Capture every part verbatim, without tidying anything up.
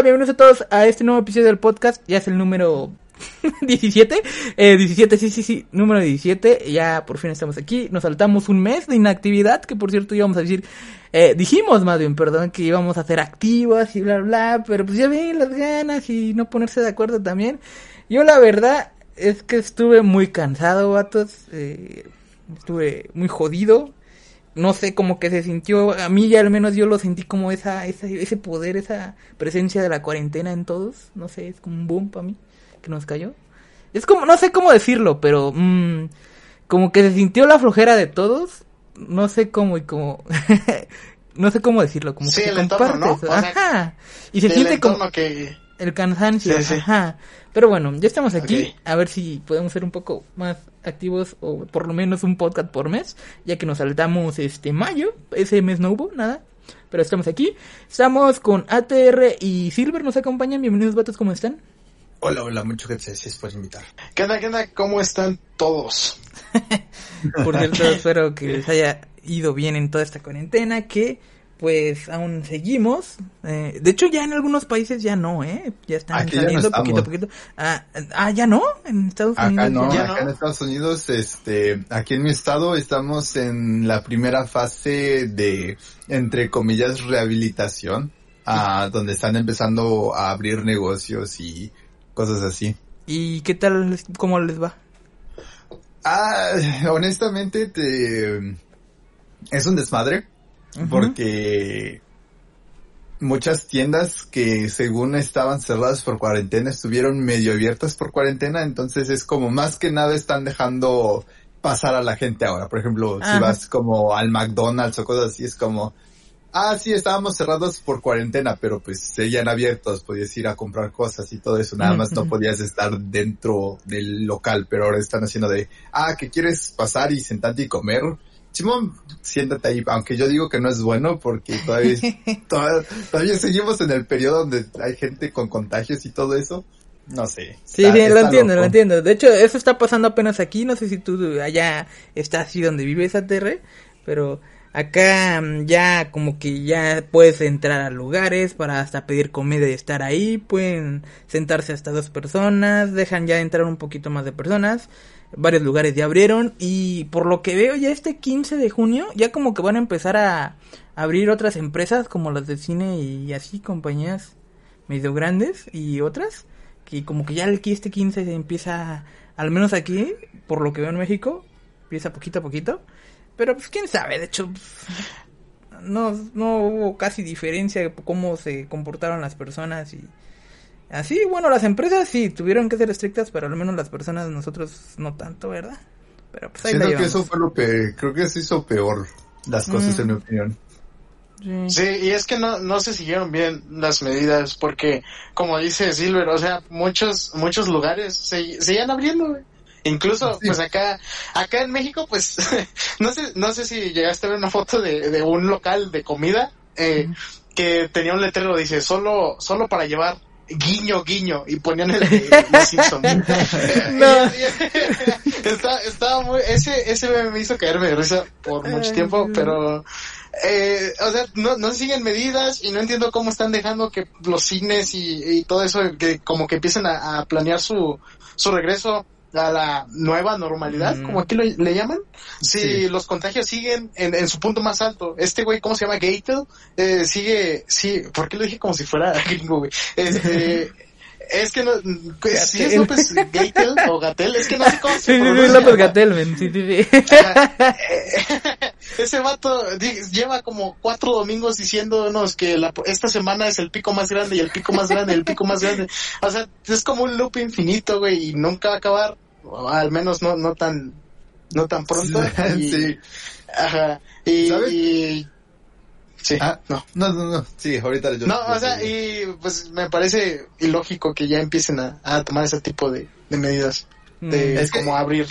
Hola, bienvenidos a todos a este nuevo episodio del podcast. Ya es el número diecisiete. Eh, diecisiete, sí, sí, sí, número diecisiete. Ya por fin estamos aquí. Nos saltamos un mes de inactividad, que por cierto íbamos a decir... Eh, dijimos más bien, perdón, que íbamos a ser activos y bla, bla, pero pues ya ven las ganas y no ponerse de acuerdo también. Yo la verdad es que estuve muy cansado, vatos. Eh, estuve muy jodido. No sé, como que se sintió, a mí ya al menos yo lo sentí como esa, esa ese poder, esa presencia de la cuarentena en todos. No sé, es como un boom para mí, que nos cayó. Es como, no sé cómo decirlo, pero mmm, como que se sintió la flojera de todos. No sé cómo y cómo, no sé cómo decirlo, como sí, que se entorno, comparte, ¿no? Ajá, sea, y se sí, siente como que... el cansancio, sí, sí. Ajá. Pero bueno, ya estamos aquí, okay. A ver si podemos ser un poco más activos o por lo menos un podcast por mes, ya que nos saltamos este mayo, ese mes no hubo nada, pero estamos aquí, estamos con A T R y Silver, nos acompañan, bienvenidos vatos, ¿cómo están? Hola, hola, muchas gracias por invitar. ¿Qué onda, qué onda? ¿Cómo están todos? Por cierto, espero que les haya ido bien en toda esta cuarentena, que... pues aún seguimos, eh, de hecho ya en algunos países ya no, eh, ya están aquí saliendo ya no poquito a poquito, ah, ah, ya no, en Estados Unidos. Acá no, ya acá no. En Estados Unidos, este, aquí en mi estado estamos en la primera fase de, entre comillas, rehabilitación, ah, donde están empezando a abrir negocios y cosas así. ¿Y qué tal, cómo les va? Ah, honestamente, te, es un desmadre. Porque uh-huh. muchas tiendas que según estaban cerradas por cuarentena estuvieron medio abiertas por cuarentena, entonces es como más que nada están dejando pasar a la gente ahora. Por ejemplo, uh-huh. si vas como al McDonald's o cosas así, es como, ah, sí, estábamos cerrados por cuarentena, pero pues seguían abiertos, podías ir a comprar cosas y todo eso, nada uh-huh. más no podías estar dentro del local, pero ahora están haciendo de, ah, ¿qué quieres pasar y sentarte y comer? Simón, siéntate ahí, aunque yo digo que no es bueno porque todavía, todavía, todavía seguimos en el periodo donde hay gente con contagios y todo eso, no sé. Sí, está, sí, está lo entiendo, loco. Lo entiendo. De hecho, eso está pasando apenas aquí, no sé si tú allá estás así donde vives, A T R, pero acá ya como que ya puedes entrar a lugares para hasta pedir comida y estar ahí, pueden sentarse hasta dos personas, dejan ya entrar un poquito más de personas. Varios lugares ya abrieron y por lo que veo ya este quince de junio ya como que van a empezar a abrir otras empresas como las de cine y así, compañías medio grandes y otras que como que ya aquí este quince se empieza, al menos aquí, por lo que veo en México, empieza poquito a poquito, pero pues quién sabe, de hecho no, no hubo casi diferencia de cómo se comportaron las personas y... así, bueno, las empresas sí tuvieron que ser estrictas, pero al menos las personas, nosotros no tanto, ¿verdad? Pero pues ahí siento que eso fue lo peor, creo que se hizo peor las cosas, mm. en mi opinión. Sí. sí, y es que no no se siguieron bien las medidas, porque, como dice Silver, o sea, muchos muchos lugares se seguían abriendo, güey. Incluso, sí. pues acá, acá en México, pues, no sé no sé si llegaste a ver una foto de, de un local de comida eh, mm. que tenía un letrero, dice, solo solo para llevar. Guiño, guiño, y ponían el de los Simpsons. No. Estaba, estaba muy, ese, ese me hizo caerme de risa por mucho tiempo, pero, eh, o sea, no, no siguen medidas y no entiendo cómo están dejando que los cines y, y todo eso, que como que empiecen a, a planear su, su regreso a la nueva normalidad, mm. como aquí lo, le llaman, si sí. los contagios siguen en, en su punto más alto. Este güey, ¿cómo se llama? Gatell, eh, sigue, sí, ¿por qué lo dije como si fuera gringo, güey? Este, es que no, pues, si ¿sí es López Gatell o Gatell, es que no sé cómo se llama. Sí, sí, sí, López Gatell, men, sí, sí, sí. Ese vato lleva como cuatro domingos diciéndonos que la, esta semana es el pico más grande y el pico más grande y el pico más grande. O sea, es como un loop infinito, güey, y nunca va a acabar. O al menos no no tan no tan pronto. Y, sí. Ajá. Y, ¿sabes? Y sí. Ah, no. No, no, no. Sí, ahorita yo. No, o sea, sí. Y pues me parece ilógico que ya empiecen a, a tomar ese tipo de, de medidas. De mm. Es como que... abrir.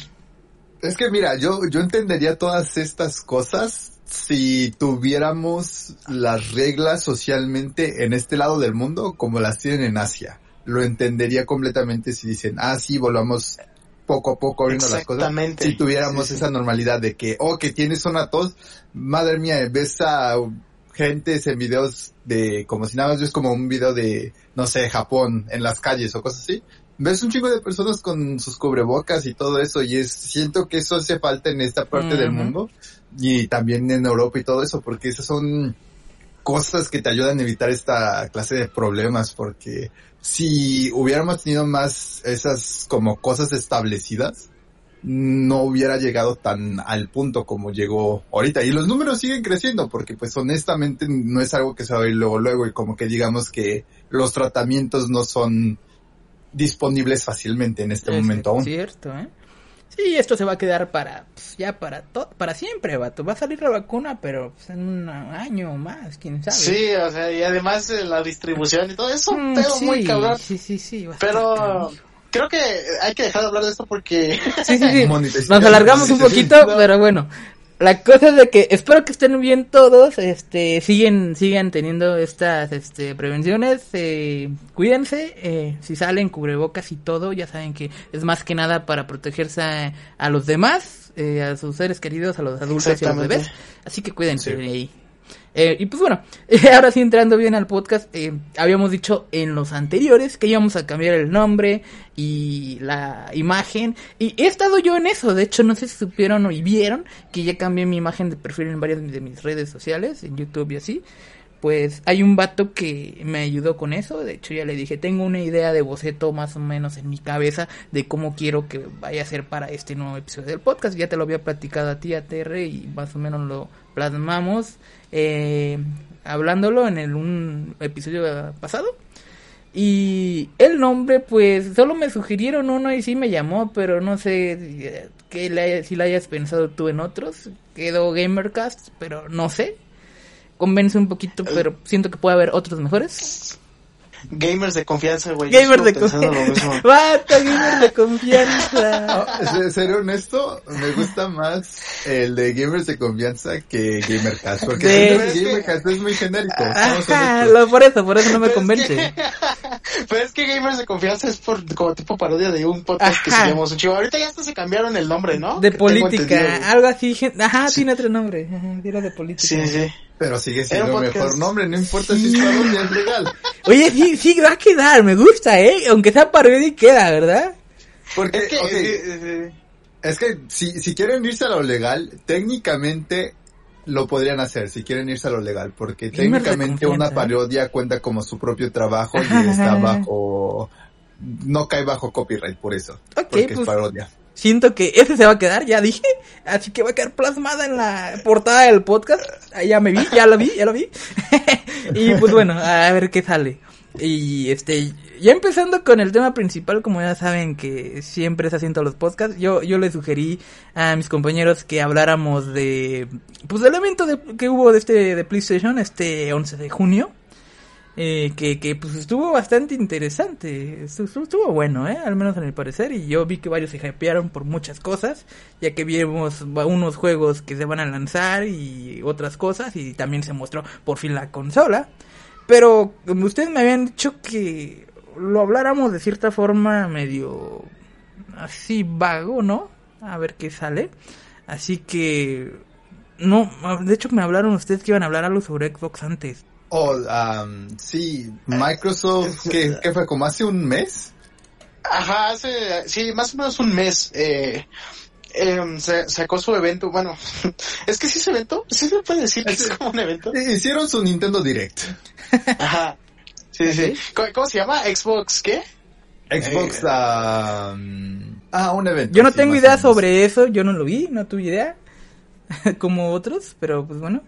Es que mira, yo yo entendería todas estas cosas si tuviéramos las reglas socialmente en este lado del mundo como las tienen en Asia. Lo entendería completamente si dicen, ah, sí, volvamos poco a poco abriendo las cosas. Exactamente. Si tuviéramos sí, sí. esa normalidad de que, oh, que tienes una tos, madre mía, ves a... gentes en videos de, como si nada más ves como un video de, no sé, Japón en las calles o cosas así. Ves un chingo de personas con sus cubrebocas y todo eso, y es, siento que eso hace falta en esta parte uh-huh. del mundo, y también en Europa y todo eso, porque esas son cosas que te ayudan a evitar esta clase de problemas, porque si hubiéramos tenido más esas como cosas establecidas, no hubiera llegado tan al punto como llegó ahorita. Y los números siguen creciendo porque pues honestamente no es algo que se va a ir luego luego, y como que digamos que los tratamientos no son disponibles fácilmente en este es momento aún. Es cierto, ¿eh? Sí, esto se va a quedar para, pues, ya para todo, para siempre, vato. Va a salir la vacuna, pero pues, en un año o más, quién sabe. Sí, o sea, y además eh, la distribución y todo eso, mm, pero sí, muy cabrón. Sí, sí, sí. Pero creo que hay que dejar de hablar de esto porque... Sí, sí, sí. Nos alargamos un poquito, no. Pero bueno. La cosa es de que espero que estén bien todos. Este, siguen, sigan teniendo estas, este, prevenciones. Eh, cuídense. Eh, si salen, cubrebocas y todo. Ya saben que es más que nada para protegerse a, a los demás, eh, a sus seres queridos, a los adultos y a los bebés. Así que cuídense. Sí. Eh, y pues bueno, eh, ahora sí entrando bien al podcast, eh, habíamos dicho en los anteriores que íbamos a cambiar el nombre y la imagen, y he estado yo en eso. De hecho, no sé si supieron o vieron que ya cambié mi imagen de perfil en varias de mis redes sociales, en YouTube y así. Pues hay un vato que me ayudó con eso. De hecho, ya le dije, tengo una idea de boceto más o menos en mi cabeza de cómo quiero que vaya a ser para este nuevo episodio del podcast. Ya te lo había platicado a ti, a T R, y más o menos lo plasmamos eh, hablándolo en el, un episodio pasado. Y el nombre, pues, solo me sugirieron uno y sí me llamó, pero no sé que le haya, si la hayas pensado tú en otros. Quedó Gamercast, pero no sé. Convence un poquito, pero siento que puede haber otros mejores. Gamers de confianza, güey. Gamers de confianza. Vato, gamers de confianza. No, ser honesto, me gusta más el de gamers de confianza que Gamercast. Porque de... el de Gamercast es muy genérico. Ajá, lo, por eso, por eso no me convence. Pero es que Gamers de Confianza es por como tipo parodia de un podcast ajá. que se llama Chivo. Ahorita ya hasta se cambiaron el nombre, ¿no? De que política, algo así. Ajá, sí. Tiene otro nombre. Ajá, era de política. Sí, sí. Pero sigue siendo el mejor nombre, no importa sí. si es parodia, es legal. Oye, sí, sí, va a quedar, me gusta, ¿eh? Aunque sea parodia y queda, ¿verdad? Porque, es que, okay, eh, es que si, si quieren irse a lo legal, técnicamente... lo podrían hacer si quieren irse a lo legal, porque técnicamente una parodia cuenta como su propio trabajo y está bajo, no cae bajo copyright por eso, okay, porque pues es parodia. Siento que ese se va a quedar, ya dije, así que va a quedar plasmada en la portada del podcast. Ya me vi, ya lo vi, ya lo vi. Y pues bueno, a ver qué sale. Y este, ya empezando con el tema principal, como ya saben que siempre se hacen todos los podcasts, yo yo les sugerí a mis compañeros que habláramos de, pues del evento de, que hubo de este de PlayStation este once de junio, eh, que que pues estuvo bastante interesante, estuvo, estuvo bueno, eh, al menos en mi parecer, y yo vi que varios se hypearon por muchas cosas, ya que vimos unos juegos que se van a lanzar y otras cosas, y también se mostró por fin la consola. Pero ustedes me habían dicho que lo habláramos de cierta forma medio así vago, ¿no? A ver qué sale. Así que no, de hecho me hablaron ustedes que iban a hablar algo sobre Xbox antes. Oh, um, sí, Microsoft, ¿qué, qué fue? ¿Como hace un mes? Ajá, hace, sí, más o menos un mes, eh... Eh, sacó su evento, bueno, es que sí es evento, sí se puede decir que es como un evento. Hicieron su Nintendo Direct. Ajá, sí, sí. ¿Cómo, cómo se llama? ¿Xbox qué? Xbox, eh, um, ah, un evento. Yo no sí, tengo idea sobre eso, yo no lo vi, no tuve idea, como otros, pero pues bueno.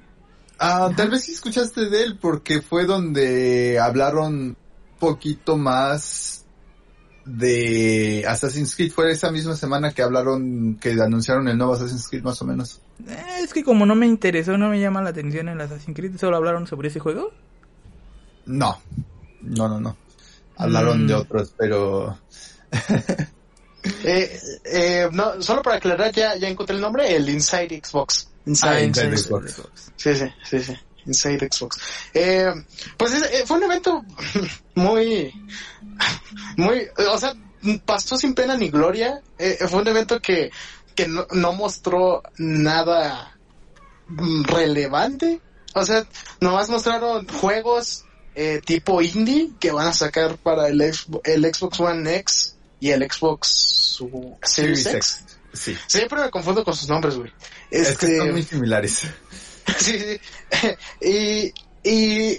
Ah, ajá. Tal vez sí escuchaste de él, porque fue donde hablaron poquito más de Assassin's Creed. Fue esa misma semana que hablaron, que anunciaron el nuevo Assassin's Creed, más o menos. Eh, es que como no me interesó, no me llama la atención el Assassin's Creed. ¿Solo hablaron sobre ese juego? No, no, no, no. Hablaron mm. de otros, pero... eh, eh, no, solo para aclarar, ya, ya encontré el nombre, el Inside Xbox. Inside, ah, Inside, Inside Xbox. Xbox. Sí, sí, sí, sí. Inside Xbox. Eh, pues es, fue un evento muy, muy, o sea, pasó sin pena ni gloria. Eh, fue un evento que, que no, no mostró nada relevante. O sea, nomás mostraron juegos eh, tipo indie que van a sacar para el, el Xbox One X y el Xbox Series X. Sí. Siempre me confundo con sus nombres, güey. Este... Es que son muy similares. Sí, sí. Y, y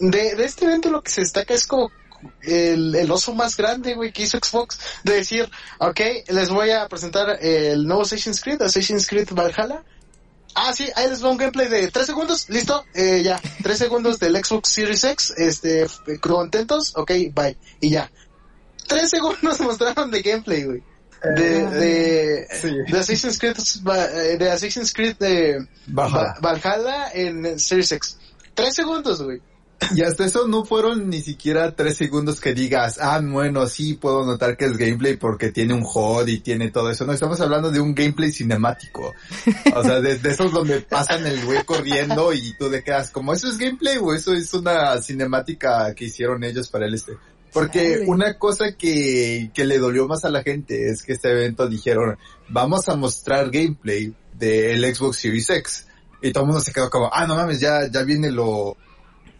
de, de este evento lo que se destaca es como el, el oso más grande, güey, que hizo Xbox. De decir, ok, les voy a presentar el nuevo Assassin's Creed, Assassin's Creed Valhalla. Ah, sí, ahí les va un gameplay de tres segundos, listo, eh, ya, tres segundos del Xbox Series X, este, contentos, ok, bye, y ya. tres segundos mostraron de gameplay, güey, de, eh, de, sí. de Assassin's Creed, de Assassin's Creed de Valhalla, Valhalla en Series X. tres segundos, güey. Y hasta eso no fueron ni siquiera tres segundos que digas, ah, bueno, sí, puedo notar que es gameplay porque tiene un H U D y tiene todo eso. No, estamos hablando de un gameplay cinemático. O sea, de, de esos donde pasan el güey corriendo y tú te quedas como, ¿eso es gameplay o eso es una cinemática que hicieron ellos para el este? Porque una cosa que, que le dolió más a la gente es que este evento dijeron, vamos a mostrar gameplay del Xbox Series X. Y todo el mundo se quedó como, ah, no mames, ya, ya viene lo...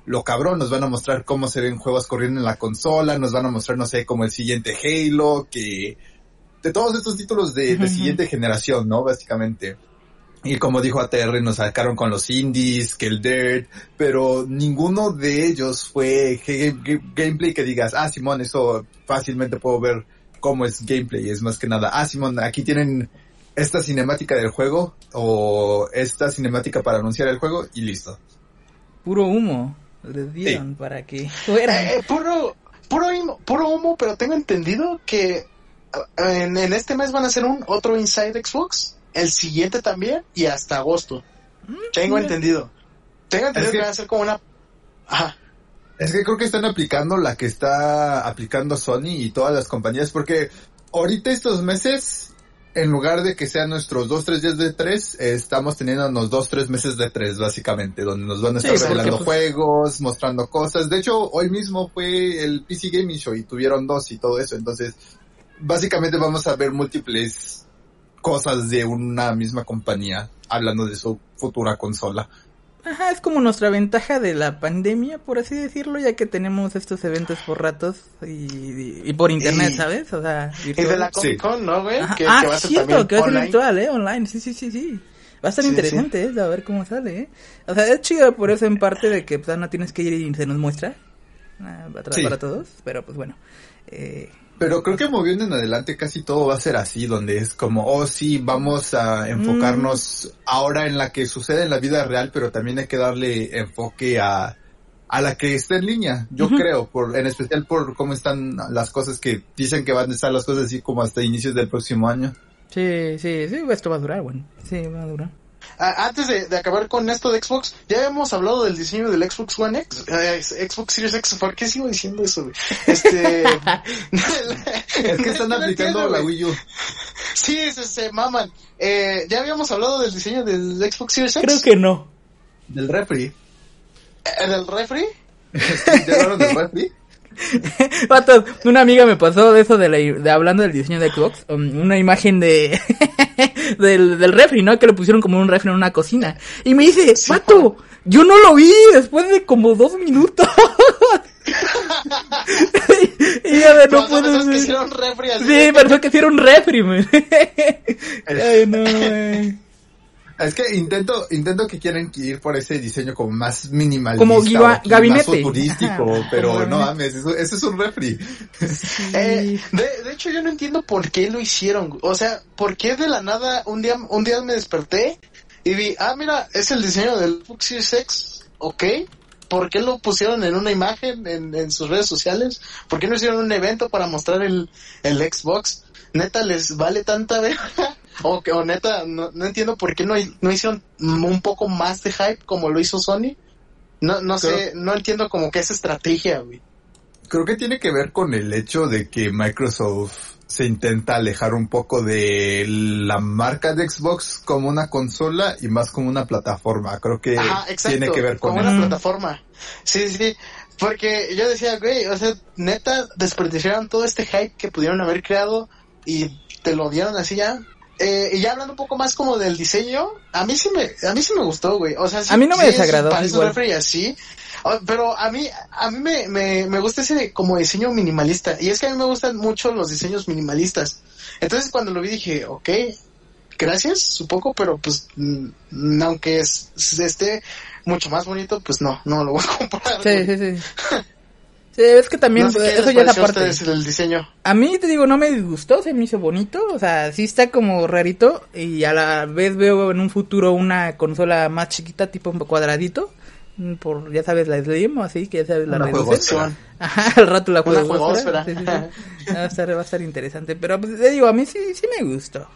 Lo cabrón, nos van a mostrar cómo se ven juegos corriendo en la consola, nos van a mostrar, no sé, como el siguiente Halo, que... De todos estos títulos de, de siguiente generación, ¿no? Básicamente. Y como dijo A T R, nos sacaron con los indies, que el Dirt, pero ninguno de ellos fue game, game, gameplay que digas, ah, simón, eso fácilmente puedo ver cómo es gameplay, es más que nada, ah, simón, aquí tienen esta cinemática del juego, o esta cinemática para anunciar el juego, y listo. Puro humo. Les dieron, sí, para que fuera eh, puro puro humo, puro humo, pero tengo entendido que en, en este mes van a hacer un otro Inside Xbox, el siguiente también y hasta agosto. Mm, tengo mira. entendido. Tengo entendido es que, que van a hacer como una Ajá. Es que creo que están aplicando la que está aplicando Sony y todas las compañías, porque ahorita estos meses, en lugar de que sean nuestros dos, tres días de E tres, eh, estamos teniendo unos dos, tres meses de E tres, básicamente, donde nos van a estar sí, revelando pues... juegos, mostrando cosas. De hecho, hoy mismo fue el P C Gaming Show y tuvieron dos y todo eso. Entonces, básicamente vamos a ver múltiples cosas de una misma compañía, hablando de su futura consola. Ajá, es como nuestra ventaja de la pandemia, por así decirlo, ya que tenemos estos eventos por ratos y, y, y por internet, sí. ¿sabes? O sea, virtual. Es de la Comic Con, sí. ¿no, güey? Ah, que va a ser cierto, que va a ser virtual, ¿eh? Online, sí, sí, sí, sí. Va a estar sí, interesante, sí. ¿eh? A ver cómo sale, ¿eh? O sea, es chido por eso en parte de que, pues, no tienes que ir y se nos muestra. Ah, va a trabajar para todos, pero pues bueno. Eh... Pero creo que moviendo en adelante casi todo va a ser así, donde es como, oh sí, vamos a enfocarnos mm. ahora en la que sucede en la vida real, pero también hay que darle enfoque a a la que está en línea, yo uh-huh. creo, por en especial por cómo están las cosas, que dicen que van a estar las cosas así como hasta inicios del próximo año. Sí, sí, sí, esto va a durar, bueno, sí, va a durar. Ah, antes de, de acabar con esto de Xbox, ya hemos hablado del diseño del Xbox One X, eh, Xbox Series X. ¿Por qué sigo diciendo eso, güey? Este, es que están aplicando la Wii U. Sí, se, se maman. Eh, ya habíamos hablado del diseño del Xbox Series X. Creo que no. Del refri. ¿Eh, del refri? ¿Ya hablaron del refri? Vatos, una amiga me pasó de eso de, la, de hablando del diseño de Xbox, um, una imagen de del, del refri, ¿no? Que lo pusieron como un refri en una cocina. Y me dice, vato, yo no lo vi después de como dos minutos. Y a ver, no puedo. Sí, de... pensó que hicieron refri, man. Ay, no, man. Es que intento intento que quieran ir por ese diseño como más minimalista, como guiba, gabinete. Más futurístico, ajá, pero no mames, eso, eso es un refri. Sí. Eh, de, de hecho yo no entiendo por qué lo hicieron, o sea, por qué de la nada un día un día me desperté y vi, ah mira, es el diseño del Xbox Series X, ok, ¿por qué lo pusieron en una imagen en, en sus redes sociales? ¿Por qué no hicieron un evento para mostrar el, el Xbox? Neta, les vale tanta verga. O, o neta, no, no entiendo por qué no, no hicieron un poco más de hype como lo hizo Sony. No no creo, sé, no entiendo como que esa estrategia, güey. Creo que tiene que ver con el hecho de que Microsoft se intenta alejar un poco de la marca de Xbox como una consola y más como una plataforma. Creo que Ajá, exacto, tiene que ver con como eso. Una plataforma. Sí, sí, porque yo decía, güey, o sea, neta, desperdiciaron todo este hype que pudieron haber creado y te lo dieron así ya. Eh, y ya hablando un poco más como del diseño, a mí sí me, a mí sí me gustó, güey. O sea, sí, a mí no me sí desagradó. Parece un refri así, pero a mí, a mí me, me, me gusta ese de, como diseño minimalista. Y es que a mí me gustan mucho los diseños minimalistas. Entonces cuando lo vi dije, ok, gracias, un poco, pero pues, aunque es, esté mucho más bonito, pues no, no lo voy a comprar. Sí, güey. sí, sí. Sí, es que también, no sé, eso ya es la parte del diseño. A mí, te digo, no me disgustó, se me hizo bonito, o sea, sí está como rarito, y a la vez veo en un futuro una consola más chiquita, tipo un cuadradito, por, ya sabes, la Slim o así, que ya sabes, la redonda. Ajá, al rato la juegosfera. Sí, sí, sí. No, o sea, va a estar interesante, pero pues, te digo, a mí sí, sí me gustó.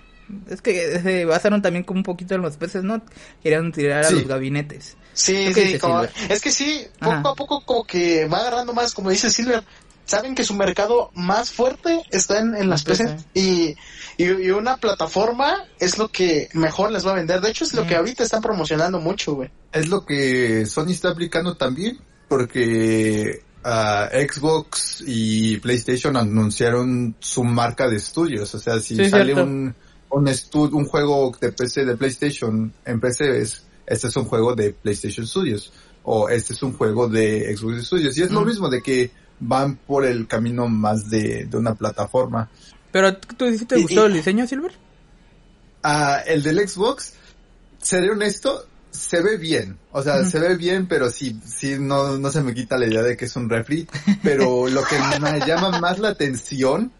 Es que se basaron también como un poquito en los peces, ¿no? Querían tirar sí. a los gabinetes. Sí, sí, como, es que sí, poco Ajá. a poco como que va agarrando más, como dice Silver. Saben que su mercado más fuerte está en, en las P C, y, y, y una plataforma es lo que mejor les va a vender. De hecho, es lo mm. que ahorita están promocionando mucho, güey. Es lo que Sony está aplicando también, porque Uh, Xbox y PlayStation anunciaron su marca de estudios. O sea, si sí, sale cierto. un... Un, estu- un juego de P C de PlayStation en P C es, este es un juego de PlayStation Studios, o este es un juego de Xbox Studios, y es mm. lo mismo de que van por el camino más de, de una plataforma. Pero ¿tú sí te y, gustó y, el diseño, Silver? Uh, el del Xbox, seré honesto, se ve bien, o sea, mm. se ve bien, pero sí, sí no, no se me quita la idea de que es un refri, pero lo que me llama más la atención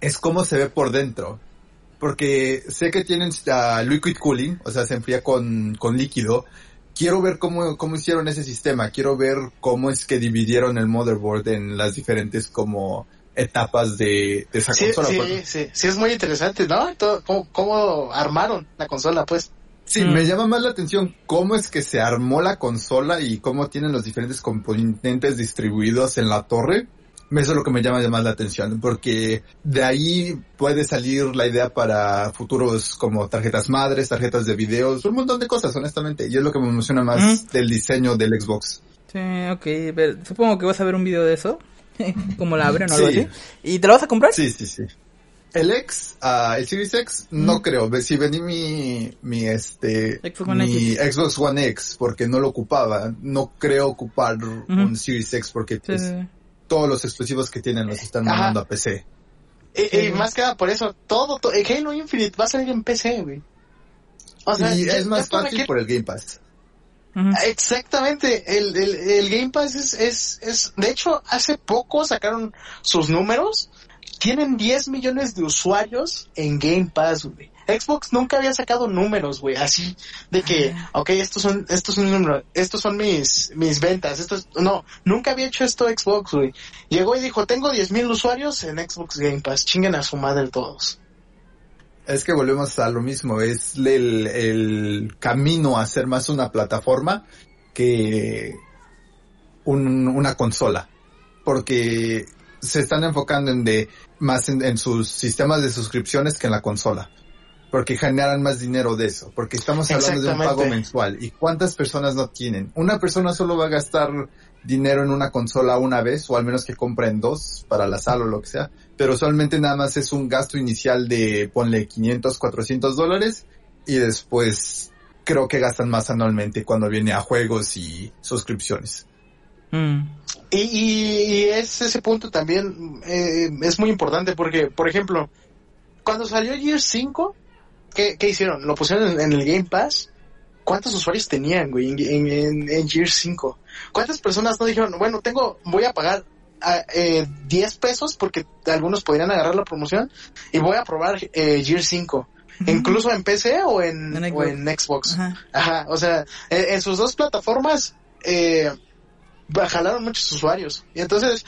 es cómo se ve por dentro. Porque sé que tienen uh, liquid cooling, o sea, se enfría con, con líquido. Quiero ver cómo, cómo hicieron ese sistema. Quiero ver cómo es que dividieron el motherboard en las diferentes como etapas de, de esa sí, consola. Sí, porque... sí, sí, es muy interesante, ¿no? Todo, cómo, cómo armaron la consola, pues. Sí, mm. me llama más la atención cómo es que se armó la consola y cómo tienen los diferentes componentes distribuidos en la torre. Eso es lo que me llama más la atención, porque de ahí puede salir la idea para futuros como tarjetas madres, tarjetas de videos, un montón de cosas, honestamente. Y es lo que me emociona más ¿Mm? del diseño del Xbox. Sí, ok. Pero supongo que vas a ver un video de eso, como la abren o algo sí. así. ¿Y te lo vas a comprar? Sí, sí, sí. El X, uh, el Series X, no ¿Mm? creo. Si vendí mi, mi este, Xbox One, mi X. Xbox One X, porque no lo ocupaba. No creo ocupar uh-huh. un Series X, porque... Sí. Es, todos los exclusivos que tienen los están mandando Ajá. a P C. Y, y más que nada por eso, todo, todo Halo Infinite va a salir en P C, güey. O sea, y es más fácil que... por el Game Pass. Uh-huh. Exactamente, el, el, el Game Pass es, es, es... De hecho, hace poco sacaron sus números. Tienen diez millones de usuarios en Game Pass, güey. Xbox nunca había sacado números, güey, así de que, ok, estos son, estos son números, estos son mis, mis ventas, estos, no, nunca había hecho esto Xbox, güey. Llegó y dijo, tengo diez mil usuarios en Xbox Game Pass, chinguen a su madre todos. Es que volvemos a lo mismo, es el, el camino a ser más una plataforma que un, una consola, porque se están enfocando en de, más en, en sus sistemas de suscripciones que en la consola. Porque generan más dinero de eso, porque estamos hablando de un pago mensual. ¿Y cuántas personas no tienen? Una persona solo va a gastar dinero en una consola una vez, o al menos que compren dos para la sala o lo que sea, pero usualmente nada más es un gasto inicial de, ponle quinientos, cuatrocientos dólares, y después creo que gastan más anualmente cuando viene a juegos y suscripciones. Mm. Y, y, y es ese punto también, eh, es muy importante porque, por ejemplo, cuando salió Gears cinco, ¿Qué, ¿Qué hicieron? ¿Lo pusieron en, en el Game Pass? ¿Cuántos usuarios tenían, güey, en, en, en Gears cinco? ¿Cuántas personas no dijeron, bueno, tengo, voy a pagar a, eh, diez pesos porque algunos podrían agarrar la promoción y voy a probar eh, Gears cinco? Incluso en P C o en, en, o en Xbox. Ajá. Ajá, o sea, en, en sus dos plataformas eh, jalaron muchos usuarios. Y entonces,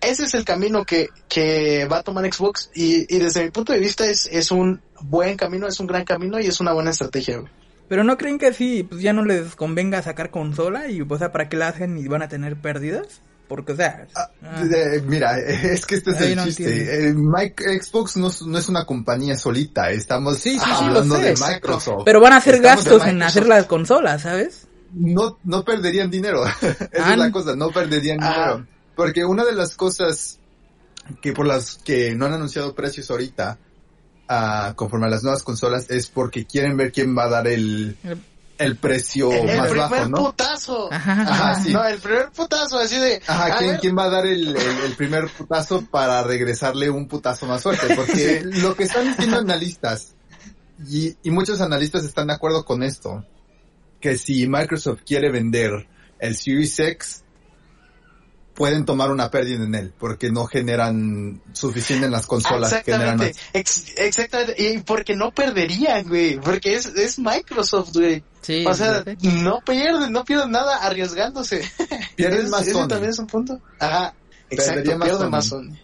ese es el camino que, que va a tomar Xbox y, y desde mi punto de vista es, es un... buen camino, es un gran camino y es una buena estrategia, güey. Pero no creen que así pues ya no les convenga sacar consola y, o sea, ¿para qué la hacen y van a tener pérdidas? Porque, o sea... Ah, ah. Eh, mira, es que este es Ahí el no chiste. Eh, Mike, Xbox no, no es una compañía solita, estamos sí, sí, hablando sí, lo sé, de Microsoft. Exacto. Pero van a hacer estamos gastos en hacer las consolas, ¿sabes? No, no perderían dinero, esa ah, es la cosa, no perderían ah. dinero. Porque una de las cosas que por las que no han anunciado precios ahorita... a conforme a las nuevas consolas es porque quieren ver quién va a dar el el precio el, el más bajo, ¿no? El primer putazo. Ajá, ajá, sí. No, el primer putazo, así de... Ajá, ¿quién, ¿quién va a dar el, el, el primer putazo para regresarle un putazo más fuerte? Porque sí. Lo que están diciendo analistas, y, y muchos analistas están de acuerdo con esto, que si Microsoft quiere vender el Series X, pueden tomar una pérdida en él, porque no generan suficiente en las consolas. Exactamente, Ex- exactamente, y porque no perderían, güey, porque es, es Microsoft, güey. Sí, o sea, no pierden, no pierden nada arriesgándose. Pierden es, más Sony. Eso también es un punto. Ajá, exacto, más pierden Sony. más Sony.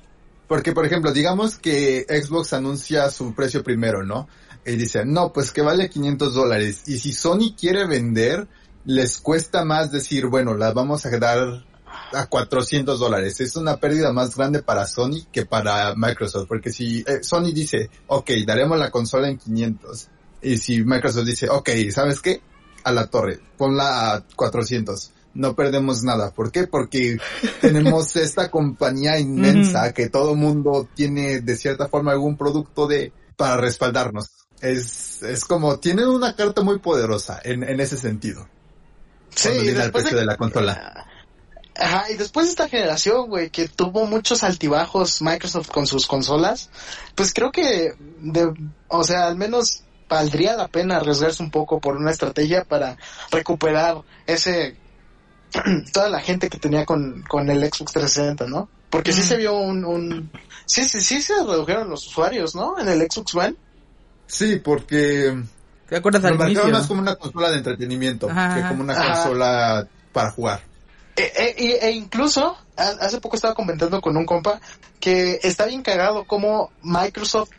Porque, por ejemplo, digamos que Xbox anuncia su precio primero, ¿no? Y dice, no, pues que vale quinientos dólares. Y si Sony quiere vender, les cuesta más decir, bueno, las vamos a dar a cuatrocientos dólares. Es una pérdida más grande para Sony que para Microsoft. Porque si eh, Sony dice, ok, daremos la consola en quinientos. Y si Microsoft dice, ok, ¿sabes qué? A la torre, ponla a cuatrocientos. No perdemos nada. ¿Por qué? Porque tenemos esta compañía inmensa que todo mundo tiene de cierta forma algún producto de para respaldarnos. Es, es como, tienen una carta muy poderosa en, en ese sentido. Sí, cuando viene el precio de, de la consola. Ajá, y después de esta generación, güey, que tuvo muchos altibajos Microsoft con sus consolas, pues creo que, de, o sea, al menos valdría la pena arriesgarse un poco por una estrategia para recuperar ese, toda la gente que tenía con, con el Xbox trescientos sesenta, ¿no? Porque sí se vio un, un, sí, sí, sí se redujeron los usuarios, ¿no? En el Xbox One. Sí, porque ¿te acuerdas al inicio? Lo marcaron más como una consola de entretenimiento ajá, que como una ajá. consola para jugar. E, e, e incluso, a, hace poco estaba comentando con un compa que está bien cagado como Microsoft,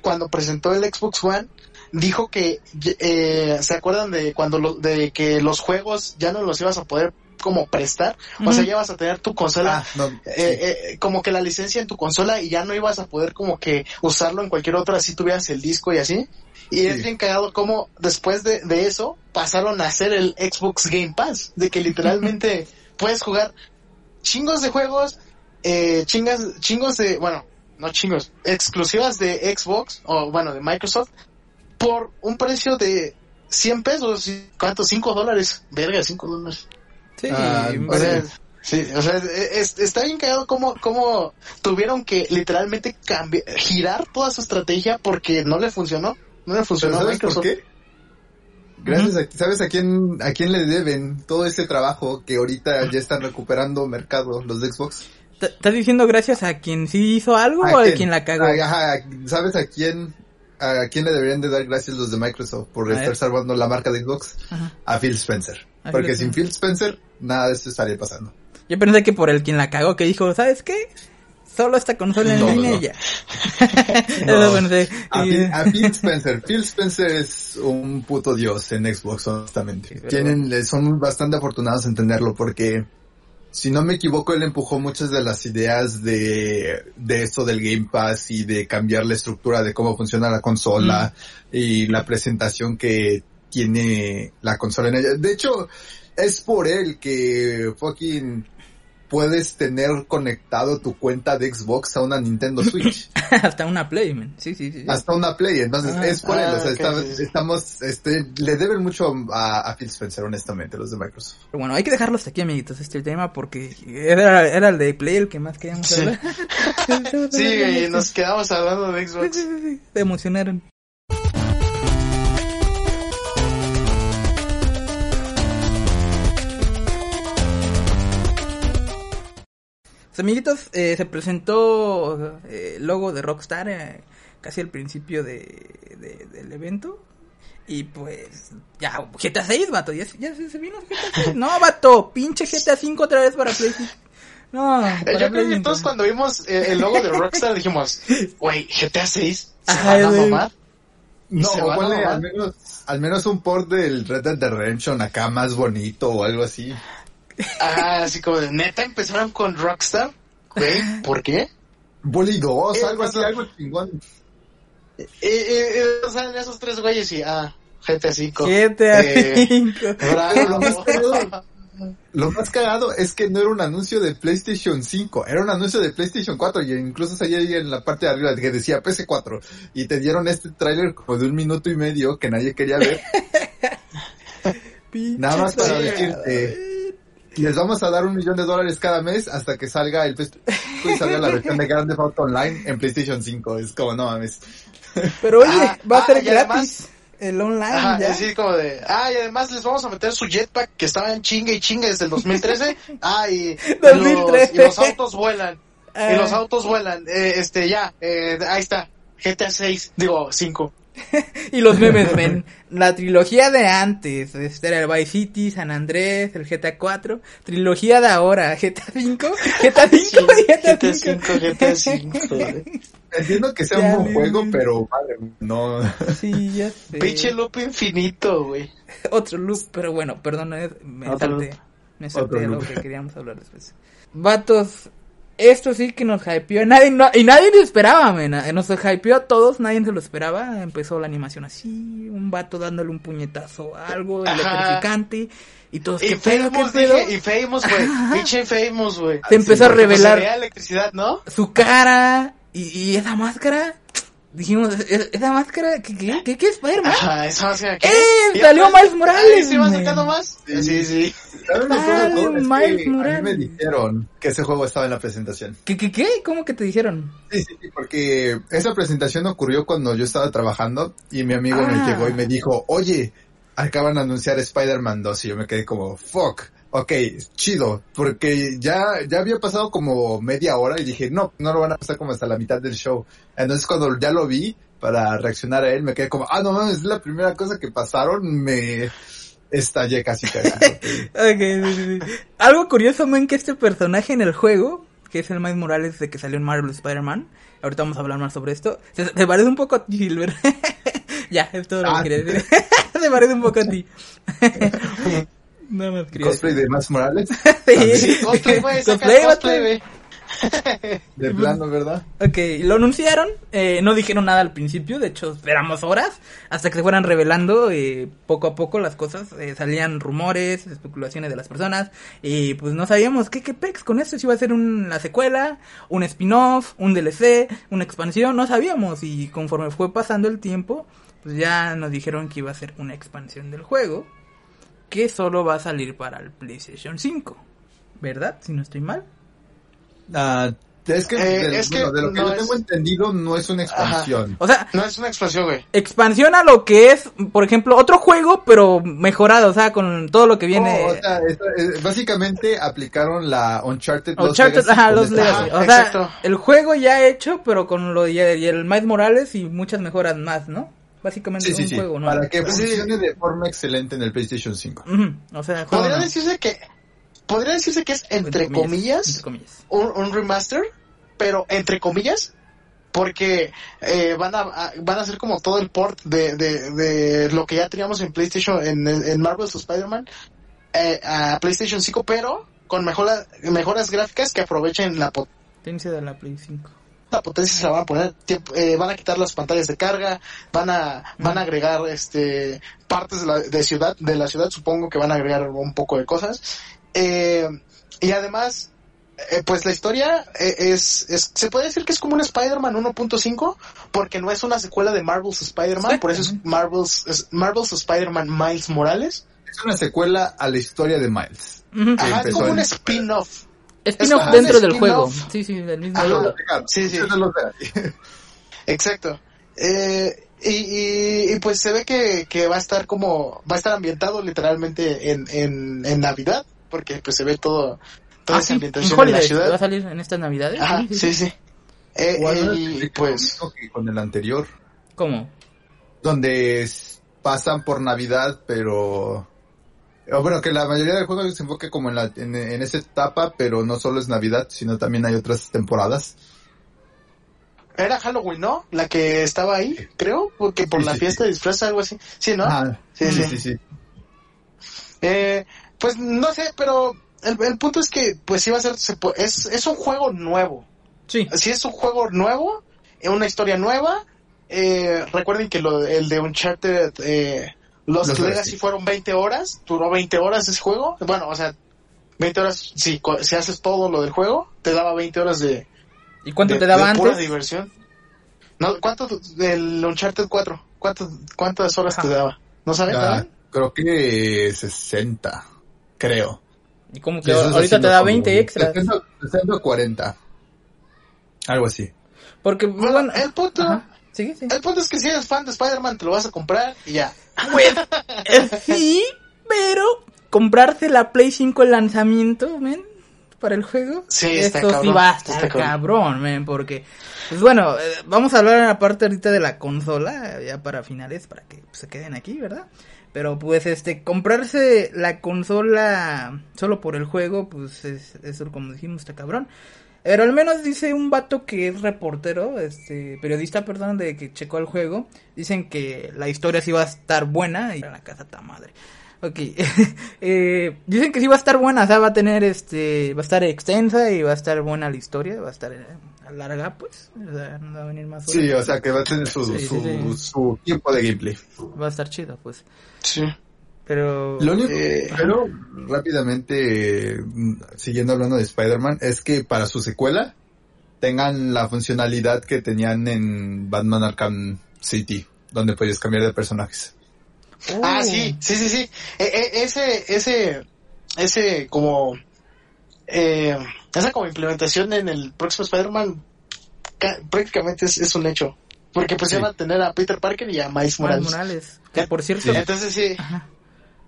cuando presentó el Xbox One, dijo que, eh, ¿se acuerdan de cuando lo, de que los juegos ya no los ibas a poder como prestar? Mm-hmm. O sea, ya vas a tener tu consola, ah, no, sí. eh, eh, como que la licencia en tu consola y ya no ibas a poder como que usarlo en cualquier otra, así tuvieras el disco y así. Y sí. Es bien cagado como después de, de eso pasaron a hacer el Xbox Game Pass, de que literalmente puedes jugar chingos de juegos, eh, chingas, chingos de, bueno, no chingos, exclusivas de Xbox, o bueno, de Microsoft, por un precio de cien pesos, ¿cuánto? cinco dólares, verga, cinco dólares. Sí, ah, o sea, sí, o sea, es, está bien cagado cómo, cómo tuvieron que literalmente cambiar, girar toda su estrategia porque no le funcionó, no le funcionó. ¿Sabes por qué? Gracias, a, ¿sabes a quién a quién le deben todo ese trabajo que ahorita ya están recuperando mercado los de Xbox? ¿Estás diciendo gracias a quien sí hizo algo o a quien la cagó? Ajá, ¿sabes a quién a quién le deberían de dar gracias los de Microsoft por a estar ver. salvando la marca de Xbox? Ajá. A Phil Spencer. Porque sin Phil Spencer, nada de esto estaría pasando. Yo pensé que por el quien la cagó, que dijo, ¿sabes qué? Solo esta consola en no, línea no. ya. no. a, Phil, a Phil Spencer. Phil Spencer es un puto dios en Xbox, honestamente. Sí, Tienen, son bastante afortunados en tenerlo porque, si no me equivoco, él empujó muchas de las ideas de, de esto del Game Pass y de cambiar la estructura de cómo funciona la consola mm. y la presentación que tiene la consola en ella. De hecho, es por él que fucking puedes tener conectado tu cuenta de Xbox a una Nintendo Switch. Hasta una Play, man. Sí, sí, sí. Hasta una Play, entonces ah, es por ah, él. O sea, okay, está, sí, sí. estamos, este, le deben mucho a, a Phil Spencer, honestamente, los de Microsoft. Pero bueno, hay que dejarlos aquí, amiguitos, este tema, porque era, era el de Play el que más queríamos sí. hablar. Sí, y nos quedamos hablando de Xbox. Sí, sí, sí. Se emocionaron. Amiguitos, eh, se presentó el eh, logo de Rockstar eh, casi al principio de, de del evento. Y pues, ya, G T A seis, vato. Ya, ya se, se vino G T A seis. No, vato, pinche G T A cinco otra vez para PlayStation. No, para Yo PlayStation. Creo que todos cuando vimos eh, el logo de Rockstar dijimos, güey, G T A seis, ¿se Ajá, van a mamar? No, ponle al menos, al menos un port del Red Dead Redemption acá más bonito o algo así. Ah, así como de neta empezaron con Rockstar, güey, ¿por qué? Bully dos, eh, algo así, no. algo chingón. Eh, eh, eh, salen esos tres güeyes y ah, G T A cinco. G T A cinco. Eh, bravo, Lo más cagado es que no era un anuncio de PlayStation cinco, era un anuncio de PlayStation cuatro, y incluso salía ahí en la parte de arriba que decía P C cuatro, y te dieron este tráiler como de un minuto y medio que nadie quería ver. Nada más para decirte, les vamos a dar un millón de dólares cada mes hasta que salga el y salga la versión de Grand Theft Auto Online en PlayStation cinco, es como no mames. Pero oye, ah, va a ser ah, gratis además, el online. Ah, ya. Así como de, ah, y además les vamos a meter su jetpack que estaba en chingue y chingue desde el dos mil trece. Ah, y, dos mil trece. Los, y los autos vuelan. Eh. Y los autos vuelan. Eh, este, ya, eh, ahí está. G T A seis, digo, cinco. Y los memes, men. La trilogía de antes, este era el Vice City, San Andrés, el G T A cuatro. Trilogía de ahora, G T A cinco, G T A cinco y G T A cinco. Entiendo que sea ya, un buen juego, pero madre, no. Sí, ya sé. Pinche loop infinito, güey. Otro loop, pero bueno, perdón, me salté. Me salté de lo que queríamos hablar después. Vatos, esto sí que nos hypeó, nadie, no, y nadie lo esperaba, men. Nos hypeó a todos, nadie se lo esperaba. Empezó la animación así, un vato dándole un puñetazo a algo, electrificante. Y todos, ¿qué pedo, qué pedo? Y Famous, güey, pinche Famous, güey. Se empezó a revelar electricidad, ¿no? Su cara. Y, y esa máscara, dijimos, esa máscara, ¿qué, qué, qué, qué es Spider-Man? Ajá, esa máscara, ¿qué? ¡Eh! ¡Salió Miles Morales! ¿Se iba sacando más? Sí, sí, sí. Sale Miles Morales. A mí me dijeron que ese juego estaba en la presentación. ¿Qué, qué, qué? ¿Cómo que te dijeron? Sí, sí, sí, porque esa presentación ocurrió cuando yo estaba trabajando y mi amigo ah. me llegó y me dijo, oye, acaban de anunciar Spider-Man dos, y yo me quedé como, fuck. Okay, chido, porque ya ya había pasado como media hora y dije, no, no lo van a pasar como hasta la mitad del show. Entonces cuando ya lo vi, para reaccionar a él, me quedé como, ah, no mames, es la primera cosa que pasaron, me estallé casi casi. Okay, sí, sí. Algo curioso, man, que este personaje en el juego, que es el Miles Morales de que salió en Marvel Spider-Man, ahorita vamos a hablar más sobre esto, se, se parece un poco a Silver. Ya, es todo lo que quería decir. Se parece un poco a ti. No me ¿Cosplay de Miles Morales? Sí, sí, cosplay, güey, cosplay, cosplay. De plano, ¿verdad? Ok, lo anunciaron, eh, no dijeron nada al principio, de hecho esperamos horas hasta que se fueran revelando eh, poco a poco las cosas, eh, salían rumores, especulaciones de las personas y pues no sabíamos qué, qué pex con esto, si iba a ser una secuela, un spin-off, un D L C, una expansión, no sabíamos, y conforme fue pasando el tiempo, pues ya nos dijeron que iba a ser una expansión del juego que solo va a salir para el PlayStation cinco, ¿verdad? Si no estoy mal. Uh, es que, eh, de, es bueno, que de lo que no yo es... tengo entendido, no es una expansión. Ajá. O sea, no es una expansión, güey. Expansión a lo que es, por ejemplo, otro juego, pero mejorado, o sea, con todo lo que viene. Oh, o sea, es, es, básicamente aplicaron la Uncharted dos. Uncharted, ajá, los Legacy. Ajá, o sea, exacto. El juego ya hecho, pero con lo y el Miles Morales y muchas mejoras más, ¿no? Básicamente sí, un sí, juego, sí. ¿No? Para que funcione de forma excelente en el PlayStation cinco. Uh-huh. O sea, podría no? decirse que podría decirse que es entre, entre comillas, comillas, entre comillas. Un, un remaster, pero entre comillas, porque eh, van a van a hacer como todo el port de de, de lo que ya teníamos en PlayStation, en, en Marvel's Spider-Man eh, a PlayStation cinco, pero con mejora, mejoras gráficas que aprovechen la potencia de la Play cinco. La potencia se la van a poner, eh, van a quitar las pantallas de carga, van a van a agregar este partes de la de ciudad de la ciudad, supongo que van a agregar un poco de cosas, eh, y además eh, pues la historia es, es se puede decir que es como un Spider-Man uno punto cinco, porque no es una secuela de Marvel's Spider-Man, por eso es Marvel's es Marvel's Spider-Man Miles Morales, es una secuela a la historia de Miles. Uh-huh. Ajá, es como un spin-off. Spin-off es dentro del spin-off. Juego. Sí, sí, del mismo juego. Sí, sí. Exacto. Eh, y, y, y pues se ve que, que va a estar como... Va a estar ambientado literalmente en, en, en Navidad. Porque pues se ve todo... Toda ah, esa sí, ambientación en, en la ciudad. ¿Va a salir en estas Navidades? Ajá, sí, sí. sí. sí. Eh, eh, y pues... Con el anterior. ¿Cómo? Donde es, pasan por Navidad, pero... Bueno, que la mayoría del juego se enfoque como en la en, en esa etapa, pero no solo es Navidad, sino también hay otras temporadas. Era Halloween, ¿no? La que estaba ahí, creo, porque por sí, la sí, fiesta sí. disfraza algo así. Sí, ¿no? Ah, sí, sí, sí. sí, sí. Eh, pues no sé, pero el, el punto es que pues iba a ser se, es es un juego nuevo. Sí. Sí, es un juego nuevo, una historia nueva. Eh, recuerden que lo el de Uncharted eh Los, los que veas si fueron veinte horas, duró veinte horas ese juego. Bueno, o sea, veinte horas, si, si haces todo lo del juego, te daba veinte horas de... ¿Y cuánto de, te daba de antes? Pura diversión. No, ¿cuánto del Uncharted cuatro? ¿Cuánto, ¿Cuántas horas Ajá. te daba? ¿No sabes nada? Creo que sesenta, creo. ¿Y cómo que y ahorita te da veinte extras? sesenta, sesenta, cuarenta. Algo así. Porque, bueno, bueno el punto... Ajá. Sí, sí. El punto es que si eres fan de Spider-Man te lo vas a comprar y ya. Bueno, sí, pero comprarte la Play cinco el lanzamiento, men, para el juego. Sí, está esto cabrón, sí va a estar está cabrón, men, porque pues bueno, eh, vamos a hablar en la parte ahorita de la consola ya para finales para que pues, se queden aquí, ¿verdad? Pero pues este comprarse la consola solo por el juego, pues es eso como dijimos, está cabrón. Pero al menos dice un vato que es reportero, este periodista, perdón, de que checó el juego. Dicen que la historia sí va a estar buena. Y en la casa está madre. Ok. eh, dicen que sí va a estar buena, o sea, va a tener, este, va a estar extensa y va a estar buena la historia, va a estar eh, larga, pues. O sea, no va a venir más. Sí, o sea, que va a tener su, sí, sí, su, sí. su tiempo de gameplay. Va a estar chido, pues. Sí. Pero lo único, eh, pero rápidamente, siguiendo hablando de Spider-Man, es que para su secuela tengan la funcionalidad que tenían en Batman Arkham City, donde podías cambiar de personajes. Oh. Ah, sí, sí, sí, sí. E- e- ese, ese, ese como, eh, esa como implementación en el próximo Spider-Man ca- prácticamente es, es un hecho. Porque pues sí. Iban a tener a Peter Parker y a Miles Morales. Miles Morales. Que por cierto. Sí. Entonces sí. Ajá.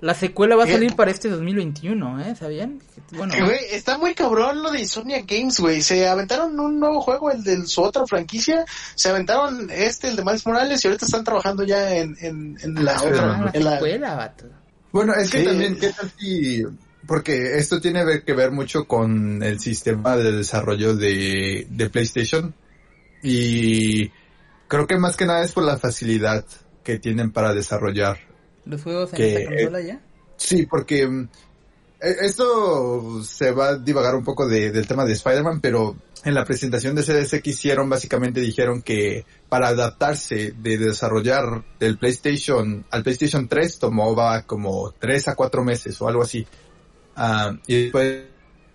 La secuela va a salir eh, para este dos mil veintiuno, ¿eh? ¿Sabían? Bueno, güey, está muy cabrón lo de Insomnia Games, güey. Se aventaron un nuevo juego, el de su otra franquicia. Se aventaron este, el de Miles Morales, y ahorita están trabajando ya en, en, en la ah, otra. En la en secuela, la... vato. Bueno, es que sí. También, ¿qué tal si...? Porque esto tiene que ver mucho con el sistema de desarrollo de, de PlayStation. Y creo que más que nada es por la facilidad que tienen para desarrollar los juegos en que, esta consola ya. Sí, porque esto se va a divagar un poco de, del tema de Spider-Man, pero en la presentación de C D C que hicieron, básicamente dijeron que para adaptarse de desarrollar del PlayStation al PlayStation tres tomaba como tres a cuatro meses o algo así. Uh, y después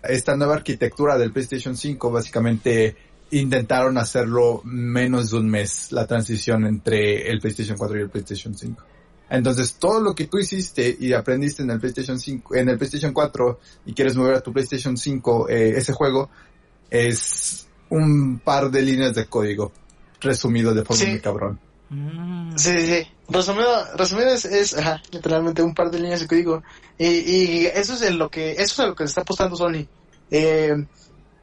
esta nueva arquitectura del PlayStation cinco básicamente intentaron hacerlo menos de un mes, la transición entre el PlayStation cuatro y el PlayStation cinco. Entonces, todo lo que tú hiciste y aprendiste en el PlayStation cinco, en el PlayStation cuatro y quieres mover a tu PlayStation cinco, eh, ese juego es un par de líneas de código resumido de forma sí. muy cabrón. Sí, sí, sí. Resumido, resumido es, es ajá, literalmente un par de líneas de código. Y, y eso es en lo que eso es lo que está apostando Sony eh,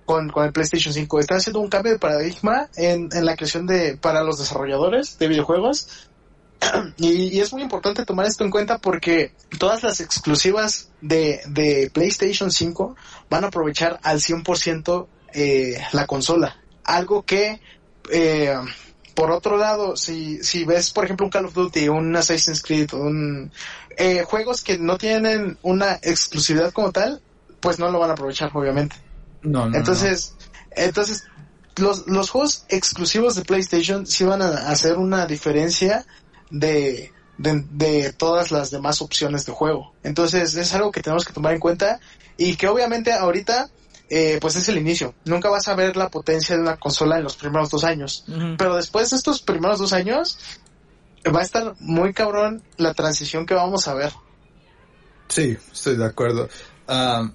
con con el PlayStation cinco. Está haciendo un cambio de paradigma en en la creación de para los desarrolladores de videojuegos. Y, y es muy importante tomar esto en cuenta porque todas las exclusivas de, de PlayStation cinco van a aprovechar al cien por ciento eh, la consola. Algo que, eh, por otro lado, si, si ves, por ejemplo, un Call of Duty, un Assassin's Creed, un, eh, juegos que no tienen una exclusividad como tal, pues no lo van a aprovechar, obviamente. No, no, entonces, no. entonces los, los juegos exclusivos de PlayStation sí van a hacer una diferencia De, de de todas las demás opciones de juego. Entonces es algo que tenemos que tomar en cuenta y que obviamente ahorita eh, pues es el inicio. Nunca vas a ver la potencia de una consola en los primeros dos años, uh-huh. pero después de estos primeros dos años va a estar muy cabrón la transición que vamos a ver. Sí, estoy de acuerdo. Um,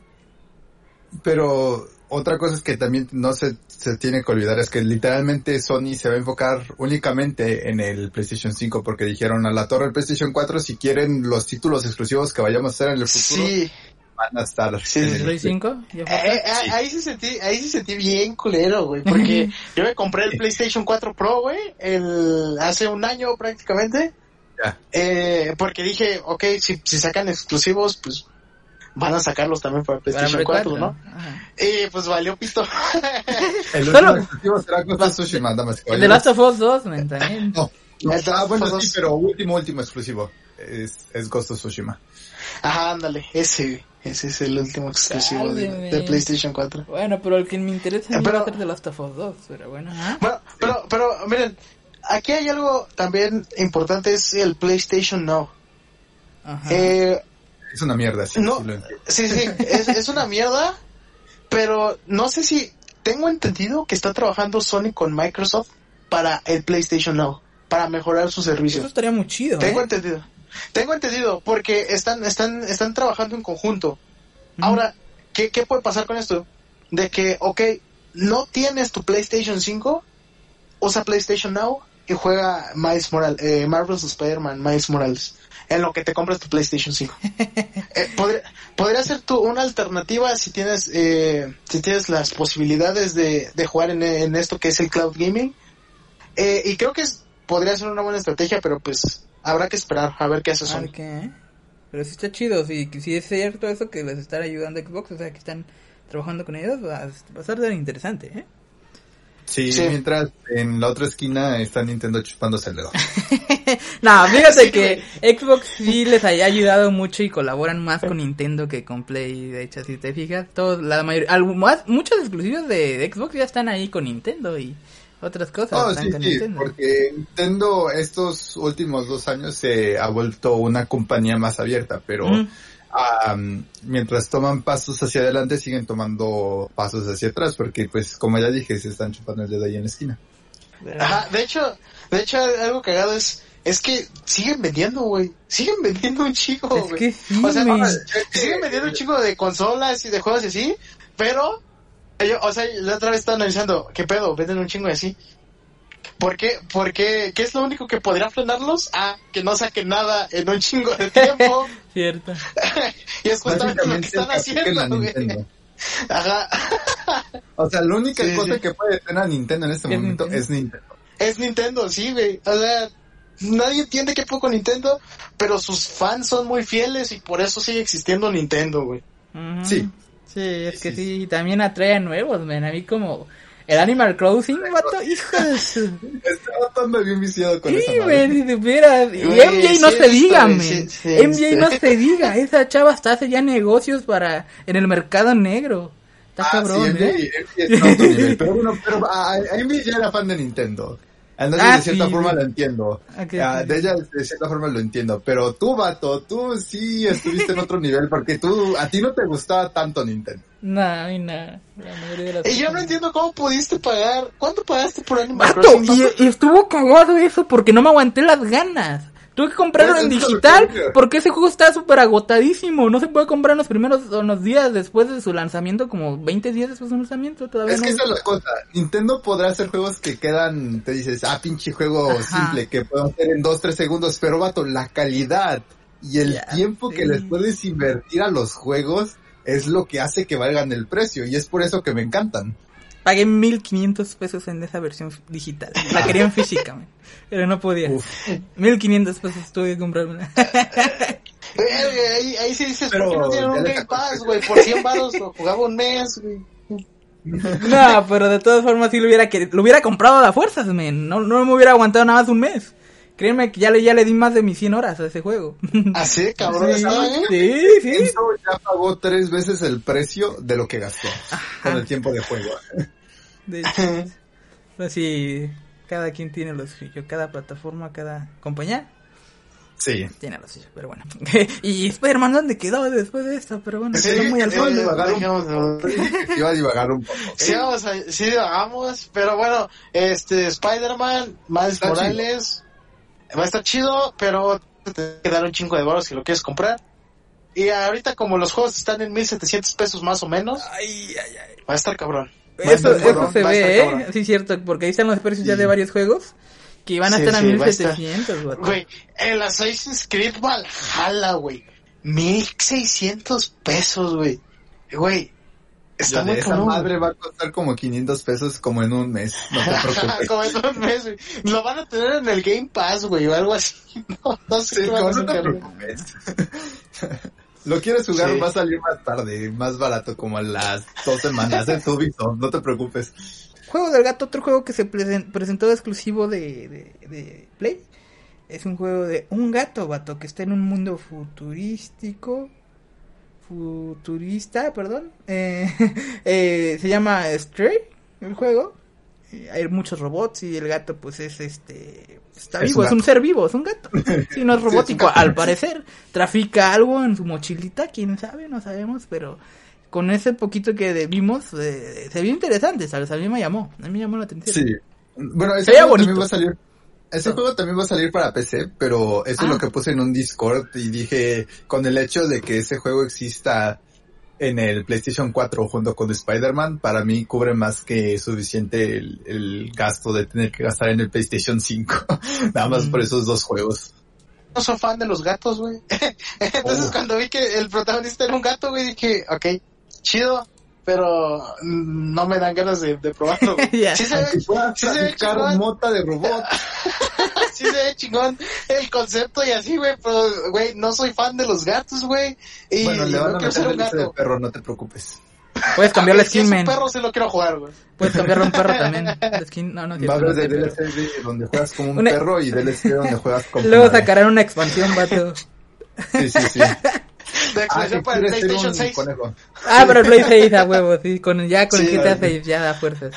pero otra cosa es que también no se, se tiene que olvidar es que literalmente Sony se va a enfocar únicamente en el PlayStation cinco porque dijeron a la torre del PlayStation cuatro si quieren los títulos exclusivos que vayamos a hacer en el futuro sí. van a estar sí, en el Play cinco. Eh, eh, sí. Ahí se sentí, ahí se sentí bien culero, güey, porque yo me compré el PlayStation cuatro Pro, güey, el hace un año prácticamente. Ya. Eh, porque dije, okay, si si sacan exclusivos, pues van a sacarlos también para PlayStation cuatro, ¿no? Y eh, pues valió pito. El último exclusivo será Ghost of Tsushima, nada más. The Last of Us dos, ¿me entiendes? No, no ah, bueno, sí, dos. Pero último, último exclusivo es, es Ghost of Tsushima. Ajá, ándale, ese, ese es el último exclusivo de, de PlayStation cuatro. Bueno, pero el que me interesa es pero, The Last of Us dos, pero bueno. ¿Ah? Bueno, pero, pero miren, aquí hay algo también importante, es el PlayStation Now. Ajá. Eh, es una mierda, sí. No, sí, sí, es, es una mierda, pero no sé si... Tengo entendido que está trabajando Sony con Microsoft para el PlayStation Now, para mejorar su servicio. Eso estaría muy chido. Tengo eh. entendido. Tengo entendido, porque están están están trabajando en conjunto. Mm. Ahora, ¿qué, qué puede pasar con esto? De que, ok, no tienes tu PlayStation cinco, usa PlayStation Now y juega Miles Morales, eh, Marvel's Spider-Man Miles Morales, en lo que te compras tu PlayStation cinco. eh, podría, podría ser tu una alternativa si tienes eh, si tienes las posibilidades de, de jugar en, en esto que es el cloud gaming. Eh, y creo que es, podría ser una buena estrategia, pero pues habrá que esperar a ver qué hace Sony. Okay. Pero sí está chido, si sí, sí es cierto eso que les están ayudando a Xbox, o sea que están trabajando con ellos, va a ser tan interesante, ¿eh? Sí, sí, mientras en la otra esquina está Nintendo chupándose el dedo. No, fíjate que Xbox sí les haya ayudado mucho y colaboran más con Nintendo que con Play. De hecho, si te fijas, todos, la mayoría, más, muchos exclusivos de, de Xbox ya están ahí con Nintendo y otras cosas. Oh, sí, sí, porque Nintendo estos últimos dos años se ha vuelto una compañía más abierta, pero mm. um, mientras toman pasos hacia adelante siguen tomando pasos hacia atrás, porque pues como ya dije, se están chupando el dedo ahí en la esquina. Ajá, de hecho, de hecho algo cagado es es que siguen vendiendo, güey, siguen vendiendo un chico, güey. Sí, o sea, no, siguen vendiendo un chico de consolas y de juegos y así, pero yo, o sea, la otra vez estaba analizando, ¿qué pedo? Venden un chingo de así. ¿Por qué? ¿Por qué? ¿Qué es lo único que podría frenarlos? Ah, que no saquen nada en un chingo de tiempo. Cierto. Y es justamente lo que están haciendo, güey. Ajá. O sea, la única sí, cosa sí. que puede tener a Nintendo en este es momento Nintendo. es Nintendo. Es Nintendo, sí, güey. O sea, nadie entiende qué poco Nintendo, pero sus fans son muy fieles y por eso sigue existiendo Nintendo, güey. Uh-huh. Sí. Sí, es que sí, sí. sí, también atrae a nuevos, men, a mí como el Animal Crossing, vato, hijo de su... Estaba tan bien viciado con sí, esa madre. Sí, men, mira, y M J sí, no sí, se diga, men, sí, sí, M J sí. no se diga, esa chava está hace ya negocios para, en el mercado negro, está ah, cabrón, sí, M J, ¿eh? M J es otro nivel, pero bueno, pero a, a M J ya era fan de Nintendo. Entonces, ah, de cierta sí, forma sí. lo entiendo. Okay, uh, sí. De ella, de cierta forma lo entiendo. Pero tú, vato, tú sí estuviste en otro nivel, porque tú, a ti no te gustaba tanto Nintendo. No, a mí no. Y yo no entiendo cómo pudiste pagar. ¿Cuánto pagaste por Animal Crossing? Vato, y, y estuvo cagado eso, porque no me aguanté las ganas. Tuve que comprarlo en digital, porque ese juego está súper agotadísimo. No se puede comprar en los primeros unos días después de su lanzamiento, como veinte días después de su lanzamiento. Todavía es no... que esa es la cosa. Nintendo podrá hacer juegos que quedan, te dices, ah, pinche juego Ajá. simple, que puedo hacer en dos, tres segundos. Pero, vato, la calidad y el yeah, tiempo sí. que les puedes invertir a los juegos es lo que hace que valgan el precio. Y es por eso que me encantan. Pagué mil quinientos pesos en esa versión digital. La quería en física, man, pero no podía. mil quinientos pesos tuve que comprármela. Ahí, ahí sí dices, pero ¿por qué no tienen un Game Pass, güey? Por cien baros lo jugaba un mes, güey. No, pero de todas formas sí lo hubiera querido, lo hubiera comprado a las fuerzas, men. No, no me hubiera aguantado nada más un mes. Créeme que ya le, ya le di más de mis cien horas a ese juego. ¿Ah, sí, cabrón? Sí, sí, sí. Eso ya pagó tres veces el precio de lo que gastó Ajá. con el tiempo de juego. De hecho, pues sí, cada quien tiene lo suyo, cada plataforma, cada compañía. Sí. Tiene lo suyo, pero bueno. Y Spider-Man, ¿dónde quedó después de esto? Pero bueno, sí, quedó muy al fondo. Iba a divagar un poco. Sí, vamos a, sí divagamos, pero bueno, este, Spider-Man, Miles Morales... Va a estar chido, pero te tienes que dar un chingo de baros si lo quieres comprar. Y ahorita como los juegos están en mil setecientos pesos más o menos, ay, ay, ay. va a estar cabrón. Eso, estar cabrón, eso se ve, ¿eh? Cabrón. Sí, cierto, porque ahí están los precios sí. ya de varios juegos que van a sí, estar sí, a mil setecientos, güey. Güey, el Assassin's Creed Valhalla, güey. mil seiscientos pesos, güey. Güey. Está muy esa madre va a costar como quinientos pesos como en un mes, no te preocupes. Como en un mes, güey. Lo van a tener en el Game Pass, güey, o algo así. No, no sé sí, qué no te preocupes. Lo quieres jugar, sí. va a salir más tarde, más barato, como a las dos semanas de Ubisoft, no te preocupes. Juego del Gato, otro juego que se pre- presentó exclusivo de, de, de Play. Es un juego de un gato, vato, que está en un mundo futurístico. Futurista, perdón eh, eh, se llama Stray, el juego hay muchos robots y el gato pues es este está es vivo, es un ser vivo, es un gato. Sí, no es robótico, sí, es al parecer. Trafica algo en su mochilita, quién sabe, no sabemos, pero con ese poquito que vimos eh, se vio interesante, ¿sabes? A mí me llamó, a mí me llamó la atención. Sí. Bueno, ese juego bonito. también va a salir. Ese no. juego también va a salir para P C, pero eso ah. es lo que puse en un Discord y dije, con el hecho de que ese juego exista en el PlayStation cuatro junto con Spider-Man, para mí cubre más que suficiente el, el gasto de tener que gastar en el PlayStation cinco. Nada más mm. por esos dos juegos. No soy fan de los gatos, güey. Entonces oh. cuando vi que el protagonista era un gato, güey, dije, okay, chido, pero no me dan ganas de, de probarlo. yeah. Sí se ve, sí se ve chingón. Mota de robot. Sí se ve chingón el concepto y así, güey, pero, güey, no soy fan de los gatos, güey. Y bueno, le van no a meter el gato de perro, no te preocupes. Puedes cambiar la skin, si men. Si es un perro, se lo quiero jugar, güey. Puedes cambiarle un perro también. La skin, no, no. Va a haber de D L C pero... donde juegas como un una... perro y D L C donde juegas como Luego una sacarán una expansión, vato. Sí, sí, sí. De expansión ah, para el PlayStation seis. Conejo. Ah, pero el PlayStation seis a huevo, sí, con, ya con sí, el G T A seis ya da fuerzas.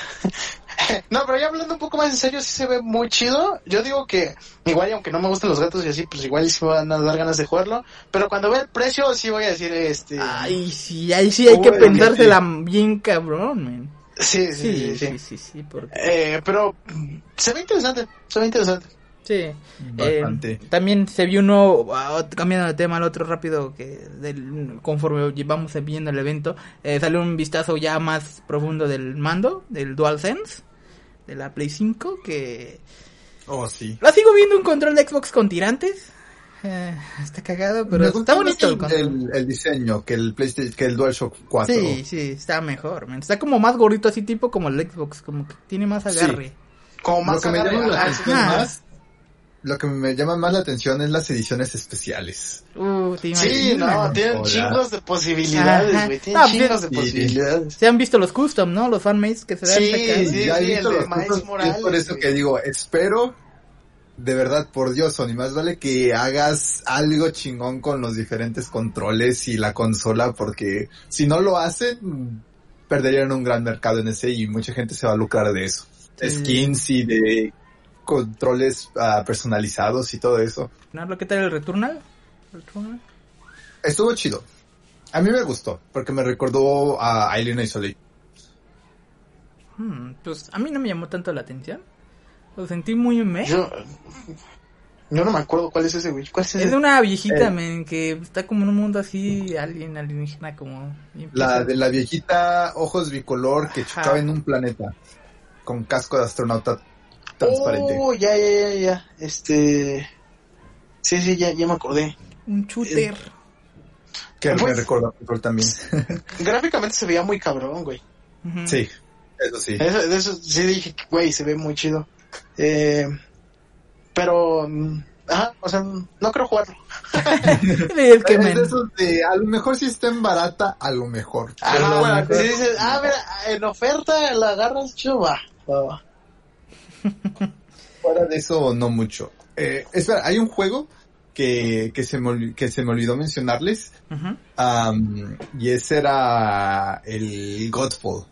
No, pero ya hablando un poco más en serio, sí se ve muy chido. Yo digo que igual, y aunque no me gustan los gatos y así, pues igual sí me van a dar ganas de jugarlo. Pero cuando vea el precio, sí voy a decir este... Ay, sí, ahí sí hay que Uy, pensársela sí. bien cabrón, man. Sí, sí, sí, sí. sí, sí, sí, sí, sí porque... eh, pero se ve interesante, se ve interesante. Sí, eh, también se vio uno, cambiando de tema al otro rápido, que del, conforme vamos viendo el evento, eh, salió un vistazo ya más profundo del mando, del DualSense, de la Play cinco, que... Oh, sí. La sigo viendo un control de Xbox con tirantes, eh, está cagado, pero está bonito el, el, el diseño que el PlayStation, que el DualShock cuatro. Sí, sí, está mejor, man. Está como más gordito así tipo como el Xbox, como que tiene más agarre. Sí. Como más agarre, más... Lo que me llama más la atención es las ediciones especiales. Uh, ¿te sí, no, tienen chingos de posibilidades, güey. Tienen no, chingos de posibilidades. Se han visto los custom, ¿no? Los fanmates que se dan. Sí, acá. sí, ya sí, he visto el los de Miles Morales. Es por eso wey. que digo, espero, de verdad, por Dios, Sony, más vale que hagas algo chingón con los diferentes controles y la consola, porque si no lo hacen, perderían un gran mercado en ese y mucha gente se va a lucrar de eso. Sí. Skins y de... controles uh, personalizados y todo eso. ¿Lo que tal el Returnal? Returnal? Estuvo chido. A mí me gustó, porque me recordó a Alien Isolation. Hmm, pues a mí no me llamó tanto la atención. Lo sentí muy meh. Yo, yo no me acuerdo cuál es ese, güey. ¿Cuál es ese? Es de una viejita, eh, men, que está como en un mundo así, alien, alienígena, como... La de la viejita, ojos bicolor, que Ajá. chocaba en un planeta, con casco de astronauta. Transparente. Oh, ya, ya, ya, ya. Este. Sí, sí, ya, ya me acordé. Un shooter. Eh... Que pues... me recuerda Control también. Gráficamente se veía muy cabrón, güey. Uh-huh. Sí, eso sí. Eso, eso sí dije, güey, se ve muy chido. Eh, pero. Ajá, o sea, no creo jugarlo. es que es de esos de, a lo mejor si está en barata, a lo mejor. Ah, pero bueno, mejor. Si dices, ah, mira, en oferta la agarras, chido, va, va, va. Fuera de eso, no mucho. Eh, espera, hay un juego que, que, se, me, que se me olvidó mencionarles. Uh-huh. Um, y ese era el Godfall.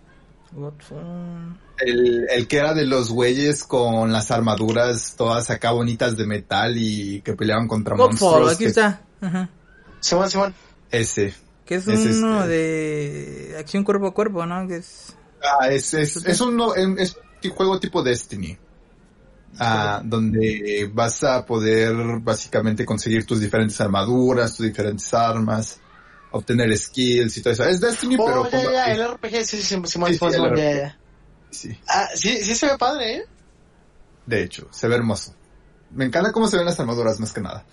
Godfall. El, el que era de los güeyes con las armaduras todas acá bonitas de metal y que peleaban contra Godfall, monstruos. Aquí que... está. Ajá. Simón, Simón. Ese. Que es, es uno este... de acción cuerpo a cuerpo, ¿no? Que es... Ah, es, es, es uno... Es... juego tipo Destiny, ah, donde vas a poder básicamente conseguir tus diferentes armaduras, tus diferentes armas, obtener skills y todo eso. Es Destiny, oh, pero... Ya, ya, el R P G, sí, sí, sí, sí, sí, sí, el ya, ya. sí. Ah, sí, sí se ve padre, ¿eh? De hecho, se ve hermoso. Me encanta cómo se ven las armaduras, más que nada.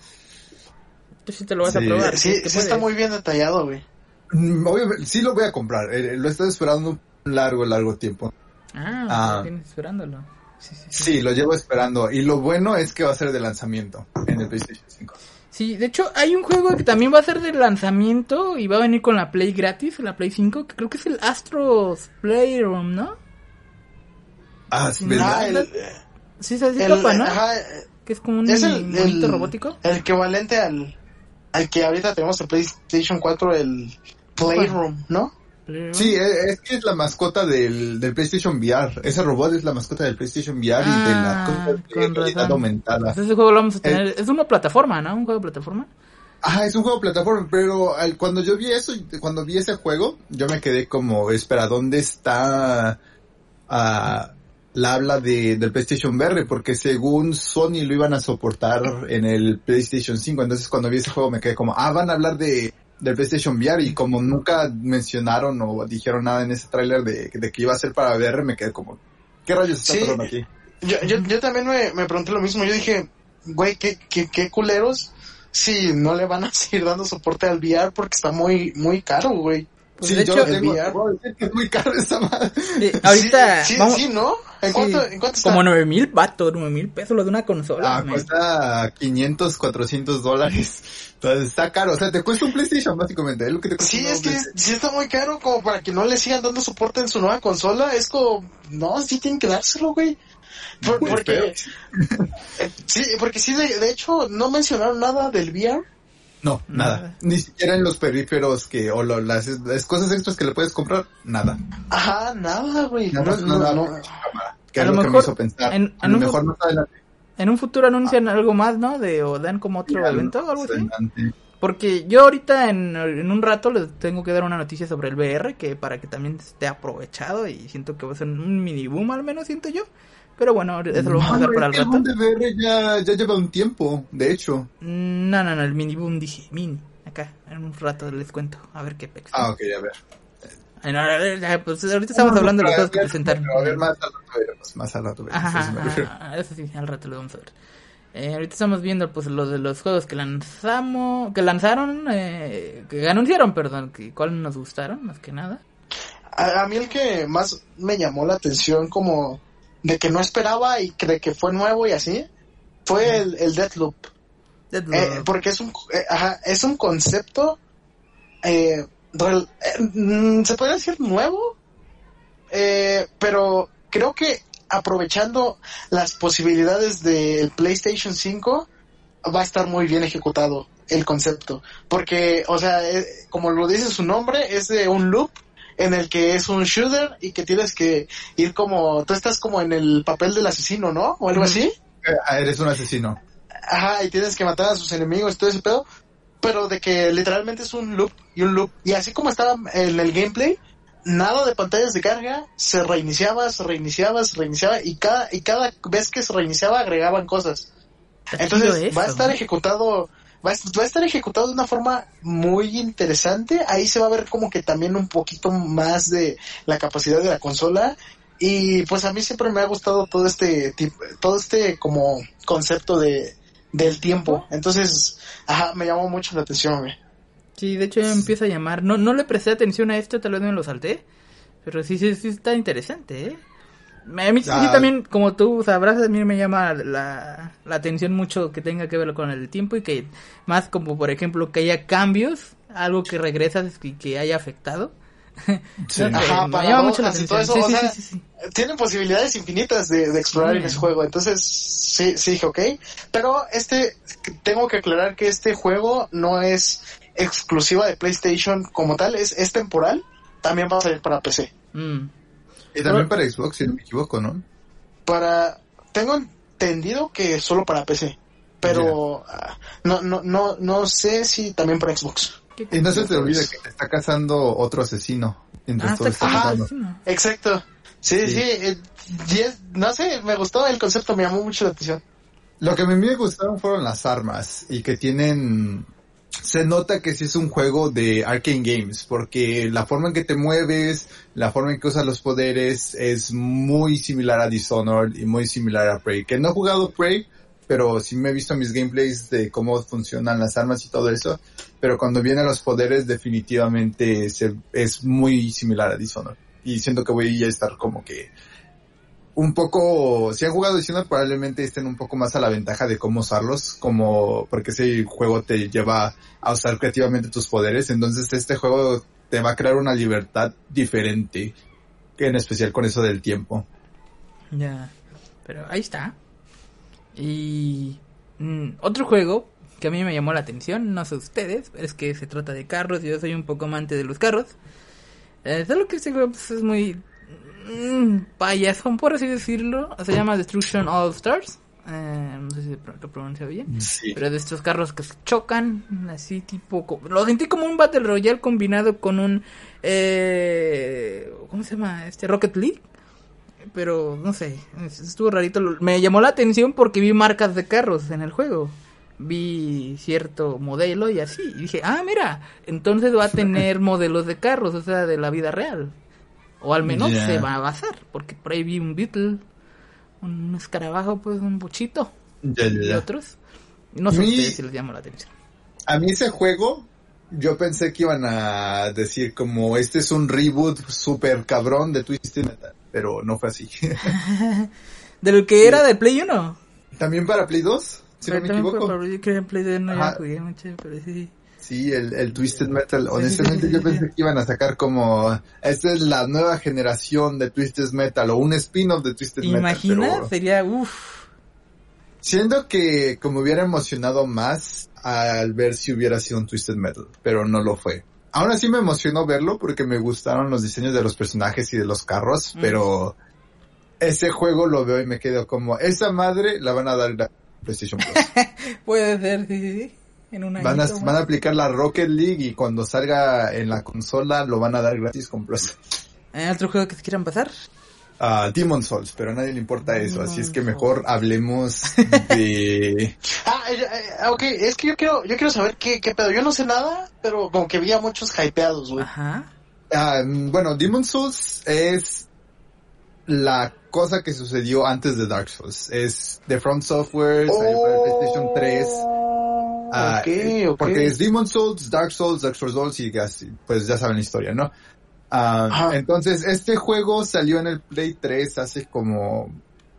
Tú sí te lo vas sí. a probar. Sí, sí, sí está muy bien detallado, güey. Obviamente, sí lo voy a comprar. Eh, lo he estado esperando un largo, largo tiempo. Ah, ah tienes esperándolo. Sí, sí, sí. sí, lo llevo esperando. Y lo bueno es que va a ser de lanzamiento en el PlayStation cinco. Sí, de hecho hay un juego que también va a ser de lanzamiento y va a venir con la Play gratis, la Play cinco, que creo que es el Astro's Playroom, ¿no? Ah, sí, ¿verdad? El, sí, es así, el, topa, ¿no? Ajá, que es como un es el, monito el, robótico. El equivalente al, al que ahorita tenemos en PlayStation cuatro, el Playroom, ¿no? León. Sí, es que es la mascota del, del PlayStation V R. Ese robot es la mascota del PlayStation V R ah, y de la realidad aumentada. Entonces ese juego lo vamos a tener. Es, es una plataforma, ¿no? ¿Un juego de plataforma? Ajá, es un juego de plataforma, pero al, cuando yo vi eso, cuando vi ese juego, yo me quedé como, espera, ¿dónde está uh, la habla de, del PlayStation V R? Porque según Sony lo iban a soportar en el PlayStation cinco, entonces cuando vi ese juego me quedé como, ah, van a hablar de del PlayStation V R, y como nunca mencionaron o dijeron nada en ese tráiler de, de que iba a ser para V R, me quedé como, ¿qué rayos está pasando aquí? Yo, yo, yo también me, me pregunté lo mismo, yo dije, güey, ¿qué, qué, qué culeros? Sí, no le van a seguir dando soporte al V R porque está muy muy caro, güey. Pues sí, de yo hecho, el V R puedo decir que es muy caro esa madre. Sí, ahorita sí, vamos... sí, ¿no? ¿En, sí. Cuánto, ¿En cuánto está? Como nueve mil batos, nueve mil pesos lo de una consola. Ah, man. Cuesta quinientos, cuatrocientos dólares. Entonces está caro, o sea, te cuesta un PlayStation básicamente, es lo que te cuesta. Sí, es que sí está muy caro como para que no le sigan dando soporte en su nueva consola, es como, no, sí tienen que dárselo, güey. Por, porque eh, sí, porque sí de, de hecho no mencionaron nada del V R. No, nada. nada. Ni siquiera en los periféricos que o lo, las, las cosas extras que le puedes comprar, nada. Ajá, nada, güey. Nada, no, nada, no, no, no. Que a lo, lo mejor, que me hizo pensar. En, a lo en mejor un, más adelante. En un futuro anuncian ah. algo más, ¿no? De o dan como otro ya, evento o algo así. Adelante. Porque yo ahorita en, en un rato les tengo que dar una noticia sobre el V R que para que también esté aprovechado y siento que va a ser un mini boom al menos siento yo. Pero bueno, eso lo vamos no, a dar para el rato. El boom de V R ya, ya lleva un tiempo, de hecho. No, no, no, el mini boom dije, mini, acá, en un rato les cuento, a ver qué pex. Ah, ok, a ver. Ay, no, a ver pues ahorita estamos no, hablando de las cosas que presentaron. A ver, más al rato veremos, más al rato veremos. Ajá, eso, ajá, eso sí, al rato lo vamos a ver. Eh, ahorita estamos viendo pues los de los juegos que lanzamos, que lanzaron, eh, que anunciaron, perdón, que cuál nos gustaron, más que nada. A, a mí el que más me llamó la atención como... de que no esperaba y de que fue nuevo y así, fue el, el Deathloop. Deathloop. Eh, porque es un eh, ajá, es un concepto, eh, rel, eh, se puede decir nuevo, eh, pero creo que aprovechando las posibilidades del PlayStation cinco, va a estar muy bien ejecutado el concepto. Porque, o sea, eh, como lo dice su nombre, es de un loop. En el que es un shooter y que tienes que ir como... Tú estás como en el papel del asesino, ¿no? O algo así. Ah, eres un asesino. Ajá, y tienes que matar a sus enemigos y todo ese pedo. Pero de que literalmente es un loop y un loop. Y así como estaba en el gameplay, nada de pantallas de carga. Se reiniciaba, se reiniciaba, se reiniciaba. Y cada y cada vez que se reiniciaba agregaban cosas. Entonces eso, va a estar ¿no? ejecutado... Va a estar ejecutado de una forma muy interesante. Ahí se va a ver como que también un poquito más de la capacidad de la consola. Y pues a mí siempre me ha gustado todo este tipo, todo este como concepto de del tiempo. Entonces, ajá, me llamó mucho la atención, güey. Sí, de hecho ya empieza a llamar. No no le presté atención a esto, tal vez me lo salté. Pero sí, sí, sí está interesante, ¿eh? A mí ah. sí, también, como tú sabrás, a mí me llama la, la atención mucho que tenga que ver con el tiempo y que más como, por ejemplo, que haya cambios, algo que regresas y que haya afectado. Sí. Entonces, ajá, me llama mucho la atención. Eso, sí, o sí, sea, sí, sí, sí. Tienen posibilidades infinitas de, de explorar en ese juego, entonces sí, sí, ok. Pero este, tengo que aclarar que este juego no es exclusiva de PlayStation como tal, es, es temporal, también va a salir para P C. Mm. Y también para Xbox, si no me equivoco, ¿no? Para... Tengo entendido que solo para P C. Pero... Yeah. No no no no sé si también para Xbox. Y no se te olvide que te está cazando otro asesino. Ah, todo está ah asesino. Exacto. Sí, sí. sí eh, diez, no sé, me gustó el concepto, me llamó mucho la atención. Lo que a mí me gustaron fueron las armas. Y que tienen... Se nota que sí es un juego de Arcane Games, porque la forma en que te mueves, la forma en que usas los poderes, es muy similar a Dishonored y muy similar a Prey. Que no he jugado Prey, pero sí me he visto mis gameplays de cómo funcionan las armas y todo eso. Pero cuando vienen los poderes, definitivamente se, es muy similar a Dishonored. Y siento que voy a estar como que un poco, si han jugado Dishonored probablemente estén un poco más a la ventaja de cómo usarlos, como porque ese juego te lleva a usar creativamente tus poderes, entonces este juego te va a crear una libertad diferente, en especial con eso del tiempo. Ya, pero ahí está. Y mmm, otro juego que a mí me llamó la atención, no sé ustedes, pero es que se trata de carros, yo soy un poco amante de los carros. Eh, es lo que este juego pues, es muy mmm, payasón, por así decirlo. Se llama Destruction All Stars. Eh, no sé si lo pronuncia bien. Sí. Pero de estos carros que se chocan, así tipo... Lo sentí como un Battle Royale combinado con un... Eh, ¿Cómo se llama? Este Rocket League. Pero no sé, estuvo rarito. Me llamó la atención porque vi marcas de carros en el juego. Vi cierto modelo y así. Y dije, ah, mira, entonces va a tener modelos de carros, o sea, de la vida real. O al menos yeah. se va a basar, porque por ahí vi un Beetle, un escarabajo, pues, un buchito. Yeah, yeah, yeah. Y otros. No sé y... si les llamó la atención. A mí ese juego, yo pensé que iban a decir como, este es un reboot super cabrón de Twisted Metal. Pero no fue así. ¿De lo que sí. era de Play uno? ¿También para Play dos? Si pero no me equivoco. Para, yo creo que en Play dos no ya jugué mucho, pero sí. Sí, el, el Twisted Metal. Honestamente yo pensé que iban a sacar como... Esta es la nueva generación de Twisted Metal o un spin-off de Twisted Metal. ¿Imaginas? Pero... Sería uff. Siento que como hubiera emocionado más al ver si hubiera sido un Twisted Metal, pero no lo fue. Aún así me emocionó verlo porque me gustaron los diseños de los personajes y de los carros, mm. pero ese juego lo veo y me quedo como, esa madre la van a dar a PlayStation Plus. Puede ser, sí, sí, sí. En un van, a, van a aplicar la Rocket League y cuando salga en la consola lo van a dar gratis con Plus. ¿Hay otro juego que te quieran pasar? Uh, Demon's Souls, pero a nadie le importa eso, no, así es que mejor hablemos de... ah, ok, es que yo quiero yo quiero saber qué, qué pedo, yo no sé nada, pero como que vi a muchos hypeados, güey. Ajá. Uh, bueno, Demon's Souls es la cosa que sucedió antes de Dark Souls, es de From Software, oh, salió para PlayStation tres, uh, okay, okay. porque es Demon's Souls, Dark Souls, Dark Souls dos y así, pues ya saben la historia, ¿no? Uh, entonces este juego salió en el Play tres hace como,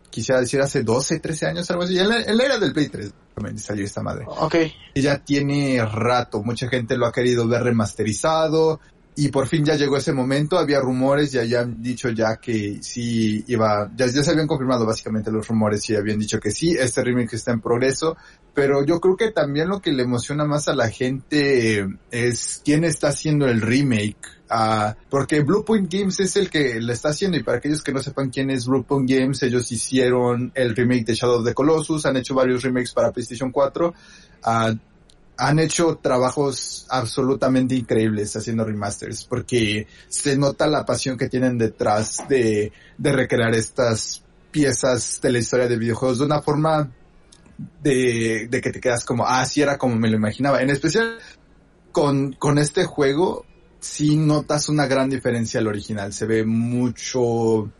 quisiera decir hace doce, trece años, algo así, en la, en la era del Play tres salió esta madre. Okay. Y ya tiene rato, mucha gente lo ha querido ver remasterizado y por fin ya llegó ese momento. Había rumores, ya habían dicho ya que sí iba, ya, ya se habían confirmado básicamente los rumores y habían dicho que sí, este remake está en progreso, pero yo creo que también lo que le emociona más a la gente es quién está haciendo el remake. Uh, porque Bluepoint Games es el que lo está haciendo, y para aquellos que no sepan quién es Bluepoint Games, ellos hicieron el remake de Shadow of the Colossus, han hecho varios remakes para PlayStation cuatro, uh, han hecho trabajos absolutamente increíbles haciendo remasters, porque se nota la pasión que tienen detrás de, de recrear estas piezas de la historia de videojuegos de una forma de, de que te quedas como, ah, sí era como me lo imaginaba. En especial con, con este juego, sí notas una gran diferencia al original. Se ve mucho,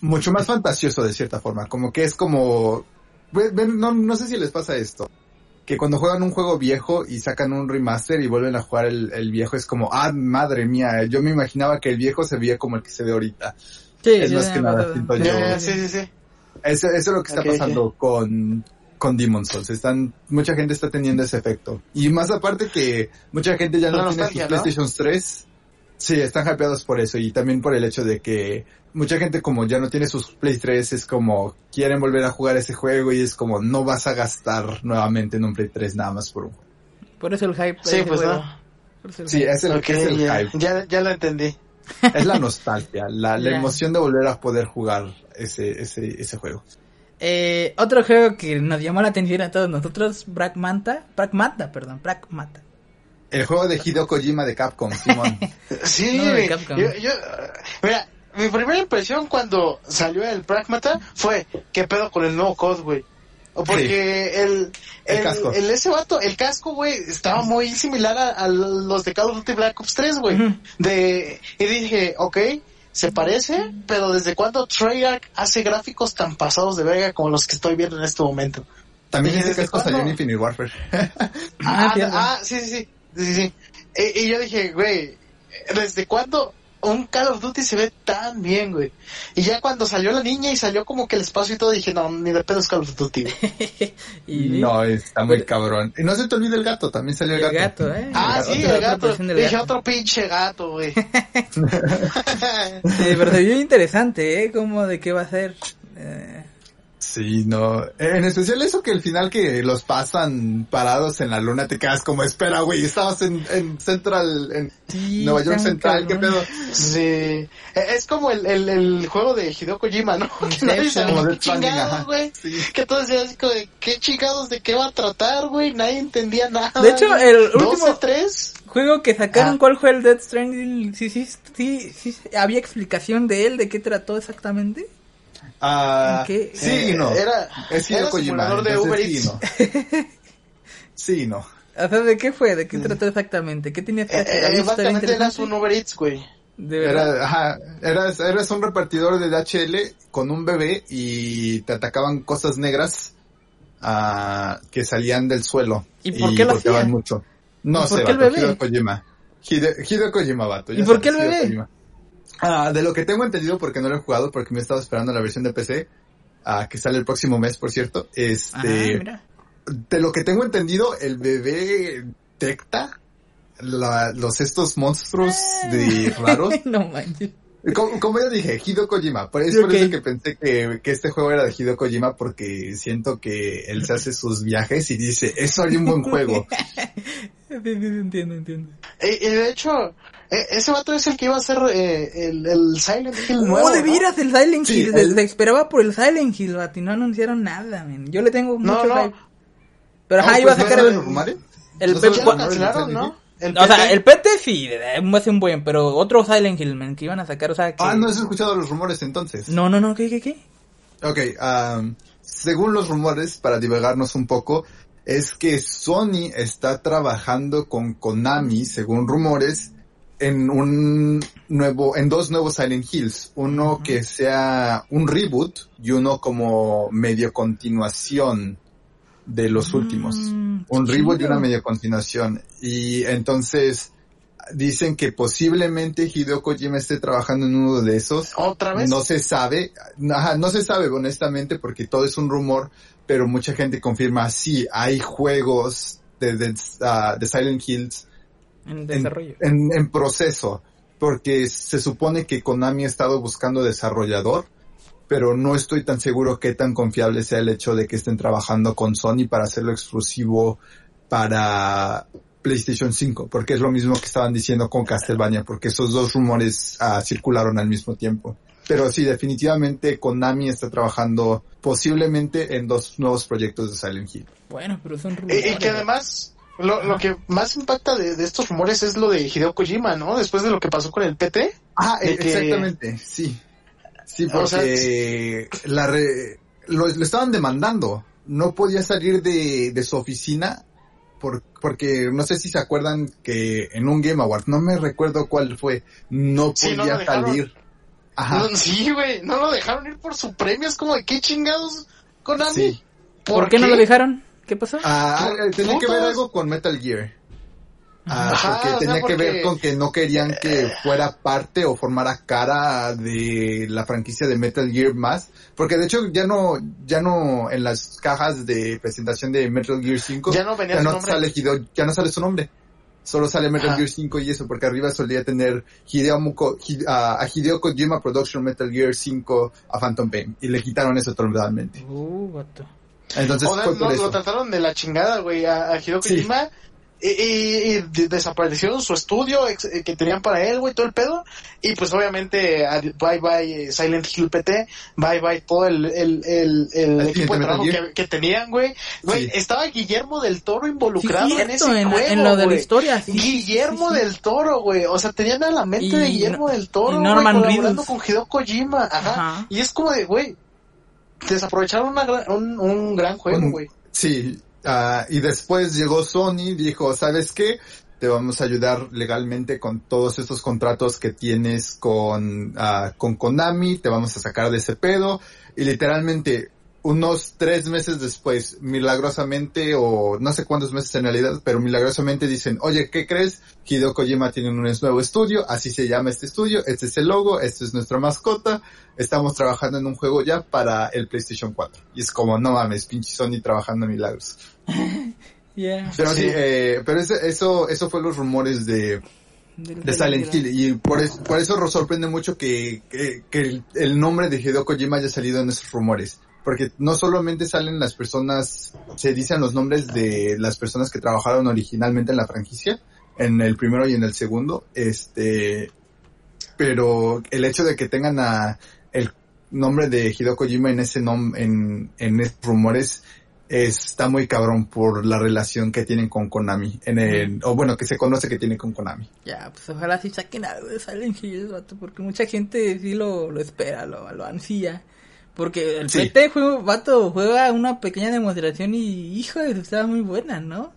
mucho más fantasioso de cierta forma. Como que es como, no, no sé si les pasa esto, que cuando juegan un juego viejo y sacan un remaster y vuelven a jugar el, el viejo, es como, ah, madre mía, yo me imaginaba que el viejo se veía como el que se ve ahorita. Sí, es más que nada, siento yo. Sí, sí, sí. Eso, eso es lo que está okay, pasando okay. con... con Demon's Souls, están, mucha gente está teniendo ese efecto, y más aparte que mucha gente ya no, no tiene sus ¿no? PlayStation tres, sí, están hypeados por eso, y también por el hecho de que mucha gente como ya no tiene sus Play tres, es como, quieren volver a jugar ese juego, y es como, no vas a gastar nuevamente en un Play tres nada más por un juego. Por eso el hype. Sí, pues no. Sí, es el, okay, es el yeah. hype. Ya, ya lo entendí. Es la nostalgia, la, la yeah. emoción de volver a poder jugar ese, ese, ese juego. Eh, otro juego que nos llamó la atención a todos nosotros, Black Manta, Black Manta, perdón, Black Manta. El juego de Hideo Kojima de Capcom, Simón. Sí, no, de Capcom. Yo, yo, mira, mi primera impresión cuando salió el Black Manta fue, ¿qué pedo con el nuevo C O D, güey? Porque sí. el, el, el, casco. el ese vato, el casco, güey, estaba muy similar a, a los de Call of Duty Black Ops tres, güey. Uh-huh. De, y dije, okay. Se parece, pero ¿desde cuándo Treyarch hace gráficos tan pasados de verga como los que estoy viendo en este momento? También dice que esto salió en Infinite Warfare. ah, ah, sí, sí, sí, sí. Y, y yo dije, güey, ¿desde cuándo un Call of Duty se ve tan bien, güey? Y ya cuando salió la niña y salió como que el espacio y todo, dije, no, ni de pedo es Call of Duty. ¿Y? No, está muy cabrón. Y no se te olvide el gato, también salió el, el gato. gato ¿eh? Ah, el gato, sí, el gato. Dije, gato. otro pinche gato, güey. Sí, pero se vio interesante, ¿eh? Como de qué va a ser. Eh... Sí, no. En especial eso que el final que los pasan parados en la luna, te quedas como, espera, güey, estabas en, en Central, en sí, Nueva York Central, cabrón. ¿Qué pedo? Sí. Es como el, el, el juego de Hideo Kojima, ¿no? Que nadie sabe, chingados, güey. Sí. Que todos decían como de, ¿qué chingados de qué va a tratar, güey? Nadie entendía nada. De hecho, el último tres juego que sacaron, ah. ¿cuál fue el Death Stranding? Sí, sí, sí, sí, ¿había explicación de él, de qué trató exactamente? Ah, ¿qué? Sí, eh, no. Era, es Hideo Kojima, de Uber sí, no. sí, no. O sea, ¿de qué fue? ¿De qué trató exactamente? ¿Qué tenía que hacer? Eh, básicamente eras un Uber Eats, güey. ¿De verdad? Era, ajá, eras, eras un repartidor de D H L con un bebé y te atacaban cosas negras uh, que salían del suelo. ¿Y por qué y lo hacían? Mucho. No sé, vato, Hideo Kojima. Hideo, Hideo Kojima, vato. ¿Y por qué el bebé? Ah, de lo que tengo entendido, porque no lo he jugado, porque me he estado esperando la versión de P C, ah, que sale el próximo mes, por cierto. Este, ah, mira. De lo que tengo entendido, el bebé detecta la, los estos monstruos de raros. No manches. Como, como ya dije, Hideo Kojima. Por eso, okay. por eso que pensé que, que este juego era de Hideo Kojima, porque siento que él se hace sus viajes y dice, eso haría un buen juego. Entiendo, entiendo. Eh, eh, de hecho, eh, ese vato es el que iba a ser eh, el, el Silent Hill nuevo. No, de veras, ¿no? El Silent sí, Hill. El... Se esperaba por el Silent Hill, vato, y no anunciaron nada, man. Yo le tengo mucho no, no. hype. Pero ajá, no, iba pues a sacar no el... Normal, ¿eh? El ¿No P P lo cancelaron, ¿no? El o sea, el P T sí, es un buen, pero otro Silent Hill, man, que iban a sacar, o sea... Que... Ah, ¿no has escuchado los rumores entonces? No, no, no, ¿qué, qué, qué? Okay, um, según los rumores, para divagarnos un poco, es que Sony está trabajando con Konami, según rumores, en un nuevo, en dos nuevos Silent Hills. Uno uh-huh. que sea un reboot y uno como medio continuación de los últimos. Mm, un reboot y una media continuación. Y entonces dicen que posiblemente Hideo Kojima esté trabajando en uno de esos. ¿Otra vez? No se sabe. Ajá, no se sabe honestamente porque todo es un rumor, pero mucha gente confirma, sí, hay juegos de, de, uh, de Silent Hills en desarrollo. En, en, en proceso, porque se supone que Konami ha estado buscando desarrollador, pero no estoy tan seguro qué tan confiable sea el hecho de que estén trabajando con Sony para hacerlo exclusivo para PlayStation cinco, porque es lo mismo que estaban diciendo con Castlevania, porque esos dos rumores uh, circularon al mismo tiempo. Pero sí, definitivamente Konami está trabajando posiblemente en dos nuevos proyectos de Silent Hill. Bueno, pero son rumores. Y, y que además... Lo, lo que más impacta de, de estos rumores es lo de Hideo Kojima, ¿no? Después de lo que pasó con el P T. Ah, que... exactamente, sí. Sí, porque o sea, la re, lo, lo estaban demandando. No podía salir de, de su oficina por, porque no sé si se acuerdan que en un Game Award, no me recuerdo cuál fue, no sí, podía no salir. Ajá. No, sí, güey, no lo dejaron ir por su premio. Es como de qué chingados, Konami. Sí. ¿Por, ¿Por qué, qué no lo dejaron? ¿Qué pasó? Ah, tenía putas? que ver algo con Metal Gear. Ah, Ajá, porque tenía o sea, porque... que ver con que no querían que fuera parte o formara cara de la franquicia de Metal Gear más. Porque de hecho ya no, ya no en las cajas de presentación de Metal Gear cinco ya no, venía ya su no sale Hideo, ya no sale su nombre. Solo sale Metal Ajá. Gear cinco y eso, porque arriba solía tener Hideo Muko, Hideo, uh, a Hideo Kojima Production Metal Gear cinco a Phantom Pain. Y le quitaron eso totalmente. Uh, what the... Entonces, o sea, no, lo trataron de la chingada, güey, a, a Hideo Kojima sí. y, y, y de, desaparecieron su estudio ex, que tenían para él, güey, todo el pedo. Y pues obviamente, a, bye bye Silent Hill P T, bye bye todo el, el, el, el equipo de trabajo que, que tenían, güey. Güey, sí. Estaba Guillermo del Toro involucrado sí, cierto, en ese en, juego, en lo de la historia. Sí, Guillermo sí, sí. del Toro, güey. O sea, tenían a la mente y, de Guillermo del Toro, güey, colaborando con Hideo Kojima. Ajá. Ajá. Y es como de, güey. Desaprovecharon una gran, un, un gran juego, güey. Sí, uh, y después llegó Sony, dijo, ¿sabes qué? Te vamos a ayudar legalmente con todos estos contratos que tienes con, uh, con Konami, te vamos a sacar de ese pedo. Y literalmente, unos tres meses después, milagrosamente, o no sé cuántos meses en realidad, pero milagrosamente dicen, oye, ¿qué crees? Hideo Kojima tiene un nuevo estudio, así se llama este estudio, este es el logo, esta es nuestra mascota, estamos trabajando en un juego ya para el PlayStation cuatro. Y es como, no mames, pinche Sony trabajando en milagros. yeah. Pero sí, eh, pero eso, eso, eso fue los rumores de... de Silent Hill, y por eso, por eso sorprende mucho que, que, que el nombre de Hideo Kojima haya salido en esos rumores, porque no solamente salen las personas, se dicen los nombres de las personas que trabajaron originalmente en la franquicia, en el primero y en el segundo, este, pero el hecho de que tengan a el nombre de Hideo Kojima en ese nom, en en esos rumores está muy cabrón por la relación que tienen con Konami, en el, o bueno, que se conoce que tiene con Konami. Ya, pues ojalá sí saquen algo de Silent Hill, porque mucha gente sí lo, lo espera, lo, lo ansía. Porque el sí. P T juego, vato, juega una pequeña demostración y, hijo, estaba muy buena, ¿no?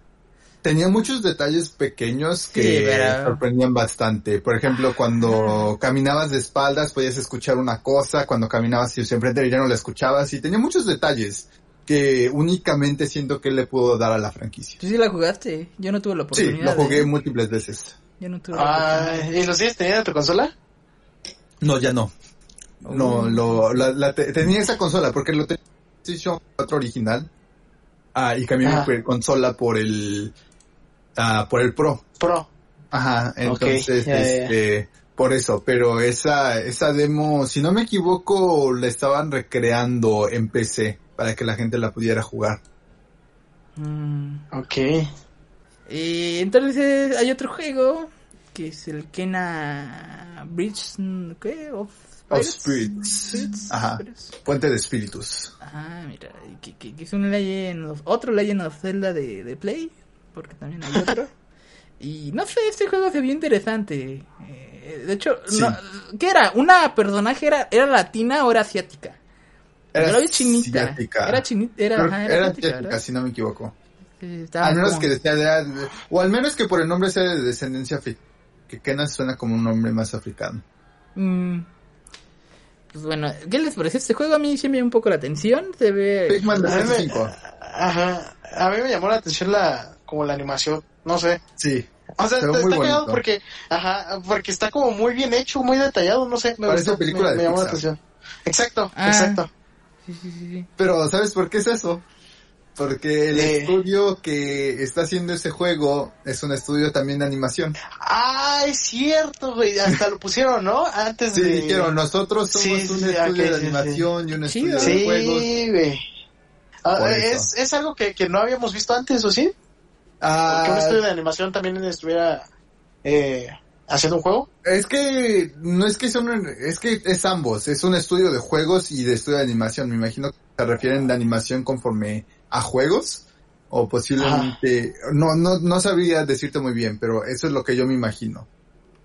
Tenía muchos detalles pequeños que sí, pero... sorprendían bastante. Por ejemplo, cuando caminabas de espaldas podías escuchar una cosa, cuando caminabas hacia enfrente ya no la escuchabas, y tenía muchos detalles que únicamente siento que le pudo dar a la franquicia. ¿Tú sí la jugaste? Yo no tuve la oportunidad. Sí, lo jugué de... múltiples veces. Yo no tuve ah, la oportunidad. ¿Y lo sigues teniendo en tu consola? No, ya no. Uh. No, lo, la, la te, tenía esa consola porque lo tenía en PlayStation cuatro original. Ah, y cambié ah. mi consola por el ah, por el Pro. Pro. Ajá, entonces okay. ya, este... Ya, ya. Por eso, pero esa esa demo, si no me equivoco, la estaban recreando en P C para que la gente la pudiera jugar. Mm, ok. Eh, entonces hay otro juego que es el Kena Bridge, ¿qué? Of Spirits. Ajá. Puente de espíritus. Ah, mira, que, que, que es un Legend of, otro Legend of Zelda de, de Play, porque también hay otro. Y no sé, este juego se vio interesante. Eh, de hecho, sí. no, ¿qué era? Una personaje era, era latina o era asiática. Era, era chinita. Asiática. Era chinita. Era, ajá, era, era asiática, asiática si no me equivoco. Sí, al menos como... que decía, era, o al menos que por el nombre sea de descendencia africana. Que Kena suena como un nombre más africano. Mm. Pues bueno, ¿qué les parece este juego? A mí sí me llama un poco la atención. Se ve. Pikman sesenta y cinco. Ajá. A mí me llamó la atención la como la animación. No sé. Sí. O sea, está cagado porque, ajá, porque está como muy bien hecho, muy detallado, no sé. Me parece gustó, película me, de me llamó la atención. Exacto, ah. exacto. Sí, sí, sí. Pero, ¿sabes por qué es eso? Porque el eh. estudio que está haciendo ese juego es un estudio también de animación. Ah, es cierto, güey. Hasta lo pusieron, ¿no? Antes sí, de... Sí, dijeron, nosotros somos sí, un sí, estudio okay, de animación sí, sí. y un estudio sí, de juegos. Sí, güey. Ah, es, es algo que, que no habíamos visto antes, ¿o sí? Ah, que un estudio de animación también estuviera eh, haciendo un juego. Es que no es que son, es que es ambos, es un estudio de juegos y de estudio de animación. Me imagino que se refieren de animación conforme a juegos o posiblemente ah. no no no sabría decirte muy bien, pero eso es lo que yo me imagino.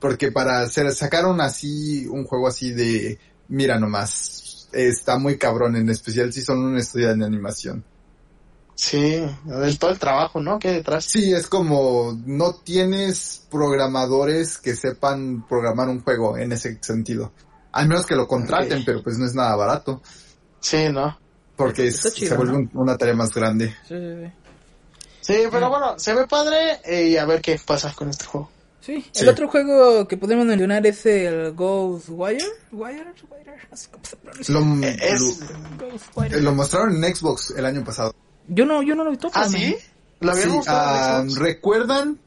Porque para hacer sacaron así un juego así de mira nomás, está muy cabrón, en especial si son un estudio de animación. Sí, del todo el trabajo, ¿no? ¿Qué hay detrás? Sí, es como no tienes programadores que sepan programar un juego en ese sentido. Al menos que lo contraten, okay. pero pues no es nada barato. Sí, ¿no? Porque es, chido, se vuelve ¿no? un, una tarea más grande. Sí, sí, sí. Sí, pero bueno, se ve padre eh, y a ver qué pasa con este juego. Sí, el sí. otro juego que podemos mencionar es el Ghostwire. Wire, Wire, no sé cómo se pronuncia. Lo, eh, es, lo, Ghostwire. Lo mostraron en Xbox el año pasado. Yo no, yo no lo he visto. ¿Ah, sí? ¿Lo habían sí, mostrado uh, en Xbox? ¿Recuerdan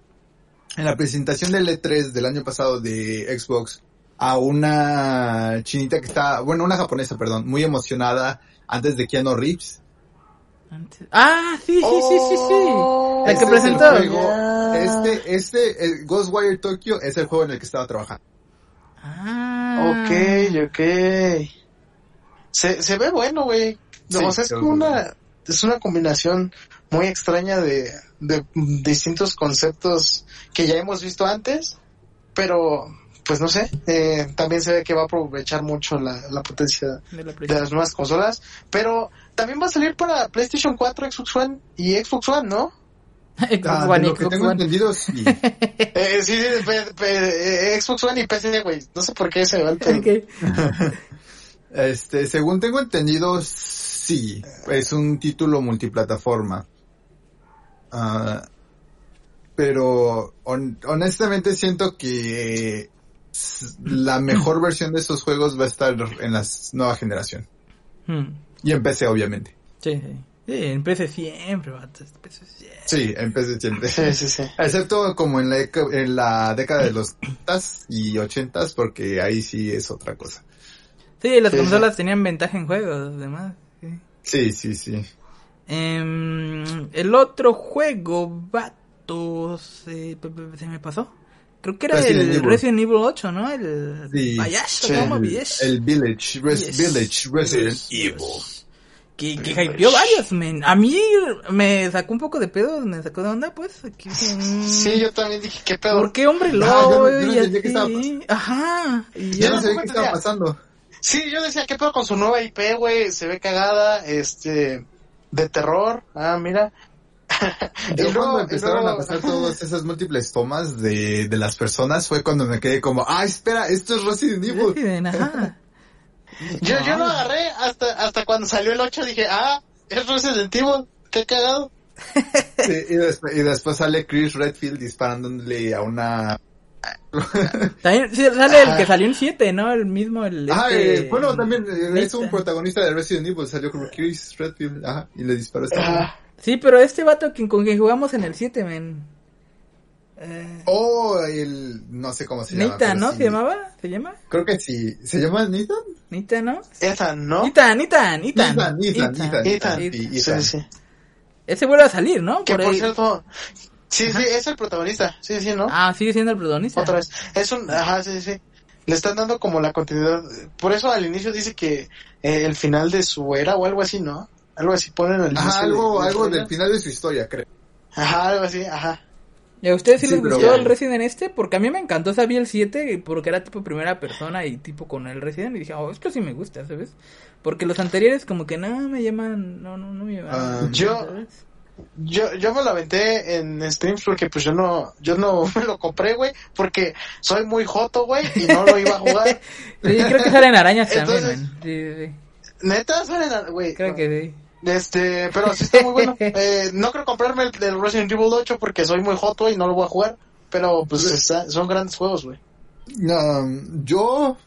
en la presentación del E tres del año pasado de Xbox a una chinita que está, bueno, una japonesa, perdón, muy emocionada antes de Keanu Reeves? Antes. Ah, sí, oh, sí, sí, sí, sí. La este que presentó. Es juego, yeah. Este, este, el Ghostwire Tokyo es el juego en el que estaba trabajando. Ah. Ok, ok. Se, se ve bueno, güey. No, sí, o sea, es como una... Es una combinación muy extraña de, de distintos conceptos que ya hemos visto antes, pero pues no sé, eh, también se ve que va a aprovechar mucho la, la potencia de, la de las nuevas consolas, pero también va a salir para PlayStation cuatro, Xbox One y Xbox One, ¿no? Xbox ah, One, lo Xbox que tengo One. Entendido, sí. eh, sí, sí pe, pe, eh, Xbox One y P C, güey, no sé por qué se va el okay. Este, según tengo entendido, sí, es un título multiplataforma. Uh, pero on, honestamente siento que la mejor versión de estos juegos va a estar en la nueva generación. Hmm. Y en P C, obviamente. Sí, sí. Sí, en P C siempre, vato. Sí, en P C siempre. Sí, sí, sí. Excepto como en la, en la década de los noventas y ochentas, porque ahí sí es otra cosa. Sí, las sí, consolas sí. tenían ventaja en juegos, además. Sí, Sí, sí, sí. Eh, el otro juego, vatos, eh, se me pasó. Creo que era Resident el Evil. Resident Evil ocho, ¿no? El sí, Bayash, ¿cómo? El, el Village, Res, yes. Village Resident yes. Evil. Que, que hypeó varios, men. A mí me sacó un poco de pedo, me sacó de onda, pues. Aquí, um... Sí, yo también dije, ¿qué pedo? ¿Por qué, hombre, lo no, yo, yo, yo y así? Ajá. Y yo, yo no sabía qué estaba pasando. Sí, yo decía, ¿qué pedo con su nueva I P, güey? Se ve cagada, este... de terror. Ah, mira... Yo cuando empezaron a pasar todas esas múltiples tomas de, de las personas fue cuando me quedé como, ah, espera, esto es Resident Evil. yo, yo lo agarré hasta, hasta cuando salió el ocho, dije, ah, es Resident Evil, qué cagado. Sí, y, después, y después sale Chris Redfield disparándole a una... También sí, sale el que salió en siete, ¿no? El mismo, el... Ah, este... eh, bueno, también es un protagonista de Resident Evil, salió como Chris Redfield, ajá, y le disparó a esta... Sí, pero este vato que, con quien jugamos en el siete, men. Eh... Oh, el... no sé cómo se llama. Nathan, ¿no? Sí. ¿Se llamaba? ¿Se llama? Creo que sí. ¿Se llama Nathan? Nathan, ¿no? Nathan, ¿no? Nathan, Nathan, Nathan. Nathan, Nathan, Nathan. Sí, sí. Ese vuelve a salir, ¿no? Que por, por cierto... Sí, ajá. Sí, es el protagonista. Sí, sí, ¿no? Ah, sigue siendo el protagonista. Otra vez. Es un... Ajá, sí, sí. Le están dando como la continuidad. Por eso al inicio dice que eh, el final de su era o algo así, ¿no? Algo así ponen al inicio. Ajá, algo, de, algo del final de su historia, creo. Ajá, algo así, ajá. ¿Y a ustedes sí, sí les gustó bueno. el Resident este? Porque a mí me encantó, sabía el siete, porque era tipo primera persona y tipo con el Resident. Y dije, oh, esto sí me gusta, ¿sabes? Porque los anteriores como que nada me llaman, no, no, no me llaman. Um, yo, yo, yo me lo aventé en streams porque pues yo no, yo no me lo compré, güey. Porque soy muy joto, güey, y no lo iba a jugar. Sí, yo creo que salen arañas también, man. Sí, sí, sí. ¿Neta salen arañas, güey? Creo no. que sí. Este, pero sí está muy bueno. Eh, no creo comprarme el, el Resident Evil ocho porque soy muy hot, güey, y no lo voy a jugar. Pero pues está, son grandes juegos, güey. Um, yo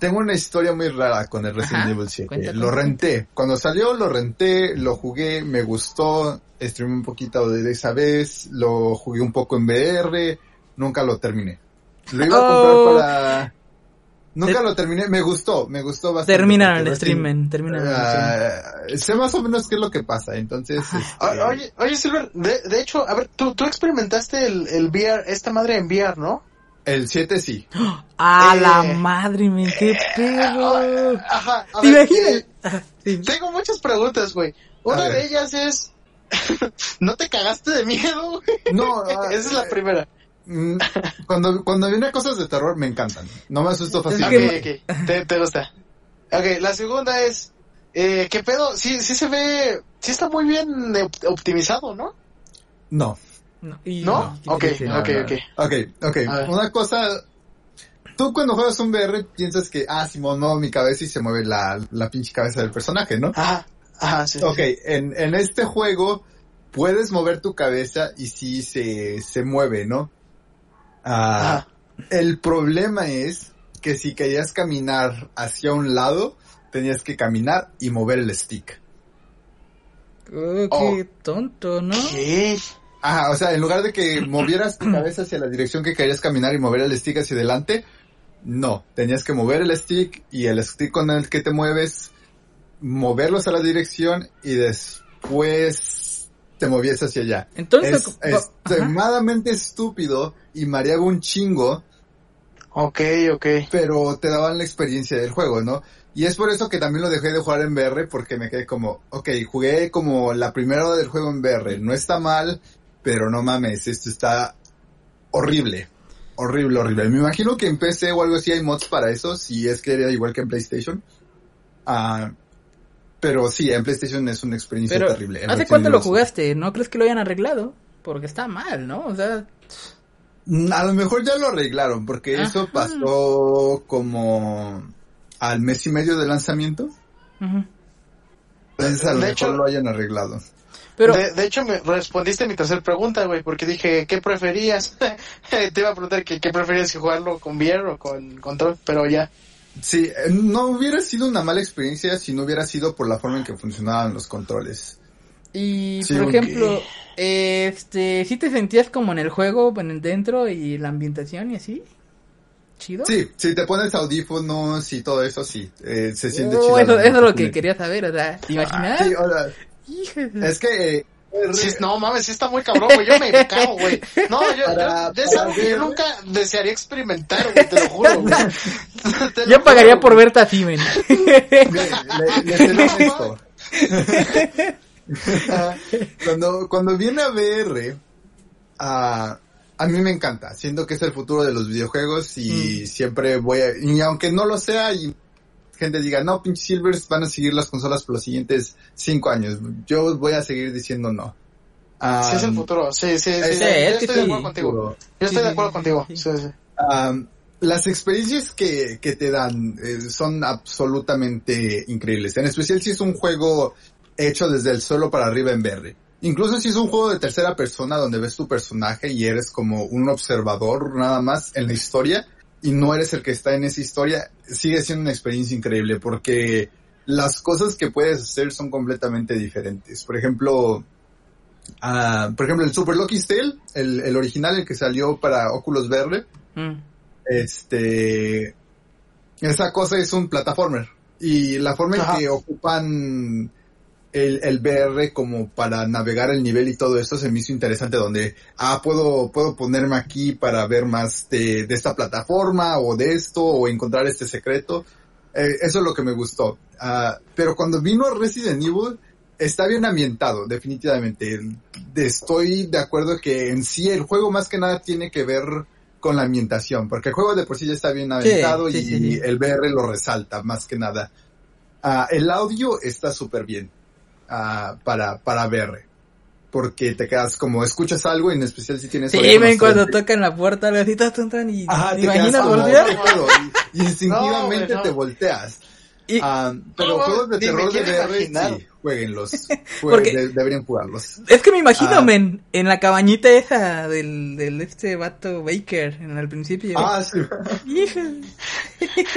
tengo una historia muy rara con el Resident Ajá, Evil siete. Cuéntate, lo renté. Cuéntate. Cuando salió, lo renté, lo jugué, me gustó. Streamé un poquito de esa vez, lo jugué un poco en V R. Nunca lo terminé. Lo iba oh. a comprar para... Nunca Ter- lo terminé, me gustó, me gustó bastante. Termina el streaming, termina uh, el streaming. Sé más o menos qué es lo que pasa, entonces... Este... Oye, oye Silver, de, de hecho, a ver, tú, tú experimentaste el, el V R, esta madre en V R, ¿no? El siete sí. ¡Ah, eh, la madre, me qué pedo! Eh, ajá, a ¿Te ver, imaginas? Eh, sí. Tengo muchas preguntas, güey. Una de ellas es... ¿No te cagaste de miedo, güey? No. Esa eh, es la primera. Cuando cuando viene cosas de terror me encantan. No me asusto fácilmente. Okay, okay. Te, te gusta. Okay, la segunda es eh, ¿qué pedo? Sí, sí se ve, sí está muy bien optimizado, ¿no? No. No. Y ¿No? no okay, okay, no, okay, okay. Okay, okay. Una cosa, tú cuando juegas un V R piensas que ah, si no, mi cabeza y se mueve la la pinche cabeza del personaje, ¿no? Ajá. Ajá, sí. Okay, sí. en en este juego puedes mover tu cabeza y sí se se mueve, ¿no? Ah, el problema es que si querías caminar hacia un lado, tenías que caminar y mover el stick. Oh, qué oh. tonto, ¿no? ¿Qué? Ajá, o sea, en lugar de que movieras tu cabeza hacia la dirección que querías caminar y mover el stick hacia adelante, no, tenías que mover el stick y el stick con el que te mueves, moverlos a la dirección y después... te movías hacia allá. Entonces, es lo... extremadamente Ajá. estúpido y mareaba un chingo. Ok, ok. Pero te daban la experiencia del juego, ¿no? Y es por eso que también lo dejé de jugar en V R porque me quedé como, ok, jugué como la primera hora del juego en V R. No está mal, pero no mames, esto está horrible. Horrible, horrible. Me imagino que en P C o algo así hay mods para eso, si es que era igual que en PlayStation. Ah... Uh, Pero sí, en PlayStation es una experiencia Pero, terrible. ¿Hace cuánto lo jugaste? ¿No crees que lo hayan arreglado? Porque está mal, ¿no? O sea... A lo mejor ya lo arreglaron, porque Ajá. eso pasó como al mes y medio de lanzamiento. Uh-huh. Entonces a lo de mejor hecho, lo hayan arreglado. Pero de, de hecho, me respondiste a mi tercera pregunta, güey, porque dije, ¿qué preferías? Te iba a preguntar que, qué preferías, si jugarlo con V R o con Control, pero ya... Sí, no hubiera sido una mala experiencia si no hubiera sido por la forma en que funcionaban los controles. Y, sí, por ejemplo, okay. este, ¿sí te sentías como en el juego, en el dentro y la ambientación y así? chido. Sí, si te pones audífonos y todo eso, sí, eh, se siente oh, chido. Eso, eso es lo que quería saber, o sea, ¿te imaginas? Ah, sí, ahora, es que... Eh, Sí, no mames, sí está muy cabrón, güey. Yo me cago, güey. No, yo, para, yo, de esa, yo nunca desearía experimentar, güey, te lo juro, güey. Te lo yo pagaría juro, por verte así, men. Cuando, cuando viene a V R, a, a mí me encanta. Siento que es el futuro de los videojuegos y mm. siempre voy a... Y aunque no lo sea... Y, gente diga, no, pinche Silvers, van a seguir las consolas por los siguientes cinco años. Yo voy a seguir diciendo no. Um, sí, es el futuro. Sí, sí, sí. Es, sí, es yo estoy de acuerdo sí. contigo. Yo estoy sí, de acuerdo contigo. Sí, sí. Sí, sí. Um, las experiencias que, que te dan eh, son absolutamente increíbles. En especial si es un juego hecho desde el suelo para arriba en V R. Incluso si es un juego de tercera persona donde ves tu personaje y eres como un observador nada más en la historia... y no eres el que está en esa historia, sigue siendo una experiencia increíble porque las cosas que puedes hacer son completamente diferentes. Por ejemplo, uh, por ejemplo el Super Lucky's Tale, el, el original, el que salió para Oculus V R, mm. este, esa cosa es un plataformer. Y la forma en Ajá. que ocupan el, el V R como para navegar el nivel y todo esto se me hizo interesante, donde, ah, puedo, puedo ponerme aquí para ver más de, de esta plataforma o de esto o encontrar este secreto. Eh, eso es lo que me gustó. Uh, pero cuando vino Resident Evil, está bien ambientado, definitivamente. Estoy de acuerdo que en sí el juego más que nada tiene que ver con la ambientación, porque el juego de por sí ya está bien ambientado sí, y sí, sí. el V R lo resalta más que nada. Uh, el audio está súper bien. Uh, para para ver, porque te quedas como escuchas algo, en especial si tienes. Sí, ven cuando tocan la puerta, las citas entran y Ajá, te imaginas voltear y, y instintivamente no, no. te volteas. Y, um, pero no, juegos de terror de V R, sí, jueguenlos, jueguen, porque de, deberían jugarlos. Es que me imagino, uh, men, en la cabañita esa del, del este vato Baker, en el principio. Ah, sí.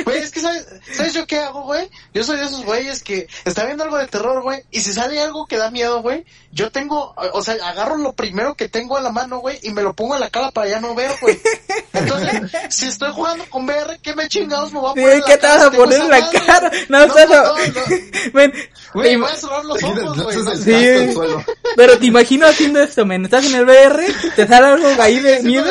Güey, es que ¿sabes, ¿sabes yo qué hago, güey? Yo soy de esos güeyes que está viendo algo de terror, güey, y si sale algo que da miedo, güey, yo tengo, o sea, agarro lo primero que tengo a la mano, güey, y me lo pongo en la cara para ya no ver, güey. Entonces, si estoy jugando con V R, ¿qué me chingados me voy a poner en la cara? ¿Qué te vas a poner en la cara? No, no, no, no, no. Güey, voy a cerrar los ojos, güey. Sí, pero te imagino haciendo esto, men. Estás en el V R, te sale algo ahí de miedo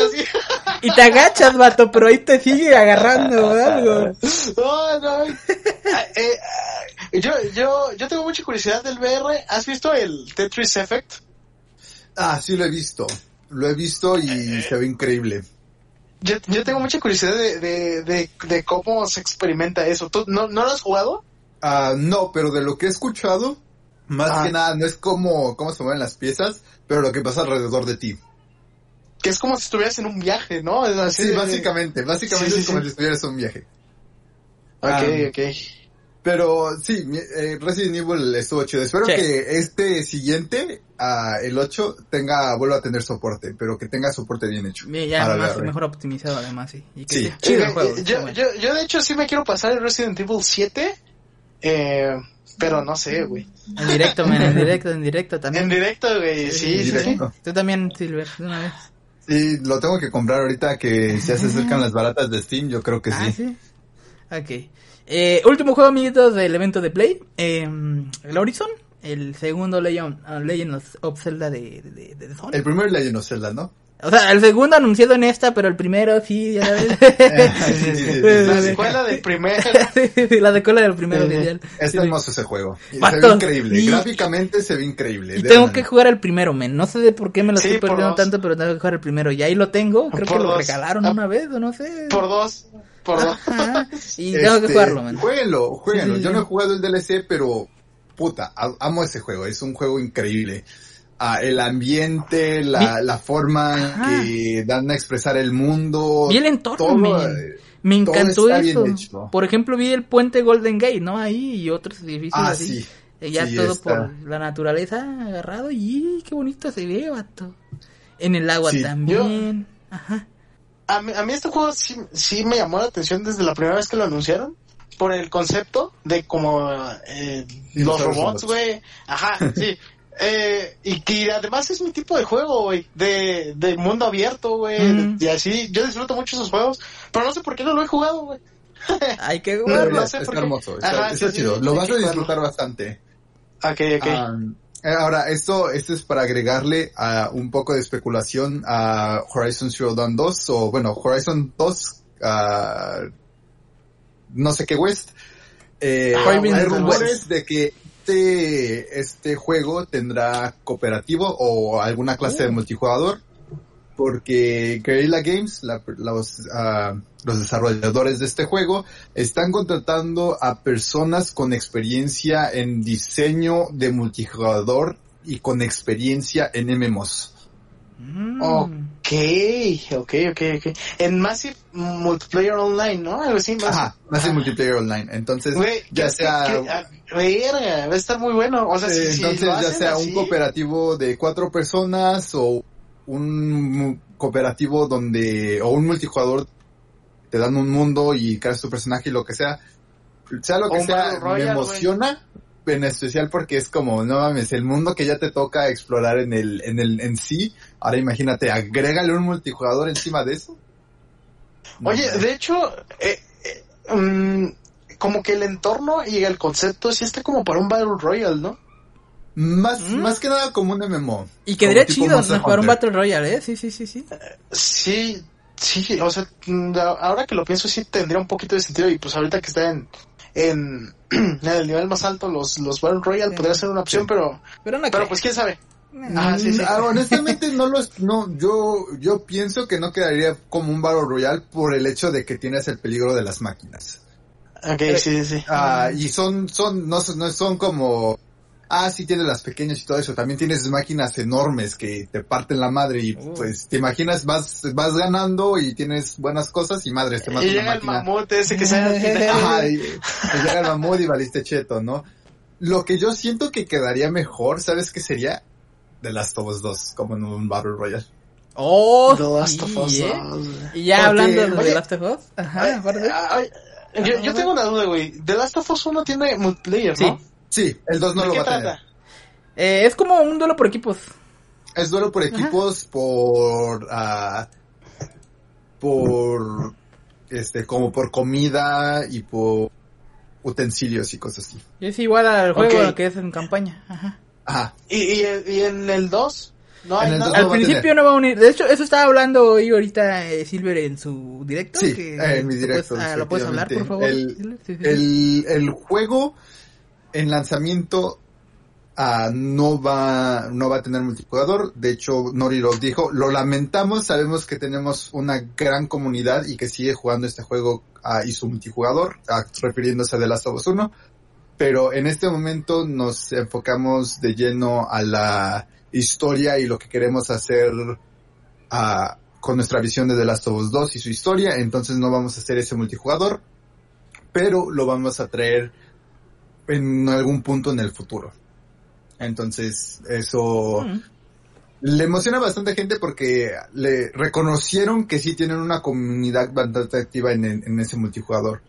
y te agachas, vato, pero ahí te sigue agarrando algo. No, no. Eh, yo, yo, yo tengo mucha curiosidad del V R. ¿Has visto el Tetris Effect? Ah, sí lo he visto. Lo he visto y se ve increíble. Yo, yo tengo mucha curiosidad de, de, de, de cómo se experimenta eso. ¿Tú no, no lo has jugado? Uh, no, pero de lo que he escuchado, más ah. que nada, no es como cómo se mueven las piezas, pero lo que pasa alrededor de ti. Que es como si estuvieras en un viaje, ¿no? Es así, sí, básicamente. Básicamente sí, sí, es como sí. si estuvieras en un viaje. Ok, um, ok. Pero sí, eh, Resident Evil estuvo chido. Espero sí. que este siguiente, uh, el ocho, tenga, vuelva a tener soporte, pero que tenga soporte bien hecho. Bien, ya además, mejor optimizado además, sí. Y que sí. sea chido eh, el juego. Eh, yo, bueno. yo, yo de hecho sí me quiero pasar el Resident Evil siete, eh, pero no sé, güey. En directo, man, en directo, en directo también. En directo, güey, sí, sí, directo. sí. Tú también, Silver, una vez. Sí, lo tengo que comprar ahorita que ya se acercan las baratas de Steam, yo creo que ah, sí. sí. Ok. Eh, último juego, amiguitos, del evento de Play, eh, el Horizon, el segundo Legend, uh, Legend of Zelda de, de, de Sony. El primer Legend of Zelda, ¿no? O sea, el segundo anunciado en esta, pero el primero, sí, ya sabes. sí, sí, sí, sí. La secuela del primero. sí, la secuela del primero. Sí, sí. Es hermoso ese juego. Bato, se ve increíble. Y... Gráficamente se ve increíble. Y tengo que jugar el primero, men. No sé de por qué me lo sí, estoy perdiendo tanto, pero tengo que jugar el primero. Y ahí lo tengo. Creo por que dos. Lo regalaron ah, una vez, o no sé. Por dos. Por dos. Ajá. Y este, tengo que jugarlo, men. Jueguenlo, jueguenlo. Sí, sí, Yo sí. no he jugado el D L C, pero... Puta, amo ese juego. Es un juego increíble. Ah, el ambiente, la, la forma Ajá. que dan a expresar el mundo. Vi el entorno, todo, me, me encantó eso. Por ejemplo, vi el puente Golden Gate, ¿no? Ahí y otros edificios ah, así. Sí. Ya sí, todo está. Por la naturaleza agarrado. Y qué bonito se ve, vato. En el agua sí. también. Yo, Ajá. A mí, a mí este juego sí, sí me llamó la atención desde la primera vez que lo anunciaron. Por el concepto de como eh, los robots, güey. Ajá, sí. Eh, y que además es mi tipo de juego, güey, de, de mundo abierto, güey, mm. y así. Yo disfruto mucho esos juegos, pero no sé por qué no lo he jugado, güey. Hay que jugarlo. No, no sé, está porque... hermoso, está, Ajá, está sí, chido. Sí, lo vas a disfrutar bastante. Ok, ok. Um, ahora, esto, esto es para agregarle uh, un poco de especulación a Horizon Zero Dawn dos, o bueno, Horizon dos, uh, no sé qué West. Eh, ah, hay rumores de que este, este juego tendrá cooperativo o alguna clase uh. de multijugador, porque Guerrilla Games, la, los, uh, los desarrolladores de este juego, están contratando a personas con experiencia en diseño de multijugador y con experiencia en M M Os. Mm. Ok, ok, ok, ok. En Massive Multiplayer Online, ¿no? Algo así. Massive. Ajá, Massive ah. Multiplayer Online. Entonces, wey, ya que, sea... Que, que, verga, va a estar muy bueno. O sea, eh, si, entonces, si ya hacen, sea así. Un cooperativo de cuatro personas o... un cooperativo donde, o un multijugador, te dan un mundo y creas tu personaje y lo que sea, sea lo que oh, sea, Royal, me emociona, bueno. En especial porque es como, no mames, el mundo que ya te toca explorar en el, en el, en sí, ahora imagínate, agrégale un multijugador encima de eso. No Oye, mames. De hecho, eh, eh, um, como que el entorno y el concepto sí está como para un Battle Royale, ¿no? Más, mm. más que nada como un M M O. Y quedaría chido jugar un Battle Royale, ¿eh? Sí, sí, sí, sí. Sí, sí, o sea, ahora que lo pienso sí tendría un poquito de sentido. Y pues ahorita que está en, en, en el nivel más alto, los, los Battle Royale sí. podría ser una opción, sí. pero pero, no pero pues quién sabe. Ah, sí, sí. Ah, honestamente no los no yo yo pienso que no quedaría como un Battle Royale por el hecho de que tienes el peligro de las máquinas. Okay, pero, sí, sí. Ah, y son son no no son como ah, sí tienes las pequeñas y todo eso, también tienes máquinas enormes que te parten la madre y uh. pues te imaginas, vas vas ganando y tienes buenas cosas y madre, te mata una máquina. Y llega el mamut ese que sale al final. Y, y llega el mamut y valiste cheto, ¿no? Lo que yo siento que quedaría mejor, ¿sabes qué sería? The Last of Us dos, como en un Battle Royale. Oh, The Last of Us yeah. dos. Y ya porque, hablando de oye, The Last of Us, ajá, aparte. Yo, yo tengo una duda, güey. The Last of Us uno tiene multiplayer, ¿no? Sí. Sí, el dos no lo va a tener. Eh, es como un duelo por equipos. Es duelo por equipos, ajá. por... Uh, por... Este, como por comida y por utensilios y cosas así. Y es igual al juego okay. que es en campaña. Ajá. Ajá. ¿Y, y, y en el dos? No hay nada. Al principio no va a unir. De hecho, eso estaba hablando hoy ahorita eh, Silver en su directo. Sí, que, eh, en mi directo. Pues, ah, ¿lo puedes hablar, por favor? El, sí, sí, sí. el, el juego... En lanzamiento uh, no va no va a tener multijugador. De hecho, Naughty Dog dijo, lo lamentamos, sabemos que tenemos una gran comunidad y que sigue jugando este juego uh, y su multijugador, uh, refiriéndose a The Last of Us uno. Pero en este momento nos enfocamos de lleno a la historia y lo que queremos hacer uh, con nuestra visión de The Last of Us dos y su historia. Entonces no vamos a hacer ese multijugador, pero lo vamos a traer en algún punto en el futuro. Entonces eso mm. le emociona a bastante gente porque le reconocieron que sí tienen una comunidad bastante activa en, en ese multijugador.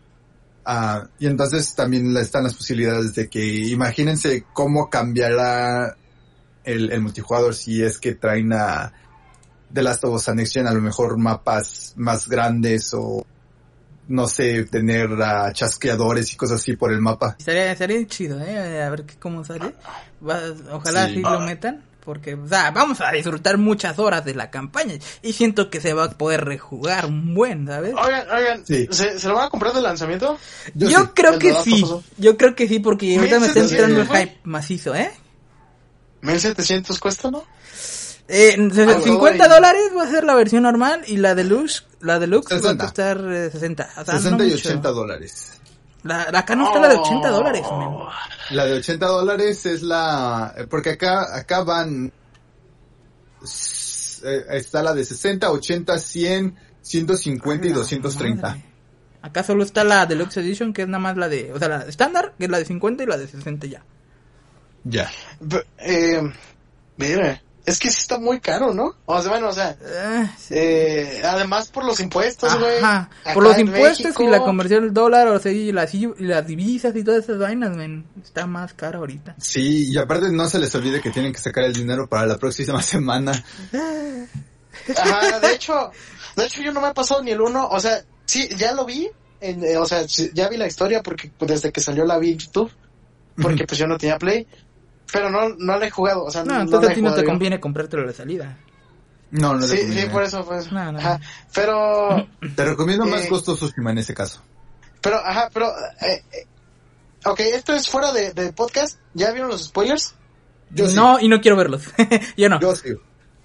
Uh, y entonces también están las posibilidades de que imagínense cómo cambiará el, el multijugador si es que traen a The Last of Us Anexion, a lo mejor mapas más grandes o no sé, tener uh, chasqueadores y cosas así por el mapa. Estaría, estaría chido, ¿eh? A ver qué, cómo sale. Va, ojalá sí, sí lo metan, porque o sea, vamos a disfrutar muchas horas de la campaña. Y siento que se va a poder rejugar un buen, ¿sabes? Oigan, oigan, sí. ¿se, ¿se lo van a comprar de lanzamiento? Yo, Yo sí. creo que sí. Pasó. Yo creo que sí, porque ahorita me está entrando el hype macizo, ¿eh? mil setecientos cuesta, ¿no? Eh, cincuenta dólares va a ser la versión normal y la deluxe, la deluxe sesenta. Va a costar eh, sesenta. O sea, sesenta no y mucho. ochenta dólares. La, la acá no oh. está la de ochenta dólares. Man. La de ochenta dólares es la, porque acá, acá van, eh, está la de sesenta, ochenta, cien, ciento cincuenta y doscientos treinta. Madre. Acá solo está la deluxe edition que es nada más la de, o sea, la estándar que es la de cincuenta y la de sesenta ya. Ya. Yeah. Eh, mire. Es que sí está muy caro, ¿no? O sea, bueno, o sea, eh, sí. eh, además por los impuestos, güey. Ajá, por los impuestos México. Y la conversión del dólar, o sea, y las, y las divisas y todas esas vainas, men, está más caro ahorita. Sí, y aparte no se les olvide que tienen que sacar el dinero para la próxima semana. Ajá, de hecho, de hecho yo no me he pasado ni el uno, o sea, sí, ya lo vi, en, eh, o sea, ya vi la historia porque desde que salió la vi en YouTube, porque pues yo no tenía Play. Pero no, no la he jugado, o sea, no, no entonces a ti no te conviene comprártelo a la salida. No, no te sí, conviene. Sí, por eso, por eso. No, no. Ajá, pero... Te recomiendo eh, más Ghost Tsushima en ese caso. Pero, ajá, pero... Eh, eh, ok, esto es fuera de, de podcast. ¿Ya vieron los spoilers? Yo no, sí. Y no quiero verlos. Yo no. Yo sí.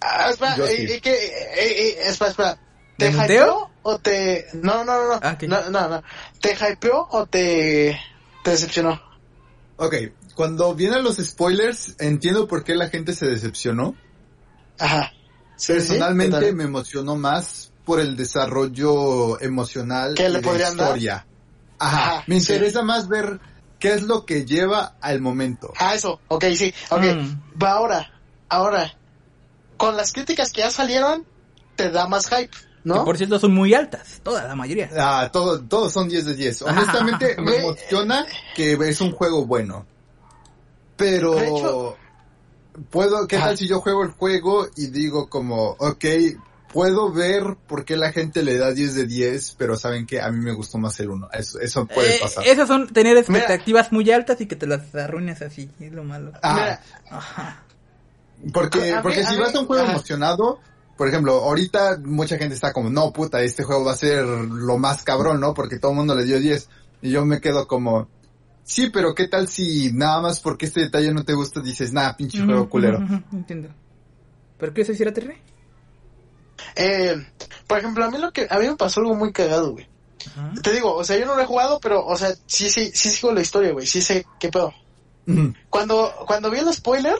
Ah, espera, Yo eh, sí. que, eh, eh, espera, espera. ¿Te hypeó o te...? No, no, no, no. Ah, okay. no, no, no. ¿Te hypeó o te... te decepcionó? Ok. Cuando vienen los spoilers, entiendo por qué la gente se decepcionó. Ajá. Sí, Personalmente sí, me emocionó más por el desarrollo emocional de la historia. Dar? Ajá. Ajá. Me sí. interesa más ver qué es lo que lleva al momento. Ah, eso. Ok, sí. Ok. Mm. Va ahora. Ahora. Con las críticas que ya salieron, te da más hype, ¿no? Que por cierto son muy altas, toda la mayoría. Ah, todos todos son diez de diez. Honestamente, me emociona que es un juego bueno. Pero, de hecho, puedo, ¿qué ah, tal si yo juego el juego y digo como, ok, puedo ver por qué la gente le da diez de diez, pero saben que a mí me gustó más el uno? Eso, eso puede eh, pasar. Esas son tener expectativas mira, muy altas y que te las arruines así, es lo malo. Ah, mira, porque, porque mí, si vas a un juego ajá. emocionado, por ejemplo, ahorita mucha gente está como, no, puta, este juego va a ser lo más cabrón, ¿no? Porque todo el mundo le dio diez. Y yo me quedo como... Sí, pero ¿qué tal si nada más porque este detalle no te gusta dices, nah, pinche uh-huh, juego culero? Uh-huh, entiendo. ¿Pero qué es decir a T R? Eh, por ejemplo, a mí lo que a mí me pasó algo muy cagado, güey. Uh-huh. Te digo, o sea, yo no lo he jugado, pero, o sea, sí, sí, sí sigo la historia, güey. Sí sé qué pedo. Uh-huh. Cuando, cuando vi el spoiler,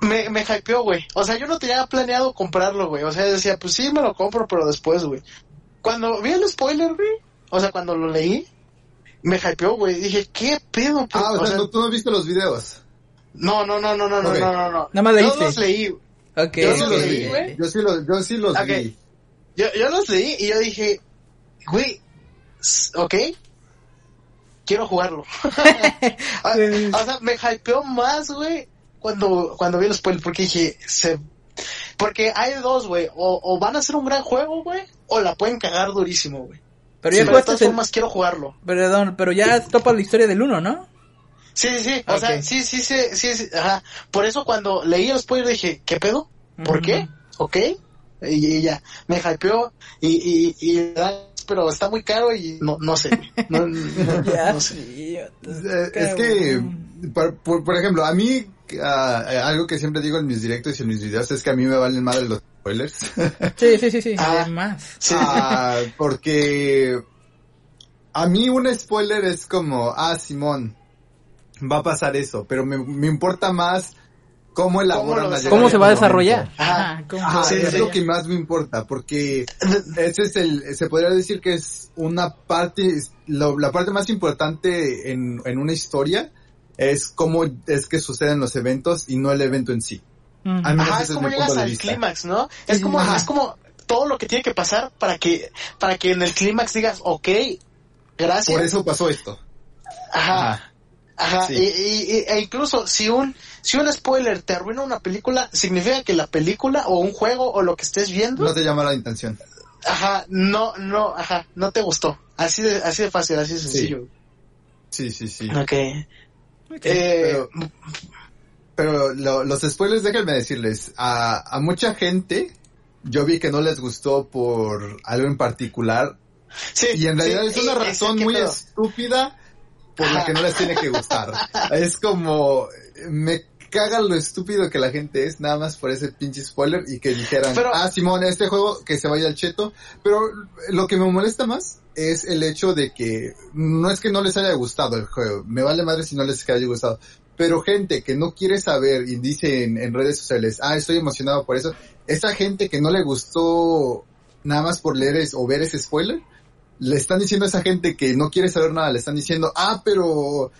me, me hypeó, güey. O sea, yo no tenía planeado comprarlo, güey. O sea, decía, pues sí, me lo compro, pero después, güey. Cuando vi el spoiler, güey, o sea, cuando lo leí, me hypeó, güey. Dije, ¿qué pedo? Ah, o, o sea, sea, ¿tú no viste los videos? No, no, no, no, no, okay. no, no, no. Nada más leíste. Yo los leí. Okay, yo no okay. los leí, güey. Yo sí los, yo sí los okay. vi. Yo, yo los leí y yo dije, güey, ok, quiero jugarlo. o, o sea, me hypeó más, güey, cuando, cuando vi los spoilers, porque dije, se... Porque hay dos, güey, o, o van a ser un gran juego, güey, o la pueden cagar durísimo, güey. Pero ya sí, de todas el... formas quiero jugarlo. Perdón, pero ya topa la historia del uno, ¿no? Sí, sí, sí. O okay. sea, sí, sí, sí, sí, sí. Ajá. Por eso cuando leí el spoiler dije, ¿qué pedo? ¿Por uh-huh. qué? ¿Ok? Y, y ya, me hypeó y, y, y, pero está muy caro y no, no sé. No, no, yeah. no sé. Es que, por, por, por ejemplo, a mí, uh, algo que siempre digo en mis directos y en mis videos es que a mí me valen madre los spoilers. Sí, sí, sí, sí. Además. Ah, sí. Ah, porque a mí un spoiler es como, ah, Simón, va a pasar eso, pero me, me importa más cómo elaboran la ¿Cómo se va a desarrollar? Ah, ¿cómo ah, se es lo que más me importa, porque ese es el, se podría decir que es una parte, lo, la parte más importante en, en una historia es cómo es que suceden los eventos y no el evento en sí. Ajá, es como llegas al clímax, ¿no? Es como, ajá. es como todo lo que tiene que pasar para que, para que en el clímax digas, ok, gracias. Por eso pasó esto. Ajá, ajá. ajá. Sí. Y, y, e incluso si un, si un spoiler te arruina una película, significa que la película o un juego o lo que estés viendo no te llama la atención. Ajá, no, no, ajá, no te gustó. Así de, así de fácil, así de sencillo. Sí, sí, sí. sí. Ok. okay eh, pero... Pero lo, los spoilers, déjenme decirles, a, a mucha gente yo vi que no les gustó por algo en particular. Sí, y en realidad sí, es una sí, razón muy pedo. estúpida por la que no les tiene que gustar. Es como, me caga lo estúpido que la gente es, nada más por ese pinche spoiler y que dijeran, pero, ah, Simón, este juego que se vaya al cheto. Pero lo que me molesta más es el hecho de que no es que no les haya gustado el juego, me vale madre si no les haya gustado. Pero gente que no quiere saber y dice en, en redes sociales, ah, estoy emocionado por eso. Esa gente que no le gustó nada más por leer es, o ver ese spoiler, le están diciendo a esa gente que no quiere saber nada, le están diciendo, ah, pero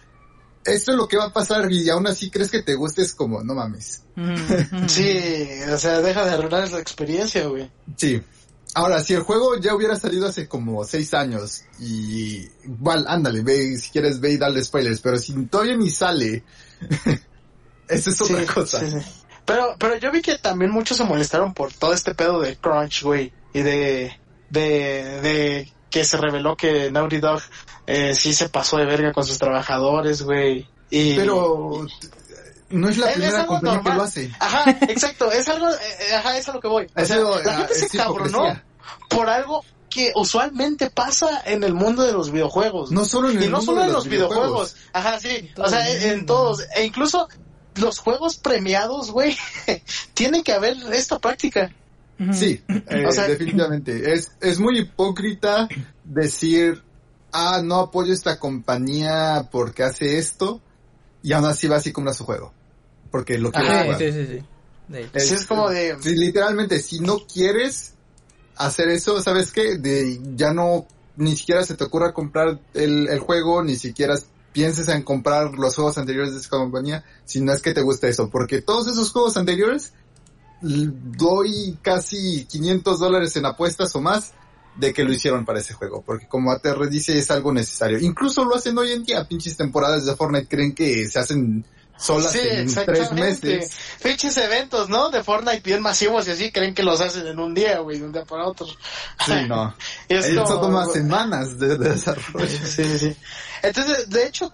esto es lo que va a pasar y aún así crees que te guste, es como, no mames. Mm-hmm. Sí, o sea, deja de arruinar la experiencia, güey. Sí. Ahora, si el juego ya hubiera salido hace como seis años y... Bueno, ándale, ve, si quieres ve y dale spoilers, pero si todavía ni sale, esa es otra sí, cosa. Sí, sí. Pero, pero yo vi que también muchos se molestaron por todo este pedo de crunch, güey, y de... de... de... que se reveló que Naughty Dog eh, sí se pasó de verga con sus trabajadores, güey. Y... pero no es la primera es compañía normal que lo hace. Ajá, exacto, es algo, eh, ajá, es a lo que voy. O sea, algo, la gente se cabronó por algo que usualmente pasa en el mundo de los videojuegos. No solo en el y no mundo solo de en los videojuegos. videojuegos. Ajá, sí, o sea, en, en todos. E incluso los juegos premiados, güey, tienen que haber esta práctica. Sí, eh, o sea, definitivamente. Es, es muy hipócrita decir, ah, no apoyo esta compañía porque hace esto, y aún así va así como a su juego. Porque lo quiere jugar. Sí, sí, sí. Sí. Es, es como de... Sí, literalmente, si no quieres hacer eso, ¿sabes qué? De, ya no, ni siquiera se te ocurra comprar el, el juego, ni siquiera pienses en comprar los juegos anteriores de esta compañía, si no es que te gusta eso. Porque todos esos juegos anteriores... doy casi quinientos dólares en apuestas o más de que lo hicieron para ese juego, porque como A T R dice, es algo necesario. Incluso lo hacen hoy en día, pinches temporadas de Fortnite creen que se hacen solas sí, en tres meses. Pinches eventos, ¿no? De Fortnite bien masivos y así, creen que los hacen en un día, güey, de un día para otro. Sí, no. Eso como... toma semanas de, de desarrollo. Sí, sí. Entonces, de hecho,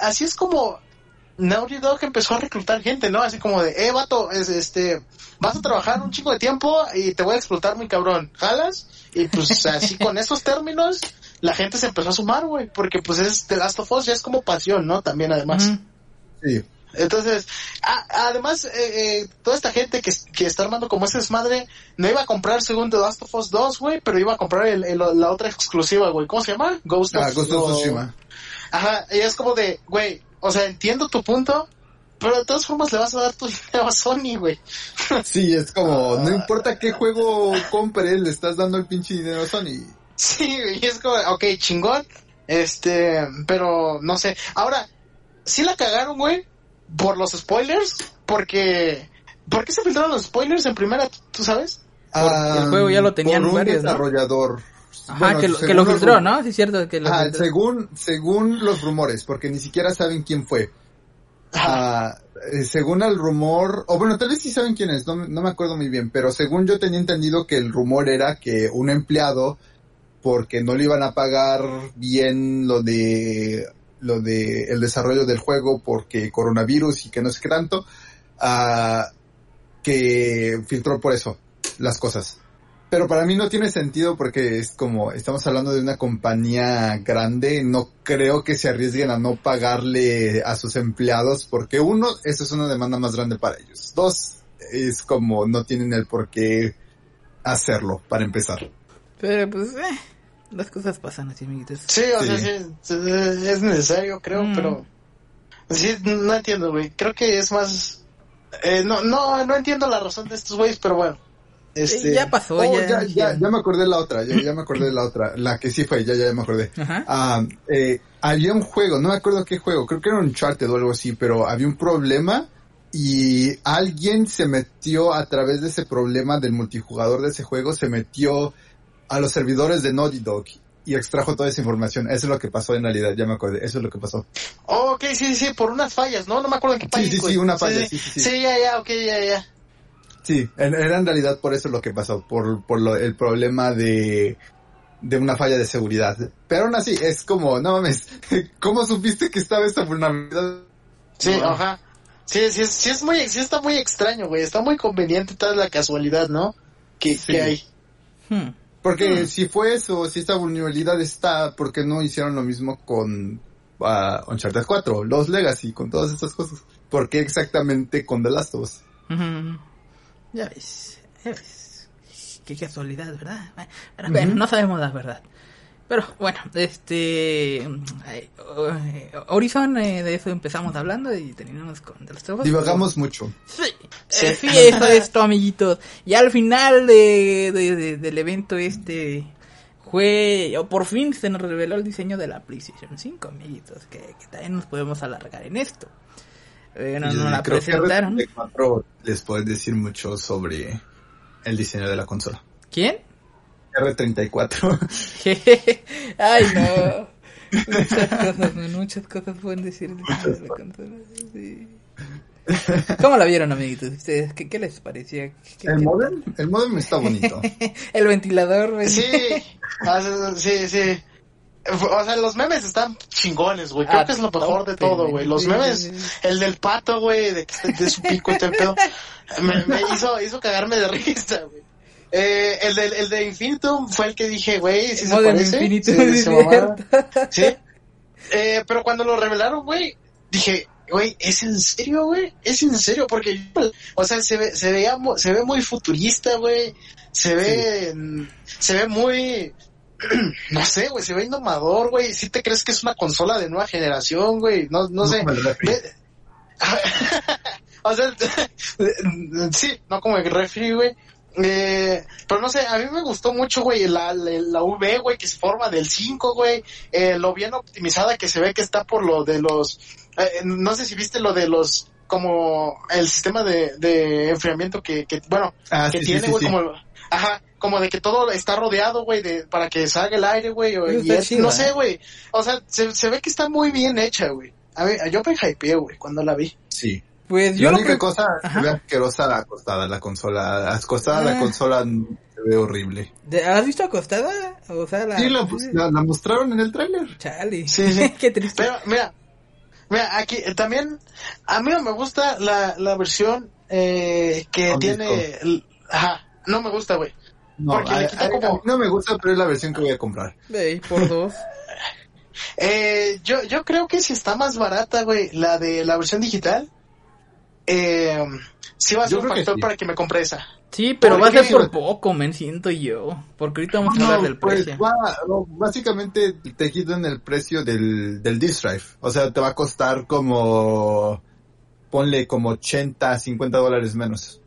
así es como... Naughty Dog empezó a reclutar gente, ¿no? Así como de, eh, vato, es, este, vas a trabajar un chingo de tiempo y te voy a explotar, mi cabrón, ¿jalas? Y pues así con esos términos, la gente se empezó a sumar, güey, porque pues es The Last of Us, ya es como pasión, ¿no? También, además. Mm. Sí. Entonces, a, además, eh, eh, toda esta gente que, que está armando como ese desmadre, no iba a comprar según The Last of Us dos, güey, pero iba a comprar el, el, la otra exclusiva, güey, ¿cómo se llama? Ghost ah, of Tsushima. Ajá, y es como de, güey, o sea, entiendo tu punto, pero de todas formas le vas a dar tu dinero a Sony, güey. Sí, es como, no importa qué juego compres, le estás dando el pinche dinero a Sony. Sí, y es como, ok, chingón, este, pero no sé. Ahora, sí la cagaron, güey, por los spoilers, porque... ¿Por qué se filtraron los spoilers en primera, tú sabes? Ah, el juego ya lo tenían por varios, un desarrollador, ¿no? Ajá, bueno, que lo, que lo filtró, rum- ¿no? Sí, es cierto. Que lo ah, según, según los rumores, porque ni siquiera saben quién fue. Ah, eh, según el rumor, o bueno, tal vez sí saben quién es, no, no me acuerdo muy bien, pero según yo tenía entendido que el rumor era que un empleado, porque no le iban a pagar bien lo de lo de el desarrollo del juego porque coronavirus y que no sé qué tanto, ah, que filtró por eso las cosas. Pero para mí no tiene sentido porque es como... estamos hablando de una compañía grande. No creo que se arriesguen a no pagarle a sus empleados. Porque uno, eso es una demanda más grande para ellos. Dos, es como no tienen el por qué hacerlo para empezar. Pero pues... Eh, las cosas pasan así, amiguitos. Sí, o sí. sea, sí, es necesario, creo, mm. pero... Sí, no entiendo, güey. Creo que es más... Eh, no, no, no entiendo la razón de estos güeyes, pero bueno. Este... ya pasó, oh, ya, ya, ya, ya me acordé la otra, ya, ya me acordé de la otra, la que sí fue, ya, ya, ya me acordé. Um, eh, había un juego, no me acuerdo qué juego, creo que era Uncharted o algo así, pero había un problema y alguien se metió a través de ese problema del multijugador de ese juego, se metió a los servidores de Naughty Dog y extrajo toda esa información. Eso es lo que pasó en realidad, ya me acordé, eso es lo que pasó. Oh, ok, sí, sí, por unas fallas, ¿no? No me acuerdo en qué país. Sí, sí, sí, una falla, sí, sí, sí. Sí, sí, ya, ya, ok, ya, ya. Sí, era en realidad por eso lo que pasó, por por lo, el problema de de una falla de seguridad. Pero aún así, es como, no mames, ¿cómo supiste que estaba esta vulnerabilidad? Sí, no. Ajá. Sí, sí, sí, es muy, sí está muy extraño, güey. Está muy conveniente toda la casualidad, ¿no? Que, sí. que hay. Hmm. Porque hmm. si fue eso, si esta vulnerabilidad está, ¿por qué no hicieron lo mismo con uh, Uncharted cuatro, Los Legacy, con todas estas cosas? ¿Por qué exactamente con The Last of Us? Uh-huh. Ya ves, ya ves, qué casualidad, ¿verdad? Bueno, uh-huh. no sabemos la verdad. Pero bueno, este... Horizon, eh, de eso empezamos hablando y terminamos con The Last of Us. Divagamos pero... mucho. Sí, sí. Eh, sí, eso es todo, amiguitos. Y al final de, de, de del evento este... fue, o por fin se nos reveló el diseño de la PlayStation cinco, amiguitos, que, que también nos podemos alargar en esto. Eh, no, no la presentaron. R T cuatro les puedes decir mucho sobre el diseño de la consola. ¿Quién? R treinta y cuatro. Ay, no. Muchas cosas, muchas cosas pueden decir de la consola. Sí. ¿Cómo la vieron, amiguitos? ¿Ustedes qué, qué les parecía? ¿Qué, qué, el qué... modem, el modem está bonito. El ventilador, güey. Sí, sí, sí. O sea, los memes están chingones, güey. Creo ah, que es lo mejor de todo, güey. Los memes, el del pato, güey, de, de su pico y todo el pedo, me, me hizo, hizo cagarme de risa, güey. Eh, el de, el de Infinitum fue el que dije, güey, si ¿sí se parece? Infinitum, sí, se mamaba. Sí. Eh, pero cuando lo revelaron, güey, dije, güey, ¿es en serio, güey? ¿Es en serio? Porque, o sea, se ve, se veía, se ve muy futurista, güey. Se ve, sí. se ve muy, no sé, güey, se ve innovador, güey. Si te crees que es una consola de nueva generación, güey, no, no, no sé. O sea, sí, no como el refri, güey. Eh, pero no sé, a mí me gustó mucho, güey, la, la, la V, güey, que se forma del cinco, güey, eh, lo bien optimizada que se ve que está por lo de los, eh, no sé si viste lo de los, como el sistema de, de enfriamiento que, que bueno, ah, que sí, tiene, güey, sí, sí, como, ajá, como de que todo está rodeado, güey, de, para que salga el aire, güey, no sé, güey, o sea, se, se ve que está muy bien hecha, güey, a ver, yo me hypeé, güey, cuando la vi. Sí. Pues yo la única que... cosa Ajá. que ve asquerosa acostada la consola, acostada ah. la consola se ve horrible. ¿Has visto acostada? O sea, la... Sí, la, la, la mostraron en el tráiler. Chale, sí, sí. Qué triste. Pero mira, mira aquí también a mí no me gusta la la versión eh, que tiene, el... ajá, no me gusta, güey. No, Porque a, le quita a, como... a mí no me gusta, pero es la versión que voy a comprar. Hey, por dos. eh, yo yo creo que si está más barata, güey, la de la versión digital. Eh, sí va a ser un factor que sí. para que me compre esa. Sí, pero va a ser por poco, me siento yo. Porque ahorita vamos no, a hablar del pues, precio. Va, no, básicamente te quitan el precio del, del disk drive. O sea, te va a costar como... Ponle como ochenta, cincuenta dólares menos.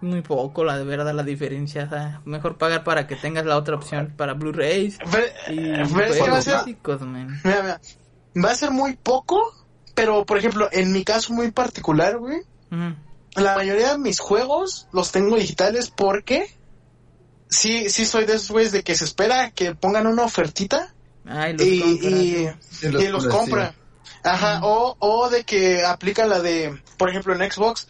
Muy poco, la verdad, la diferencia. O sea, mejor pagar para que tengas la otra opción para Blu-rays. Pero, y pero es que va a ser... Básicos, man. Mira, mira. Va a ser muy poco... Pero, por ejemplo, en mi caso muy particular, güey, uh-huh. la mayoría de mis juegos los tengo digitales porque sí, sí soy de esos güeyes de que se espera que pongan una ofertita ah, y los y, compra. Y, sí, los, y los compra. Ajá, uh-huh. o, o de que aplica la de, por ejemplo, en Xbox,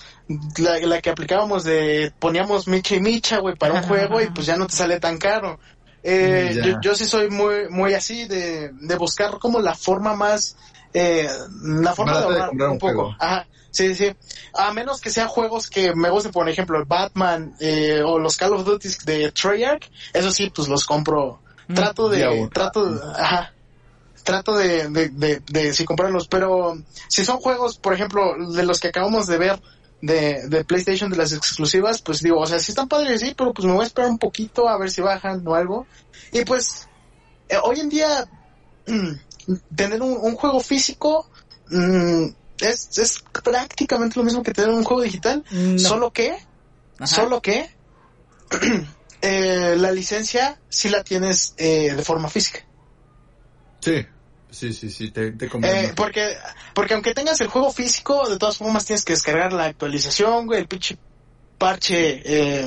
la, la que aplicábamos de poníamos micha y micha, güey, para uh-huh. un juego y pues ya no te sale tan caro. Eh, yeah. yo, yo sí soy muy muy así de, de buscar como la forma más... Eh, la forma Mata de ahorrar de un, un poco juego. Ajá, sí, sí, a menos que sean juegos que me gusten, por ejemplo el Batman eh, o los Call of Duty de Treyarch, eso sí, pues los compro. mm. trato de, yeah, trato de, ajá, trato de de, de, de sí, comprarlos, pero si son juegos, por ejemplo, de los que acabamos de ver de, de PlayStation, de las exclusivas, pues digo, o sea, sí están padres, sí, pero pues me voy a esperar un poquito a ver si bajan o algo, y pues eh, hoy en día mm, tener un, un juego físico mmm, es, es prácticamente lo mismo que tener un juego digital, no. solo que Ajá. solo que eh, la licencia sí la tienes eh, de forma física. Sí, sí, sí, sí, te, te conviene. Eh, porque porque aunque tengas el juego físico, de todas formas tienes que descargar la actualización, güey, el pinche parche eh,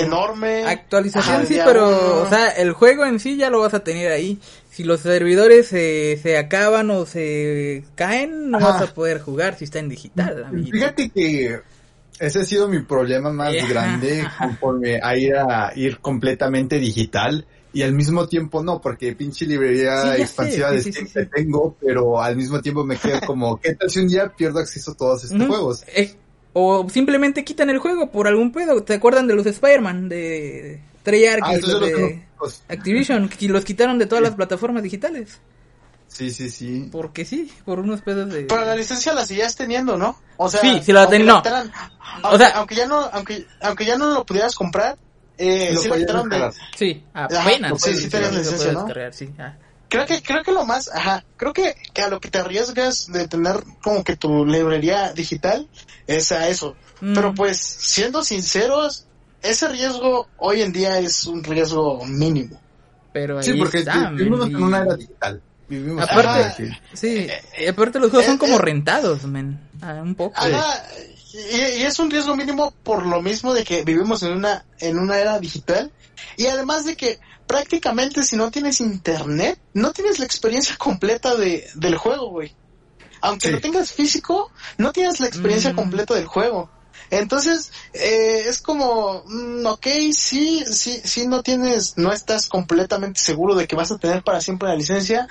enorme. Actualización, Ajá, sí, pero uno. O sea, el juego en sí ya lo vas a tener ahí. Si los servidores eh, se acaban o se caen, no Ajá. vas a poder jugar si está en digital, amiguito. Fíjate que ese ha sido mi problema más yeah. grande conforme a ir a ir completamente digital y al mismo tiempo no, porque pinche librería sí, expansiva sé, de sí, Steam sí, sí, sí. tengo, pero al mismo tiempo me quedo como, ¿qué tal si un día pierdo acceso a todos estos mm, juegos? Eh, o simplemente quitan el juego por algún pedo. ¿Te acuerdan de los Spider-Man de Treyarch ah, los de los... Activision, que los quitaron de todas sí. las plataformas digitales? Sí, sí, sí. Porque sí, por unos pedos de... Pero la licencia la seguías teniendo, ¿no? O sea, sí, si la ten... no. Quitaran, aunque, o sea, aunque ya no, aunque aunque ya no lo pudieras comprar, eh, sí lo quitaron de... Sí, apenas. Ajá, sí, sí tenías licencia, ¿no? Sí. Ah. Creo que creo que lo más, ajá, creo que, que a lo que te arriesgas de tener como que tu librería digital es a eso. Mm. Pero pues, siendo sinceros, ese riesgo hoy en día es un riesgo mínimo. Pero ahí sí, porque están, vivimos en una era digital. Vivimos aparte, ah, sí. Sí, aparte los juegos eh, son como eh, rentados, men. Ah, un poco. Ajá, y, y es un riesgo mínimo por lo mismo de que vivimos en una en una era digital. Y además de que prácticamente si no tienes internet, no tienes la experiencia completa de del juego, güey. Aunque sí. lo tengas físico, no tienes la experiencia mm. completa del juego. Entonces, eh, es como, mm, ok, sí, sí, sí no tienes, no estás completamente seguro de que vas a tener para siempre la licencia,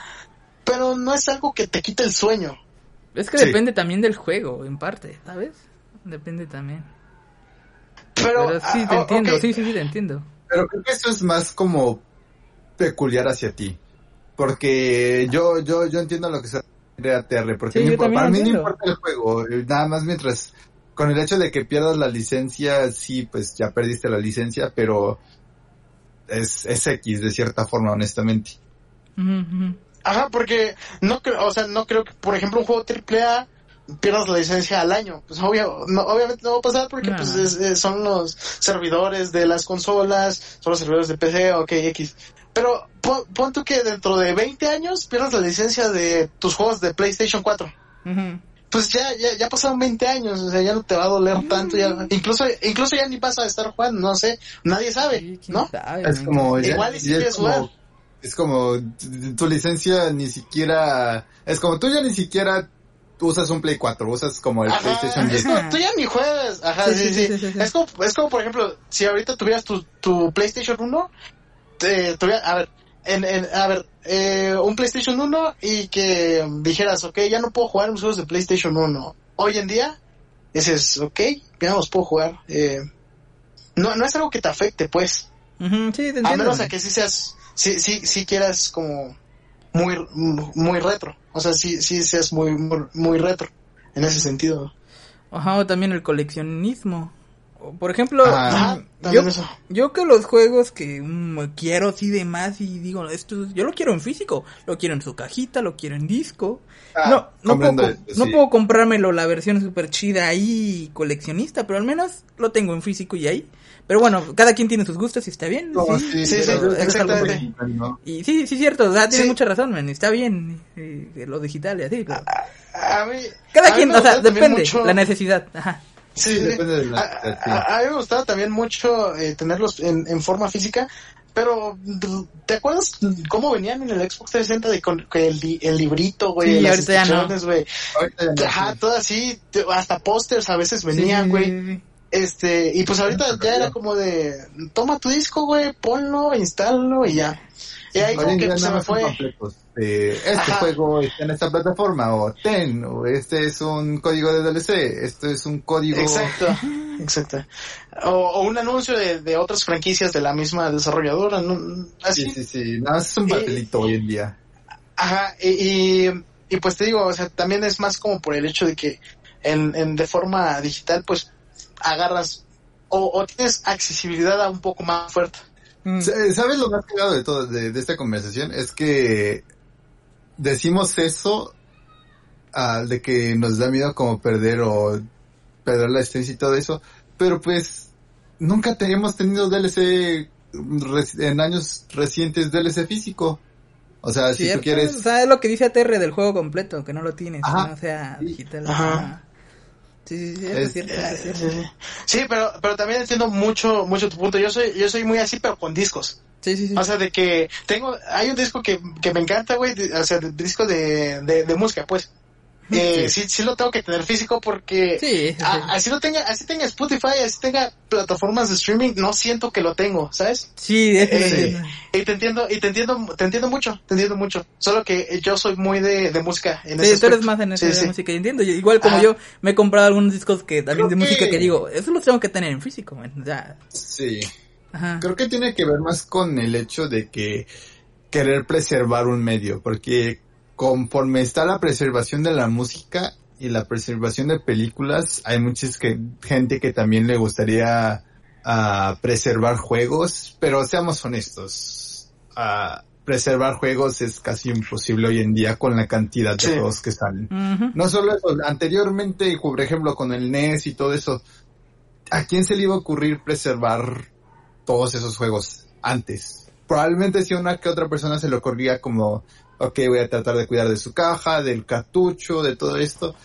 pero no es algo que te quite el sueño. Es que sí. depende también del juego, en parte, ¿sabes? Depende también. Pero, pero sí, te ah, entiendo, okay. sí, sí, sí, te entiendo. Pero creo que eso es más como peculiar hacia ti, porque yo, yo, yo entiendo lo que es A T R, porque sí, me importa, para mí no importa el juego, nada más mientras... Con el hecho de que pierdas la licencia, sí, pues ya perdiste la licencia, pero es, es X de cierta forma, honestamente. Ajá, porque no creo, o sea, no creo que, por ejemplo, un juego triple A pierdas la licencia al año. Pues obvio, no, obviamente no va a pasar porque no. pues es, es, son los servidores de las consolas, son los servidores de P C, ok, X. Pero pon, pon tú que dentro de veinte años pierdas la licencia de tus juegos de PlayStation cuatro. Ajá. Pues ya, ya, ya pasaron veinte años, o sea, ya no te va a doler tanto, ya, incluso, incluso ya ni vas a estar jugando, no sé, nadie sabe, ¿no? Sabe, es como, ya, igual y si quieres como, jugar. Es como, tu licencia ni siquiera, es como, tú ya ni siquiera usas un Play cuatro, usas como el ajá, PlayStation. Es como, tú ya ni juegas, ajá, sí, sí, sí, sí, sí, sí. Es como, es como, por ejemplo, si ahorita tuvieras tu, tu PlayStation uno, te, tuvieras, a ver, En, en, a ver, eh, un PlayStation uno y que dijeras, ok, ya no puedo jugar mis juegos de PlayStation uno. Hoy en día, dices, ok, ya no los puedo jugar. Eh, no no es algo que te afecte, pues. Uh-huh, sí, te entiendo. A menos a que sí seas, sí, sí, sí quieras como muy muy retro. O sea, sí, sí seas muy, muy, muy retro en ese sentido. Ajá, o también el coleccionismo. Por ejemplo, ah, yo, yo que los juegos que um, quiero así de más y digo, esto yo lo quiero en físico, lo quiero en su cajita, lo quiero en disco. Ah, no no, puedo, sí. no puedo comprármelo la versión super chida ahí coleccionista, pero al menos lo tengo en físico y ahí. Pero bueno, cada quien tiene sus gustos y está bien. No, sí, sí, sí, sí, exactamente. Y sí, sí, cierto, o sea, tienes sí. mucha razón, man, está bien y, y lo digital y así. Pero... A, a mí, cada a quien, mí o sea, depende mucho... la necesidad, ajá. Sí, sí, depende de la, de la, a, a, a mí me gustaba también mucho eh, tenerlos en, en forma física, pero ¿te acuerdas cómo venían en el Xbox trescientos sesenta de con, con el, el librito, güey? Sí, las ahorita ya no. Ahorita ya no. Ajá, todo así, hasta pósters a veces venían, güey. Sí. Este, y pues ahorita ya era como de, toma tu disco, güey, ponlo, instálalo y ya. Y ahí como que pues, se me fue. Eh, este ajá. juego está en esta plataforma, o ten, o este es un código de D L C, esto es un código... Exacto, exacto. O, o un anuncio de, de otras franquicias de la misma desarrolladora, ¿no? Así. Sí, sí, sí, nada más es un papelito eh, hoy en día. Ajá, y, y, y pues te digo, o sea, también es más como por el hecho de que en, en de forma digital, pues, agarras, o, o tienes accesibilidad a un poco más fuerte. ¿Sabes lo más pegado de todo de, de esta conversación? Es que decimos eso uh, de que nos da miedo como perder o perder la esencia y todo eso, pero pues nunca te hemos tenido D L C reci- en años recientes D L C físico. O sea, ¿cierto? Si tú quieres... O sea, es lo que dice A T R del juego completo, que no lo tienes, ajá, no sea digital. Ajá. Sí, sí, sí, es cierto, es cierto. Sí, pero pero también entiendo mucho mucho tu punto. Yo soy yo soy muy así, pero con discos. Sí, sí, sí. O sea, de que tengo hay un disco que que me encanta, güey, o sea, de, disco de, de de música, pues. Eh, sí. sí sí lo tengo que tener físico porque sí, sí. A, así lo tenga, así tenga Spotify, así tenga plataformas de streaming, no siento que lo tengo, ¿sabes? Sí, es eh, sí. Y te entiendo y te entiendo te entiendo mucho, te entiendo mucho. Solo que yo soy muy de, de música en sí, ese. Sí, tú eres más en ese sí, de sí. música, yo entiendo. Yo, igual como ah. yo me he comprado algunos discos que también creo de música que... que digo, eso lo tengo que tener en físico, man. O sea, sí. Ajá. Creo que tiene que ver más con el hecho de que querer preservar un medio, porque conforme está la preservación de la música y la preservación de películas, hay mucha que, gente que también le gustaría uh, preservar juegos, pero seamos honestos, uh, preservar juegos es casi imposible hoy en día con la cantidad de sí. juegos que salen. Uh-huh. No solo eso, anteriormente, por ejemplo, con el N E S y todo eso, ¿a quién se le iba a ocurrir preservar todos esos juegos antes? probablemente si una que otra persona se le ocurría como, ok, voy a tratar de cuidar de su caja, del cartucho, de todo esto,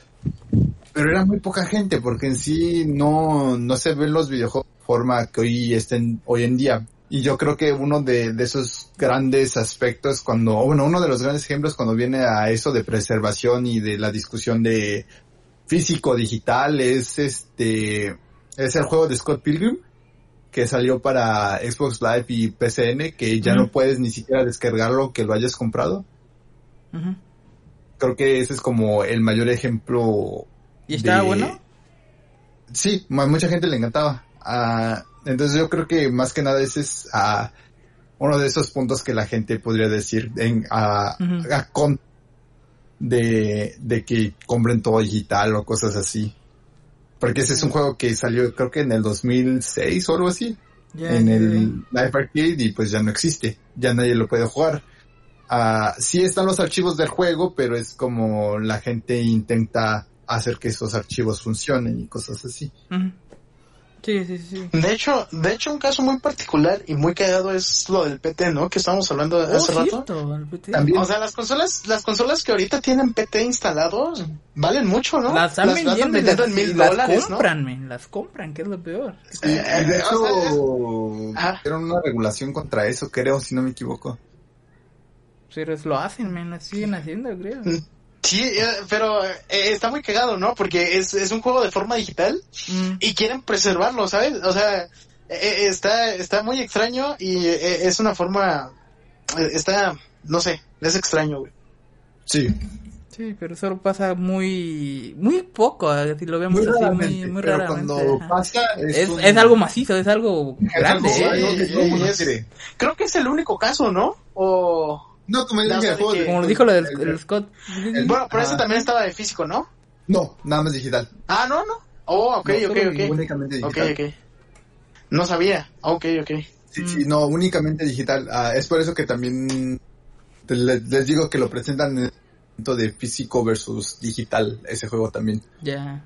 pero era muy poca gente, porque en sí no, no se ven los videojuegos de forma que hoy estén hoy en día. Y yo creo que uno de, de esos grandes aspectos cuando, bueno, uno de los grandes ejemplos cuando viene a eso de preservación y de la discusión de físico, digital, es este, es el juego de Scott Pilgrim, que salió para Xbox Live y P C N, que ya uh-huh. no puedes ni siquiera descargarlo que lo hayas comprado. Uh-huh. Creo que ese es como el mayor ejemplo. ¿Y estaba de... bueno? Sí, a mucha gente le encantaba. Ah... Uh, Entonces yo creo que más que nada ese es uh, uno de esos puntos que la gente podría decir en, uh, uh-huh. a con de, de que compren todo digital o cosas así. Porque ese es un juego que salió creo que en el dos mil seis o algo así. Yeah, en yeah, el yeah. Live Arcade y pues ya no existe. Ya nadie lo puede jugar. Uh, sí están los archivos del juego, pero es como la gente intenta hacer que esos archivos funcionen y cosas así. Uh-huh. Sí, sí, sí. De hecho, de hecho un caso muy particular y muy cagado es lo del P T, ¿no? Que estábamos hablando oh, hace cierto, rato. El P T. También. O sea, las consolas, las consolas que ahorita tienen P T instalados valen mucho, ¿no? Las están vendiendo en mil dólares, las compran, ¿no? Las compran, que es lo peor. Sí, eh, de hecho, o sea, es... era una regulación contra eso, creo, si no me equivoco. Pero lo hacen, men, lo siguen haciendo, creo. Mm. Sí, pero eh, está muy cagado, ¿no? Porque es, es un juego de forma digital mm. y quieren preservarlo, ¿sabes? O sea, eh, está está muy extraño y eh, es una forma... Eh, está, no sé, es extraño, güey. Sí. Sí, pero eso pasa muy muy poco, si lo vemos muy así, raramente, muy, muy pero raramente. Cuando ajá. pasa... Es, es, un... es algo macizo, es algo es grande. Algo, eh, algo que todo mundo es, creo que es el único caso, ¿no? O... No, como, no, dije, que, como lo dijo lo del el, el Scott. El, bueno, pero ah, ese también estaba de físico, ¿no? No, nada más digital. Ah, no, no. Oh, ok, no, ok, ok. Únicamente digital. Ok, ok. No sabía. Ok, ok. Sí, mm. sí, no, únicamente digital. Ah, es por eso que también te, les, les digo que lo presentan en el momento de físico versus digital, ese juego también. Ya.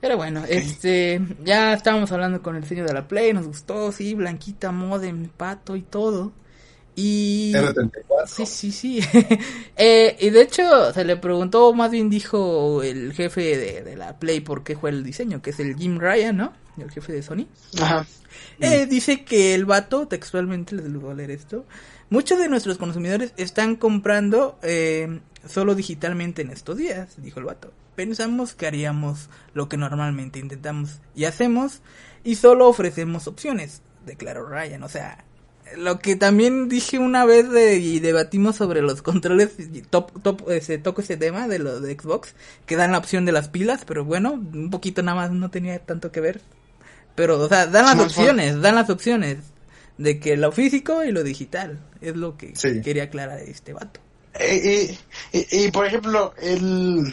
Pero bueno, este ya estábamos hablando con el señor de la Play, nos gustó, sí, Blanquita, Modem, Pato y todo. Y sí, sí, sí. eh, y de hecho se le preguntó, más bien dijo el jefe de, de la Play por qué fue el diseño, que es el Jim Ryan, ¿no? El jefe de Sony. Ajá. Eh, mm. Dice que el vato, textualmente les voy a leer esto, muchos de nuestros consumidores están comprando eh, solo digitalmente en estos días, dijo el vato. Pensamos que haríamos lo que normalmente intentamos y hacemos y solo ofrecemos opciones, declaró Ryan, o sea... Lo que también dije una vez de, y debatimos sobre los controles, top, top, ese, toco ese tema de los de Xbox, que dan la opción de las pilas, pero bueno, un poquito nada más, no tenía tanto que ver. Pero, o sea, dan las Smartphone. opciones, dan las opciones de que lo físico y lo digital, es lo que sí. quería aclarar este vato. Y, y, y por ejemplo, el,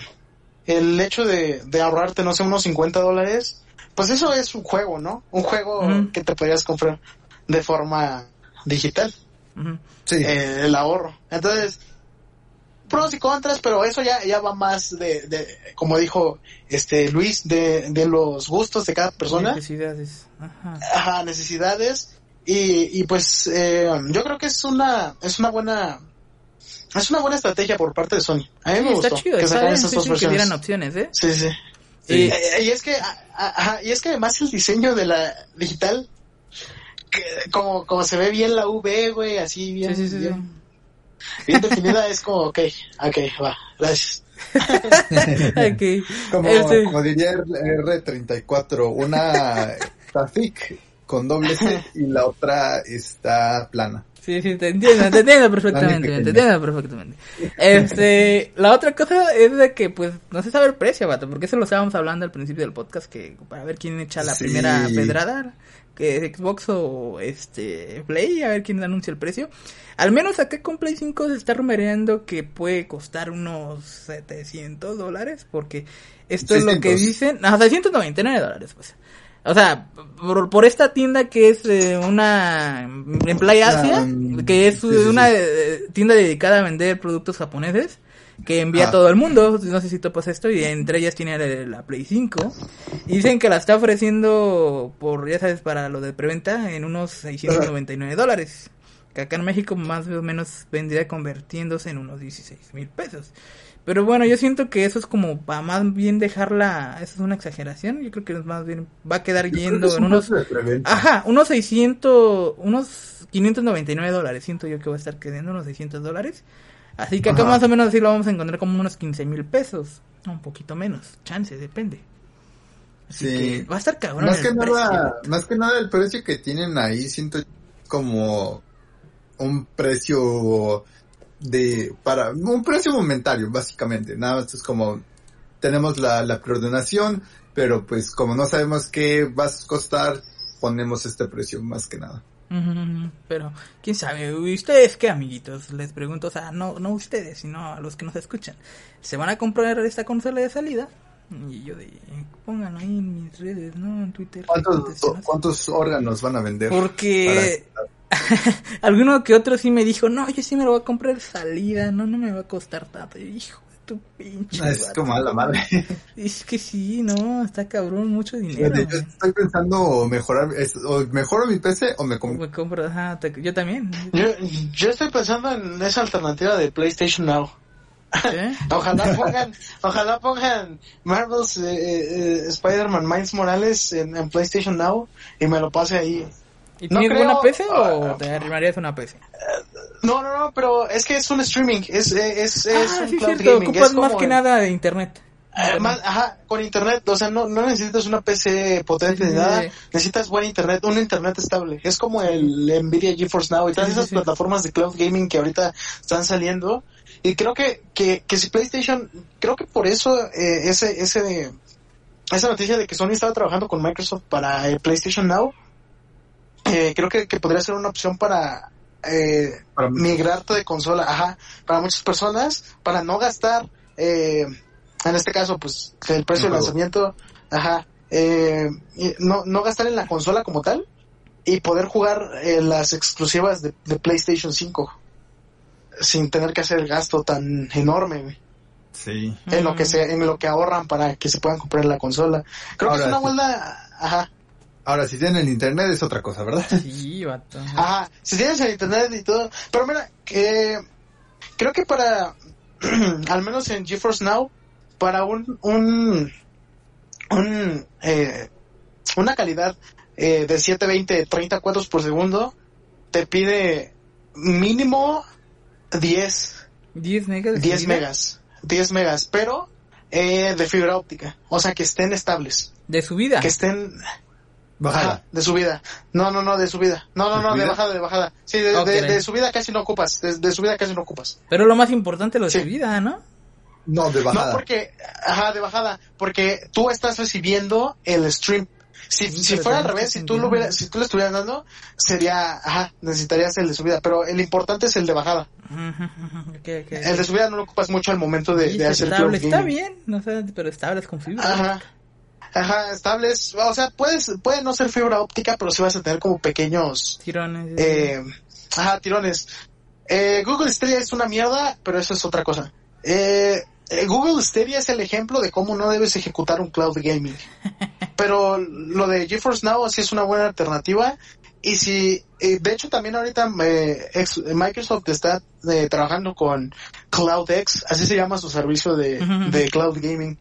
el hecho de, de ahorrarte, no sé, unos cincuenta dólares, pues eso es un juego, ¿no? Un juego uh-huh. que te podrías comprar de forma... digital, uh-huh. sí. eh, el ahorro. Entonces, pros y contras, pero eso ya, ya va más de, de, como dijo este Luis, de, de los gustos de cada persona. Necesidades. Ajá, Ajá necesidades. Y, y pues eh, yo creo que es una es una buena es una buena estrategia por parte de Sony. A mí sí, me gustó chido, que sacaran esas dos versiones. Que dieran opciones, ¿eh? Sí, sí. sí. Y, y, y es que ajá, y es que además el diseño de la digital Como, como se ve bien la V, güey, así bien, sí, sí, sí, bien, sí. bien definida, es como, ok, ok, va, gracias. okay. como, este... como diría R treinta y cuatro, una está thick con doble C y la otra está plana. Sí, sí, te entiendo, te entiendo perfectamente, te entiendo perfectamente. Este, la otra cosa es de que, pues, no se sabe el precio, vato, porque eso lo estábamos hablando al principio del podcast, que para ver quién echa la sí. primera pedrada, que es Xbox o este Play, a ver quién anuncia el precio. Al menos acá con Play cinco se está rumoreando que puede costar unos setecientos dólares, porque esto seiscientos. Es lo que dicen, no, seiscientos noventa y nueve dólares, pues. O sea, por, por esta tienda que es eh, una en Play Asia, que es sí, sí, una sí. Eh, tienda dedicada a vender productos japoneses, que envía ah. a todo el mundo, no sé si topas esto, y entre ellas tiene la, la Play cinco, y dicen que la está ofreciendo por, ya sabes, para lo de preventa en unos seiscientos noventa y nueve dólares. que acá en México más o menos vendría convirtiéndose en unos dieciséis mil pesos. Pero bueno, yo siento que eso es como para más bien dejarla, eso es una exageración, yo creo que más bien va a quedar yo yendo que en unos, ajá, unos seiscientos, unos quinientos noventa y nueve dólares, siento yo que va a estar quedando unos seiscientos dólares, así que acá ajá. Más o menos así lo vamos a encontrar como unos quince mil pesos, un poquito menos, chance, depende. Así sí, que va a estar cabrón. Más que nada, más que nada el precio que tienen ahí, siento como un precio... de para un precio momentario básicamente, nada más es como tenemos la, la preordenación, pero pues como no sabemos qué va a costar, ponemos este precio más que nada. Mm-hmm. Pero quién sabe, ustedes qué amiguitos, les pregunto, o sea, no no ustedes, sino a los que nos escuchan, ¿se van a comprar esta consola de salida? Y yo de, pónganlo ahí en mis redes, ¿no? En Twitter. ¿Cuántos, ¿cuántos órganos van a vender? Porque alguno que otro sí me dijo, no, yo sí me lo voy a comprar salida, no, no me va a costar tanto. Y yo, hijo de tu pinche. No, es como a la madre. Es que sí, no, está cabrón, mucho dinero. Yo, yo estoy pensando mejorar, es, o mejoro mi P C o me compro. Me compro, ajá, te, yo también. Yo, yo estoy pensando en esa alternativa de PlayStation Now. ¿Eh? Ojalá pongan, ojalá pongan Marvel's eh, eh, Spider-Man Miles Morales en, en PlayStation Now y me lo pase ahí. ¿Y no tienes creo, una P C o uh, te arrimarías una P C? Uh, no, no, no, pero es que es un streaming, es, es, es, es ah, un sí, cloud cierto. Gaming. Ocupas es como más que el, nada de internet. Uh, más, ajá, con internet, o sea, no, no necesitas una P C potente ni sí, nada, sí. Necesitas buen internet, un internet estable. Es como el Nvidia GeForce Now y todas sí, esas sí. plataformas de cloud gaming que ahorita están saliendo. Y creo que, que, que si PlayStation, creo que por eso eh, ese ese esa noticia de que Sony estaba trabajando con Microsoft para eh, PlayStation Now, eh, creo que, que podría ser una opción para, eh, para migrarte de consola, ajá, para muchas personas, para no gastar, eh, en este caso, pues, el precio del lanzamiento, ajá, eh, no, no gastar en la consola como tal y poder jugar eh, las exclusivas de, de PlayStation cinco. Sin tener que hacer el gasto tan enorme, sí. En lo que se, en lo que ahorran para que se puedan comprar la consola. Creo ahora, que es una buena, ajá. Ahora, si tienen el internet es otra cosa, ¿verdad? Sí, vato. Ajá, si tienes el internet y todo. Pero mira, que creo que para, al menos en GeForce Now, para un, un, un, eh, una calidad eh, de setecientos veinte, treinta cuadros por segundo, te pide mínimo diez megas, diez megas, diez megas, pero eh, de fibra óptica, o sea que estén estables. ¿De subida? Que estén bajada. Ah, de subida. No, no, no, de subida. No, no, no, de, de bajada, de bajada. Sí, de, okay, de, de subida casi no ocupas, de, de subida casi no ocupas. Pero lo más importante lo de sí. subida, ¿no? No, de bajada. No, porque, ajá, de bajada, porque tú estás recibiendo el stream. Si, si fuera al revés, si tú lo hubieras, si tú lo estuvieras dando, sería, ajá, necesitarías el de subida, pero el importante es el de bajada. Okay, okay. El de subida no lo ocupas mucho al momento de, sí, de hacer estable, el está bien, no sé, pero estables con fibra. Ajá, ajá, estables, o sea, puedes, puede no ser fibra óptica, pero sí vas a tener como pequeños tirones. Eh, ajá, tirones. Eh, Google Stadia es una mierda, pero eso es otra cosa. Eh, Google Stadia es el ejemplo de cómo no debes ejecutar un cloud gaming. Pero lo de GeForce Now sí es una buena alternativa. Y si, de hecho también ahorita Microsoft está eh, trabajando con CloudX, así se llama su servicio de, de cloud gaming.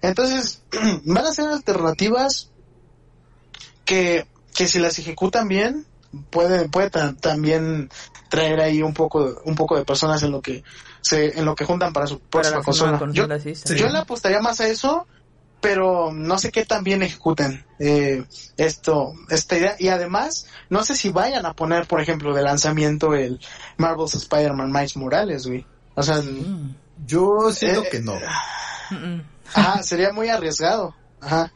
Entonces van a ser alternativas que, que si las ejecutan bien puede, puede t- también traer ahí un poco un poco de personas en lo que se, en lo que juntan para su próxima consola. Yo, sí, yo le apostaría más a eso, pero no sé qué tan bien ejecuten eh, esto, esta idea. Y además, no sé si vayan a poner, por ejemplo, de lanzamiento el Marvel's Spider-Man Miles Morales, güey. O sea, mm. yo siento eh, que no. Ajá, sería muy arriesgado. Ajá.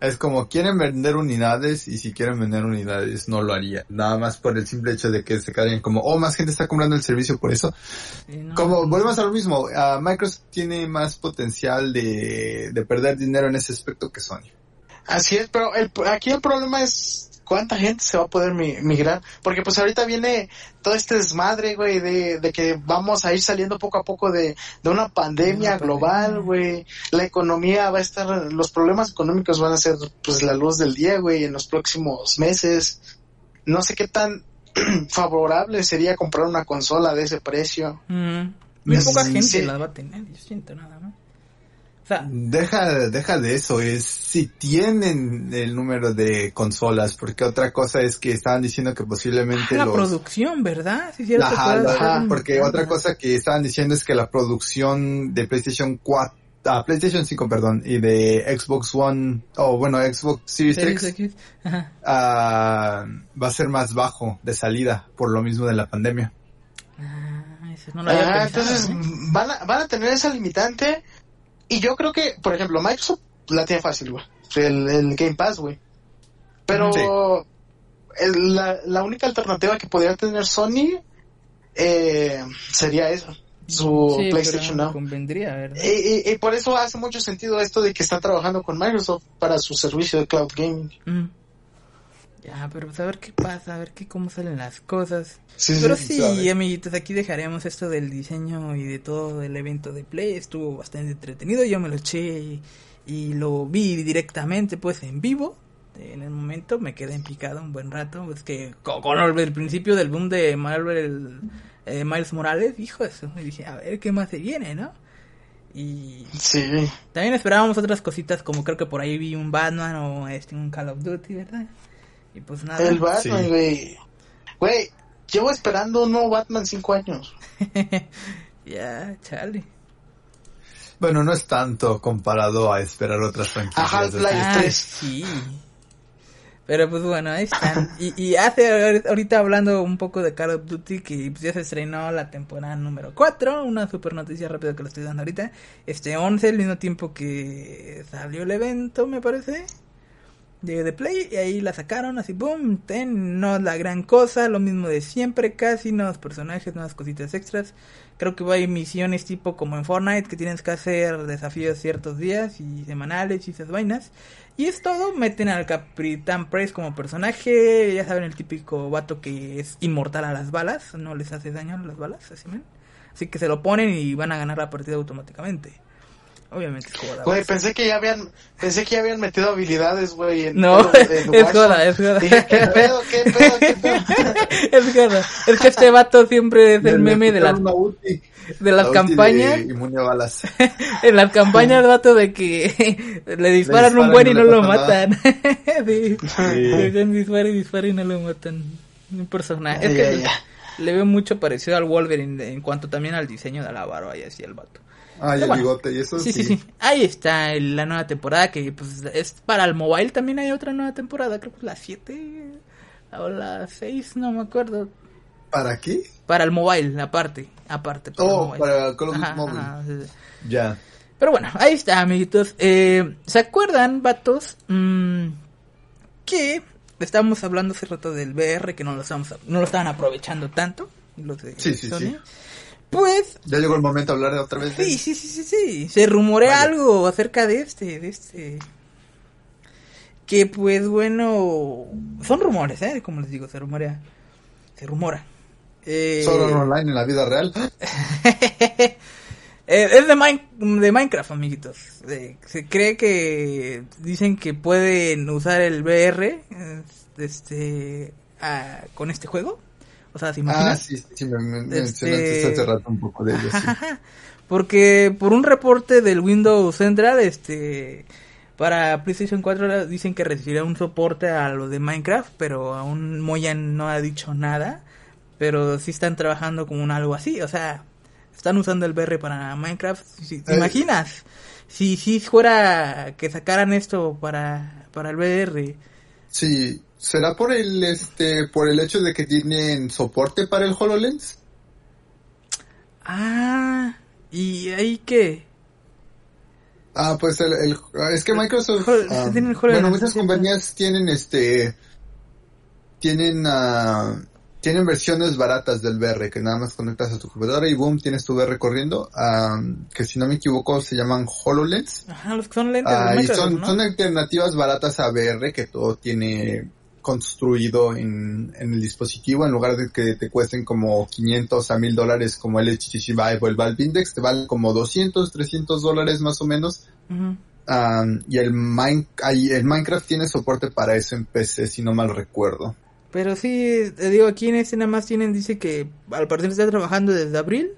Es como quieren vender unidades y si quieren vender unidades no lo haría. Nada más por el simple hecho de que se caen como, oh, más gente está comprando el servicio por eso. Sí, no, como, volvemos a lo mismo, uh, Microsoft tiene más potencial de, de perder dinero en ese aspecto que Sony. Así es, pero el, aquí el problema es cuánta gente se va a poder mi, migrar. Porque pues ahorita viene todo este desmadre, güey, de, de que vamos a ir saliendo poco a poco de, de una pandemia global, güey. La economía va a estar, los problemas económicos van a ser pues la luz del día, güey, en los próximos meses. No sé qué tan, favorable sería comprar una consola de ese precio. Mm. Muy es, poca gente sí. la va a tener, yo siento nada más. O sea, deja, deja de eso, es si tienen el número de consolas, porque otra cosa es que estaban diciendo que posiblemente ah, los... la producción, ¿verdad? Si la, ajá, la, ajá, porque ah, otra cosa que estaban diciendo es que la producción de PlayStation cuatro, ah, PlayStation cinco, perdón, y de Xbox One, o oh, bueno, Xbox Series X, X? Ajá. Ah, va a ser más bajo de salida, por lo mismo de la pandemia. Ah, eso no lo había ah, pensado, entonces, ¿eh? van a, van a tener esa limitante. Y yo creo que, por ejemplo, Microsoft la tiene fácil, güey. El, el Game Pass, güey. Pero sí. el, la, la única alternativa que podría tener Sony eh, sería eso. Su sí, PlayStation Now. Convendría, ¿verdad? Y, y, y por eso hace mucho sentido esto de que están trabajando con Microsoft para su servicio de cloud gaming. Mm. Ya, pero pues a ver qué pasa, a ver qué cómo salen las cosas. Sí, pero sí, sí amiguitos, aquí dejaremos esto del diseño y de todo el evento de Play. Estuvo bastante entretenido, yo me lo eché y, y lo vi directamente, pues, en vivo. En el momento me quedé en picado un buen rato. Es que con, con el principio del boom de Marvel, eh, Miles Morales, hijo eso. Y dije, a ver qué más se viene, ¿no? Y sí. También esperábamos otras cositas, como creo que por ahí vi un Batman o este, un Call of Duty, ¿verdad? Y pues nada. El Batman, güey. Sí. Güey, llevo esperando un nuevo Batman cinco años. Ya, yeah, chale. Bueno, no es tanto comparado a esperar otras franquicias. A Half-Life tres. Sí. Pero pues bueno, ahí están. Y, y hace ahorita hablando un poco de Call of Duty, que ya se estrenó la temporada número cuatro. Una super noticia rápida que lo estoy dando ahorita. Este once, al mismo tiempo que salió el evento, me parece. De, de Play, y ahí la sacaron así, boom, ten, no es la gran cosa, lo mismo de siempre, casi, nuevos personajes, nuevas cositas extras. Creo que hay misiones tipo como en Fortnite, que tienes que hacer desafíos ciertos días y semanales y esas vainas. Y es todo, meten al Capitán Price como personaje, ya saben, el típico vato que es inmortal a las balas, no les hace daño a las balas, así, ¿ven? Así que se lo ponen y van a ganar la partida automáticamente. Obviamente es joda. Güey, pensé que ya habían pensé que ya habían metido habilidades, güey. En no, todo, en es joda, es joda. Dije, ¿qué pedo, qué pedo, qué pedo? Es joda. Es que este vato siempre es el me meme me de las de las la campañas. De balas. En las campañas el vato de que le disparan, le disparan un buen y no, y no lo matan. Sí. Le disparan y disparan y no lo matan. Un personaje. Es que ya, ya. le veo mucho parecido al Wolverine en cuanto también al diseño de la barba y así el vato. Ah, y el bueno, bigote y eso sí, sí, sí, sí. Ahí está la nueva temporada que pues es para el mobile. También hay otra nueva temporada, creo que es la siete o la seis, no me acuerdo. ¿Para qué? Para el mobile, aparte, aparte. Para oh, el para Call of Duty Mobile. Ajá, sí, sí. Ya. Pero bueno, ahí está, amiguitos. Eh, ¿se acuerdan, vatos? Mm, que estábamos hablando hace rato del V R, que no lo, estamos, no lo estaban aprovechando tanto. Los de sí, sí, Sony. Sí. Pues ya llegó el momento de hablar de otra vez. Sí, sí, sí, sí, sí. Se rumorea vale. algo acerca de este, de este. Que pues bueno, son rumores, ¿eh? Como les digo, se rumorea. Se rumora. Eh... Solo online en la vida real. Es de, Min- de Minecraft, amiguitos. Eh, se cree que dicen que pueden usar el V R este a, con este juego. O sea, ¿se imaginas? Ah, sí, sí, me, me este... mencionaste hace rato un poco de ello, sí. Porque por un reporte del Windows Central, este, para PlayStation cuatro dicen que recibirá un soporte a lo de Minecraft, pero aún Moya no ha dicho nada, pero sí están trabajando con un algo así, o sea, están usando el V R para Minecraft, ¿te eh. imaginas? Si, si fuera que sacaran esto para, para el V R. Sí. ¿Será por el este por el hecho de que tienen soporte para el HoloLens? Ah, ¿y ahí qué? Ah, pues el, el es que Microsoft Hol- um, tiene el HoloLens. Bueno, muchas compañías tienen este tienen uh, tienen versiones baratas del V R que nada más conectas a tu computadora y boom, tienes tu V R corriendo, um, que si no me equivoco se llaman HoloLens. Ajá, los que son lentes uh, de y son, ¿no? Son alternativas baratas a V R que todo tiene construido en, en el dispositivo, en lugar de que te cuesten como quinientos a mil dólares como el H T C Vive o el Valve Index, te valen como doscientos, trescientos dólares más o menos. Uh-huh. Um, y el, Mine- el Minecraft tiene soporte para eso en P C, si no mal recuerdo. Pero sí, te digo, aquí en este nada más tienen, dice que al parecer está trabajando desde abril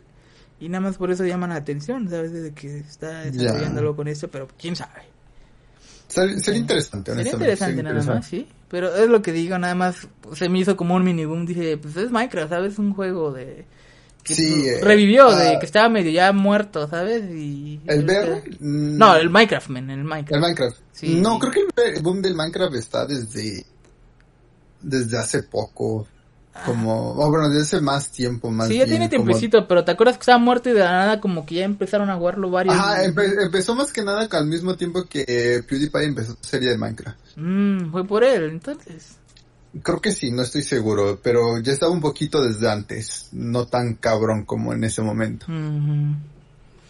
y nada más por eso llaman la atención, ¿sabes? De que está desarrollándolo ya con esto, pero quién sabe. Sería, sería interesante, honestamente. Sería interesante, sería nada interesante. Más, sí. Pero es lo que digo, nada más se me hizo como un miniboom. Dije, pues es Minecraft, ¿sabes? Un juego de... que sí, eh, revivió, uh, de que estaba medio ya muerto, ¿sabes? Y ¿el V R? Está... No, el Minecraft, man, el Minecraft. El Minecraft. Sí. No, creo que el boom del Minecraft está desde... desde hace poco, como... Ah. Oh, bueno, desde hace más tiempo, más sí, ya bien, tiene tiempecito, como... pero ¿te acuerdas que estaba muerto y de la nada como que ya empezaron a jugarlo varios? Ajá, empe- empezó más que nada al mismo tiempo que PewDiePie empezó su serie de Minecraft. Mmm, fue por él, entonces... Creo que sí, no estoy seguro, pero ya estaba un poquito desde antes, no tan cabrón como en ese momento. Uh-huh.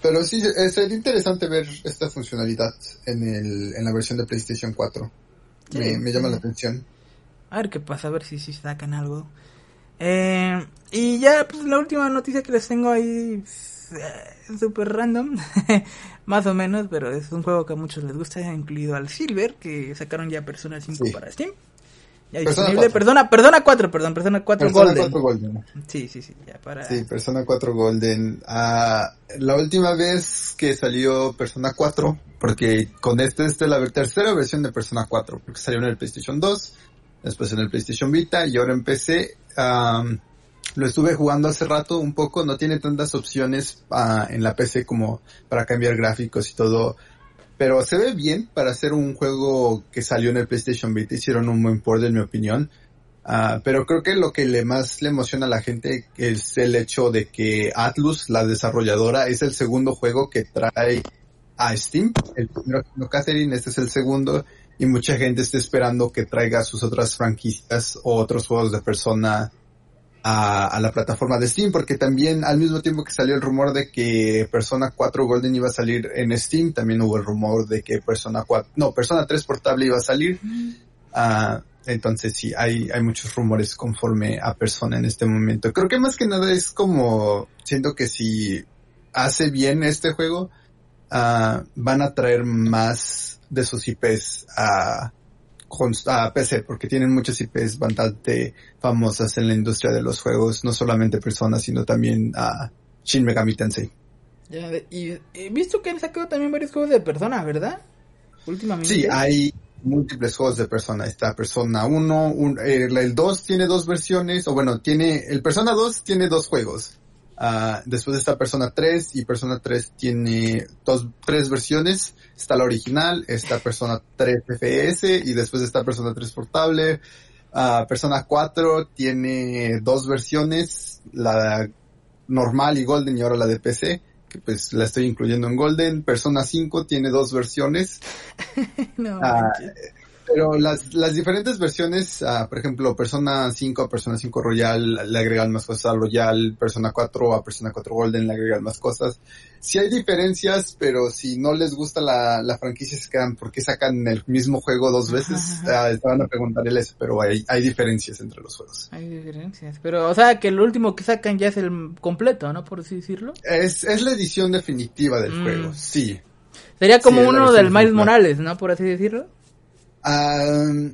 Pero sí, sería interesante ver esta funcionalidad en el en la versión de PlayStation cuatro. Sí, me, me llama sí. la atención. A ver qué pasa, a ver si, si sacan algo. Eh, y ya, pues la última noticia que les tengo ahí, super random, más o menos, pero es un juego que a muchos les gusta, incluido al Silver, que sacaron ya Persona cinco sí. para Steam. Persona Perdona, Persona cuatro, perdón, Persona cuatro Persona Golden. cuatro Golden. Sí, sí, sí, ya para. Sí, Persona cuatro Golden. Ah, la última vez que salió Persona cuatro, porque con este este la tercera versión de Persona cuatro, porque salió en el PlayStation dos, después en el PlayStation Vita y ahora en P C. Um, lo estuve jugando hace rato un poco, no tiene tantas opciones uh, en la P C como para cambiar gráficos y todo. Pero se ve bien para hacer un juego que salió en el PlayStation Vita. Hicieron un buen port, en mi opinión. Uh, pero creo que lo que le más le emociona a la gente es el hecho de que Atlus, la desarrolladora, es el segundo juego que trae a Steam. El primero fue Catherine, este es el segundo. Y mucha gente está esperando que traiga sus otras franquicias o otros juegos de Persona a, a la plataforma de Steam, porque también al mismo tiempo que salió el rumor de que Persona cuatro Golden iba a salir en Steam, también hubo el rumor de que Persona cuatro, no, Persona tres Portable iba a salir. Mm. Uh, entonces sí, hay, hay muchos rumores conforme a Persona en este momento. Creo que más que nada es como, siento que si hace bien este juego, uh, van a traer más de sus I Ps a... a P C, porque tienen muchas I Ps bastante famosas en la industria de los juegos, no solamente Persona, sino también a uh, Shin Megami Tensei. Ya, y he visto que han sacado también varios juegos de Persona, ¿verdad? Últimamente. Sí, hay múltiples juegos de Persona. Está Persona uno, un, el, el dos tiene dos versiones, o bueno, tiene el Persona dos tiene dos juegos. Uh, después está Persona tres y Persona tres tiene dos, tres versiones. Está la original, está Persona tres F S y después está Persona tres Portable. Uh, Persona cuatro tiene dos versiones, la normal y Golden y ahora la de P C, que pues la estoy incluyendo en Golden. Persona cinco tiene dos versiones. no, uh, pero las, las diferentes versiones, uh, por ejemplo, Persona cinco a Persona cinco Royal, le agregan más cosas a Royal, Persona cuatro a Persona cuatro Golden, le agregan más cosas. Sí hay diferencias, pero si no les gusta la, la franquicia, se quedan, ¿por qué sacan el mismo juego dos veces? Uh, estaban a preguntarle eso, pero hay, hay diferencias entre los juegos. Hay diferencias, pero o sea que el último que sacan ya es el completo, ¿no? Por así decirlo. Es, es la edición definitiva del mm. juego, sí. Sería como sí, uno del Miles Morales, ¿no? Por así decirlo. Um,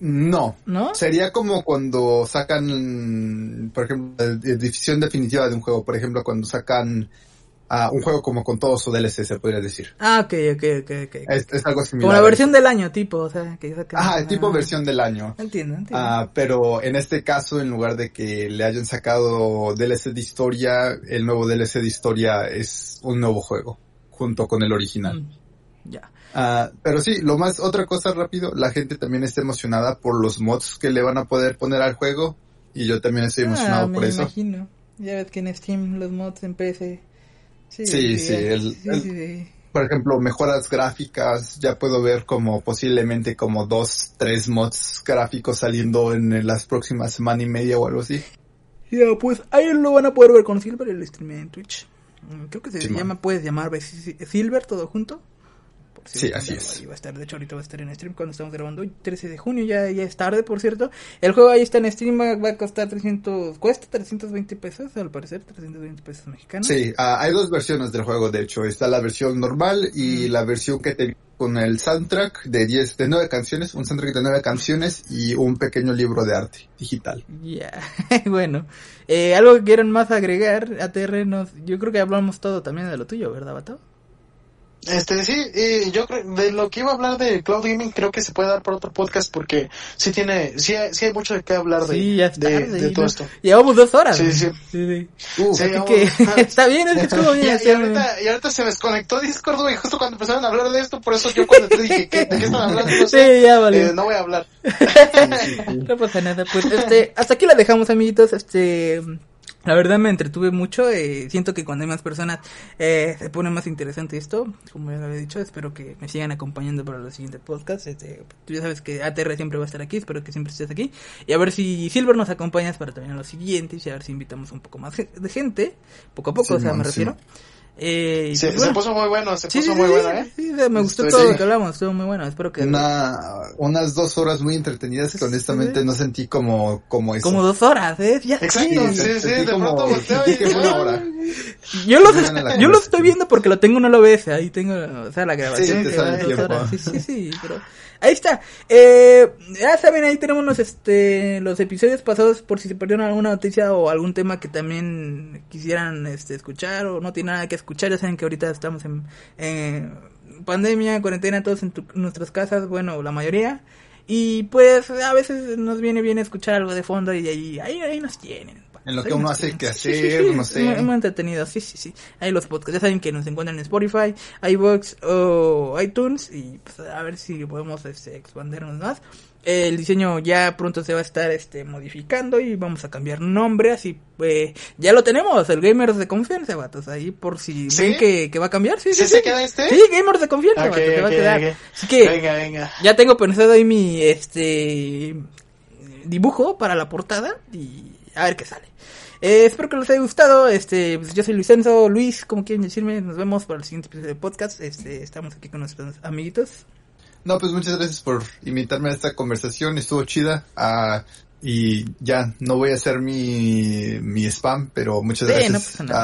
no. no, sería como cuando sacan, por ejemplo, la edición definitiva de un juego, por ejemplo, cuando sacan uh, un juego como con todo su D L C, se podría decir. Ah, ok, ok, ok. okay. Es, es algo similar. Como la versión del año, tipo, o sea, que sacan... Ajá, el tipo ah, versión del año. Entiendo, entiendo. Uh, pero en este caso, en lugar de que le hayan sacado D L C de historia, el nuevo D L C de historia es un nuevo juego, junto con el original. Mm. Ya. Uh, pero sí, lo más, otra cosa rápido, la gente también está emocionada por los mods que le van a poder poner al juego y yo también estoy emocionado ah, por eso. Me imagino, ya ves que en Steam los mods en P C. Sí, sí, sí, sí, el, sí, el, sí, sí. Por ejemplo, mejoras gráficas, ya puedo ver como posiblemente como dos, tres mods gráficos saliendo en las próximas semana y media o algo así. Ya, pues ahí lo van a poder ver con Silver, el streaming en Twitch. Creo que se sí, llama, man. puedes llamar Silver todo junto. Sí, sí, así es. Va a estar, de hecho ahorita va a estar en stream cuando estamos grabando, trece de junio, ya, ya es tarde, por cierto. El juego ahí está en stream, va, va a costar trescientos, cuesta trescientos veinte pesos, al parecer, trescientos veinte pesos mexicanos. Sí, uh, hay dos versiones del juego, de hecho, está la versión normal y mm. la versión que te con el soundtrack de diez, de nueve canciones, un soundtrack de nueve canciones y un pequeño libro de arte digital. Ya, yeah. Bueno, eh, algo que quieran más agregar, A T R, nos, yo creo que hablamos todo también de lo tuyo, ¿verdad, Bato? Este, sí, y yo creo, de lo que iba a hablar de Cloud Gaming, creo que se puede dar por otro podcast porque sí tiene, sí hay, sí hay mucho de qué hablar de, sí, tarde, de, de todo no, esto. Llevamos dos horas. Sí, sí. sí, sí. Uh, o sea, sí que, ah, está bien, es que estuvo bien. Y, y, ahorita, y ahorita se desconectó Discord, güey, justo cuando empezaron a hablar de esto, por eso yo cuando te dije, ¿qué, ¿de qué están hablando? No sé, sí, ya vale. Eh, no voy a hablar. sí, sí, sí. No pasa nada, pues, este, hasta aquí la dejamos, amiguitos, este... La verdad me entretuve mucho, eh, siento que cuando hay más personas eh, se pone más interesante esto, como ya lo había dicho, espero que me sigan acompañando para los siguientes podcasts, este, tú ya sabes que A T R siempre va a estar aquí, espero que siempre estés aquí, y a ver si Silver nos acompañas para también los siguientes, y a ver si invitamos un poco más de gente, poco a poco, sí, o sea, man, me refiero. Sí. Eh, se, bueno. se puso muy bueno, se sí, puso sí, muy sí, bueno, ¿eh? Sí, me gustó Estoy, todo sí. lo que hablamos, estuvo muy bueno. Espero que Una, unas dos horas muy entretenidas que honestamente sí, no sentí como como eso. Como dos horas, ¿eh? Ya, exacto, sí, sí, sí, sí de como, pronto volteo y dije una hora. Yo los, yo lo estoy viendo porque lo tengo en el O B S, ahí tengo, o sea, la grabación. Sí, te sale tiempo. Horas. Sí, sí, sí, pero ahí está. Eh, ya saben, ahí tenemos los, este, los episodios pasados por si se perdieron alguna noticia o algún tema que también quisieran este, escuchar o no tiene nada que escuchar. Ya saben que ahorita estamos en eh, pandemia, cuarentena, todos en tu, nuestras casas, bueno, la mayoría. Y pues a veces nos viene bien escuchar algo de fondo y ahí, ahí, ahí nos tienen. En lo que uno hace que hacer, sí, sí, sí. no sé. Muy, muy entretenido, sí, sí, sí. Ahí los podcasts, ya saben que nos encuentran en Spotify, iVoox o iTunes. Y pues a ver si podemos este, expandernos más. El diseño ya pronto se va a estar este modificando y vamos a cambiar nombre, así eh, ya lo tenemos, el Gamers de Confianza, vatos, ahí por si ¿Sí? ven que, que va a cambiar. Sí, sí, sí, se sí. queda este. Sí, Gamers de Confianza, okay, vatos, okay, va a quedar. Okay. Así que venga, venga. Ya tengo pensado ahí mi este dibujo para la portada y a ver qué sale. Eh, espero que les haya gustado, este, pues yo soy Luisenzo, Luis, como quieren decirme, nos vemos para el siguiente episodio de podcast, este, estamos aquí con nuestros amiguitos. No, pues muchas gracias por invitarme a esta conversación, estuvo chida, uh, y ya, no voy a hacer mi, mi spam, pero muchas sí, gracias no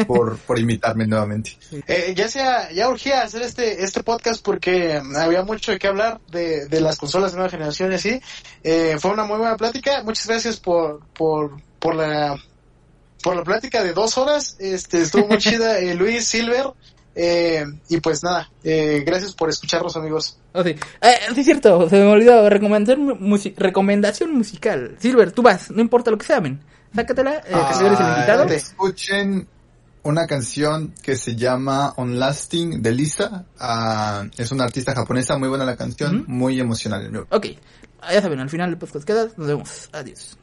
uh, por, por invitarme nuevamente. Sí. Eh, ya sea, ya urgía hacer este, este podcast porque había mucho de qué hablar de, de las consolas de nueva generación y así, eh, fue una muy buena plática, muchas gracias por, por, por la, por la plática de dos horas, este, estuvo muy chida, eh, Luis, Silver, Eh, y pues nada, eh, gracias por escucharnos, amigos. Oh, sí. Eh, sí, es cierto, se me olvidó. Recomendación, music- recomendación musical. Silver, tú vas, no importa lo que saben. Sácatela, eh, ah, que eres el invitado. Escuchen una canción que se llama On Lasting de Lisa. Uh, es una artista japonesa, muy buena la canción, mm-hmm. muy emocional. Ok, ya saben, al final del podcast quedas. Nos vemos, adiós.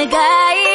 Bye.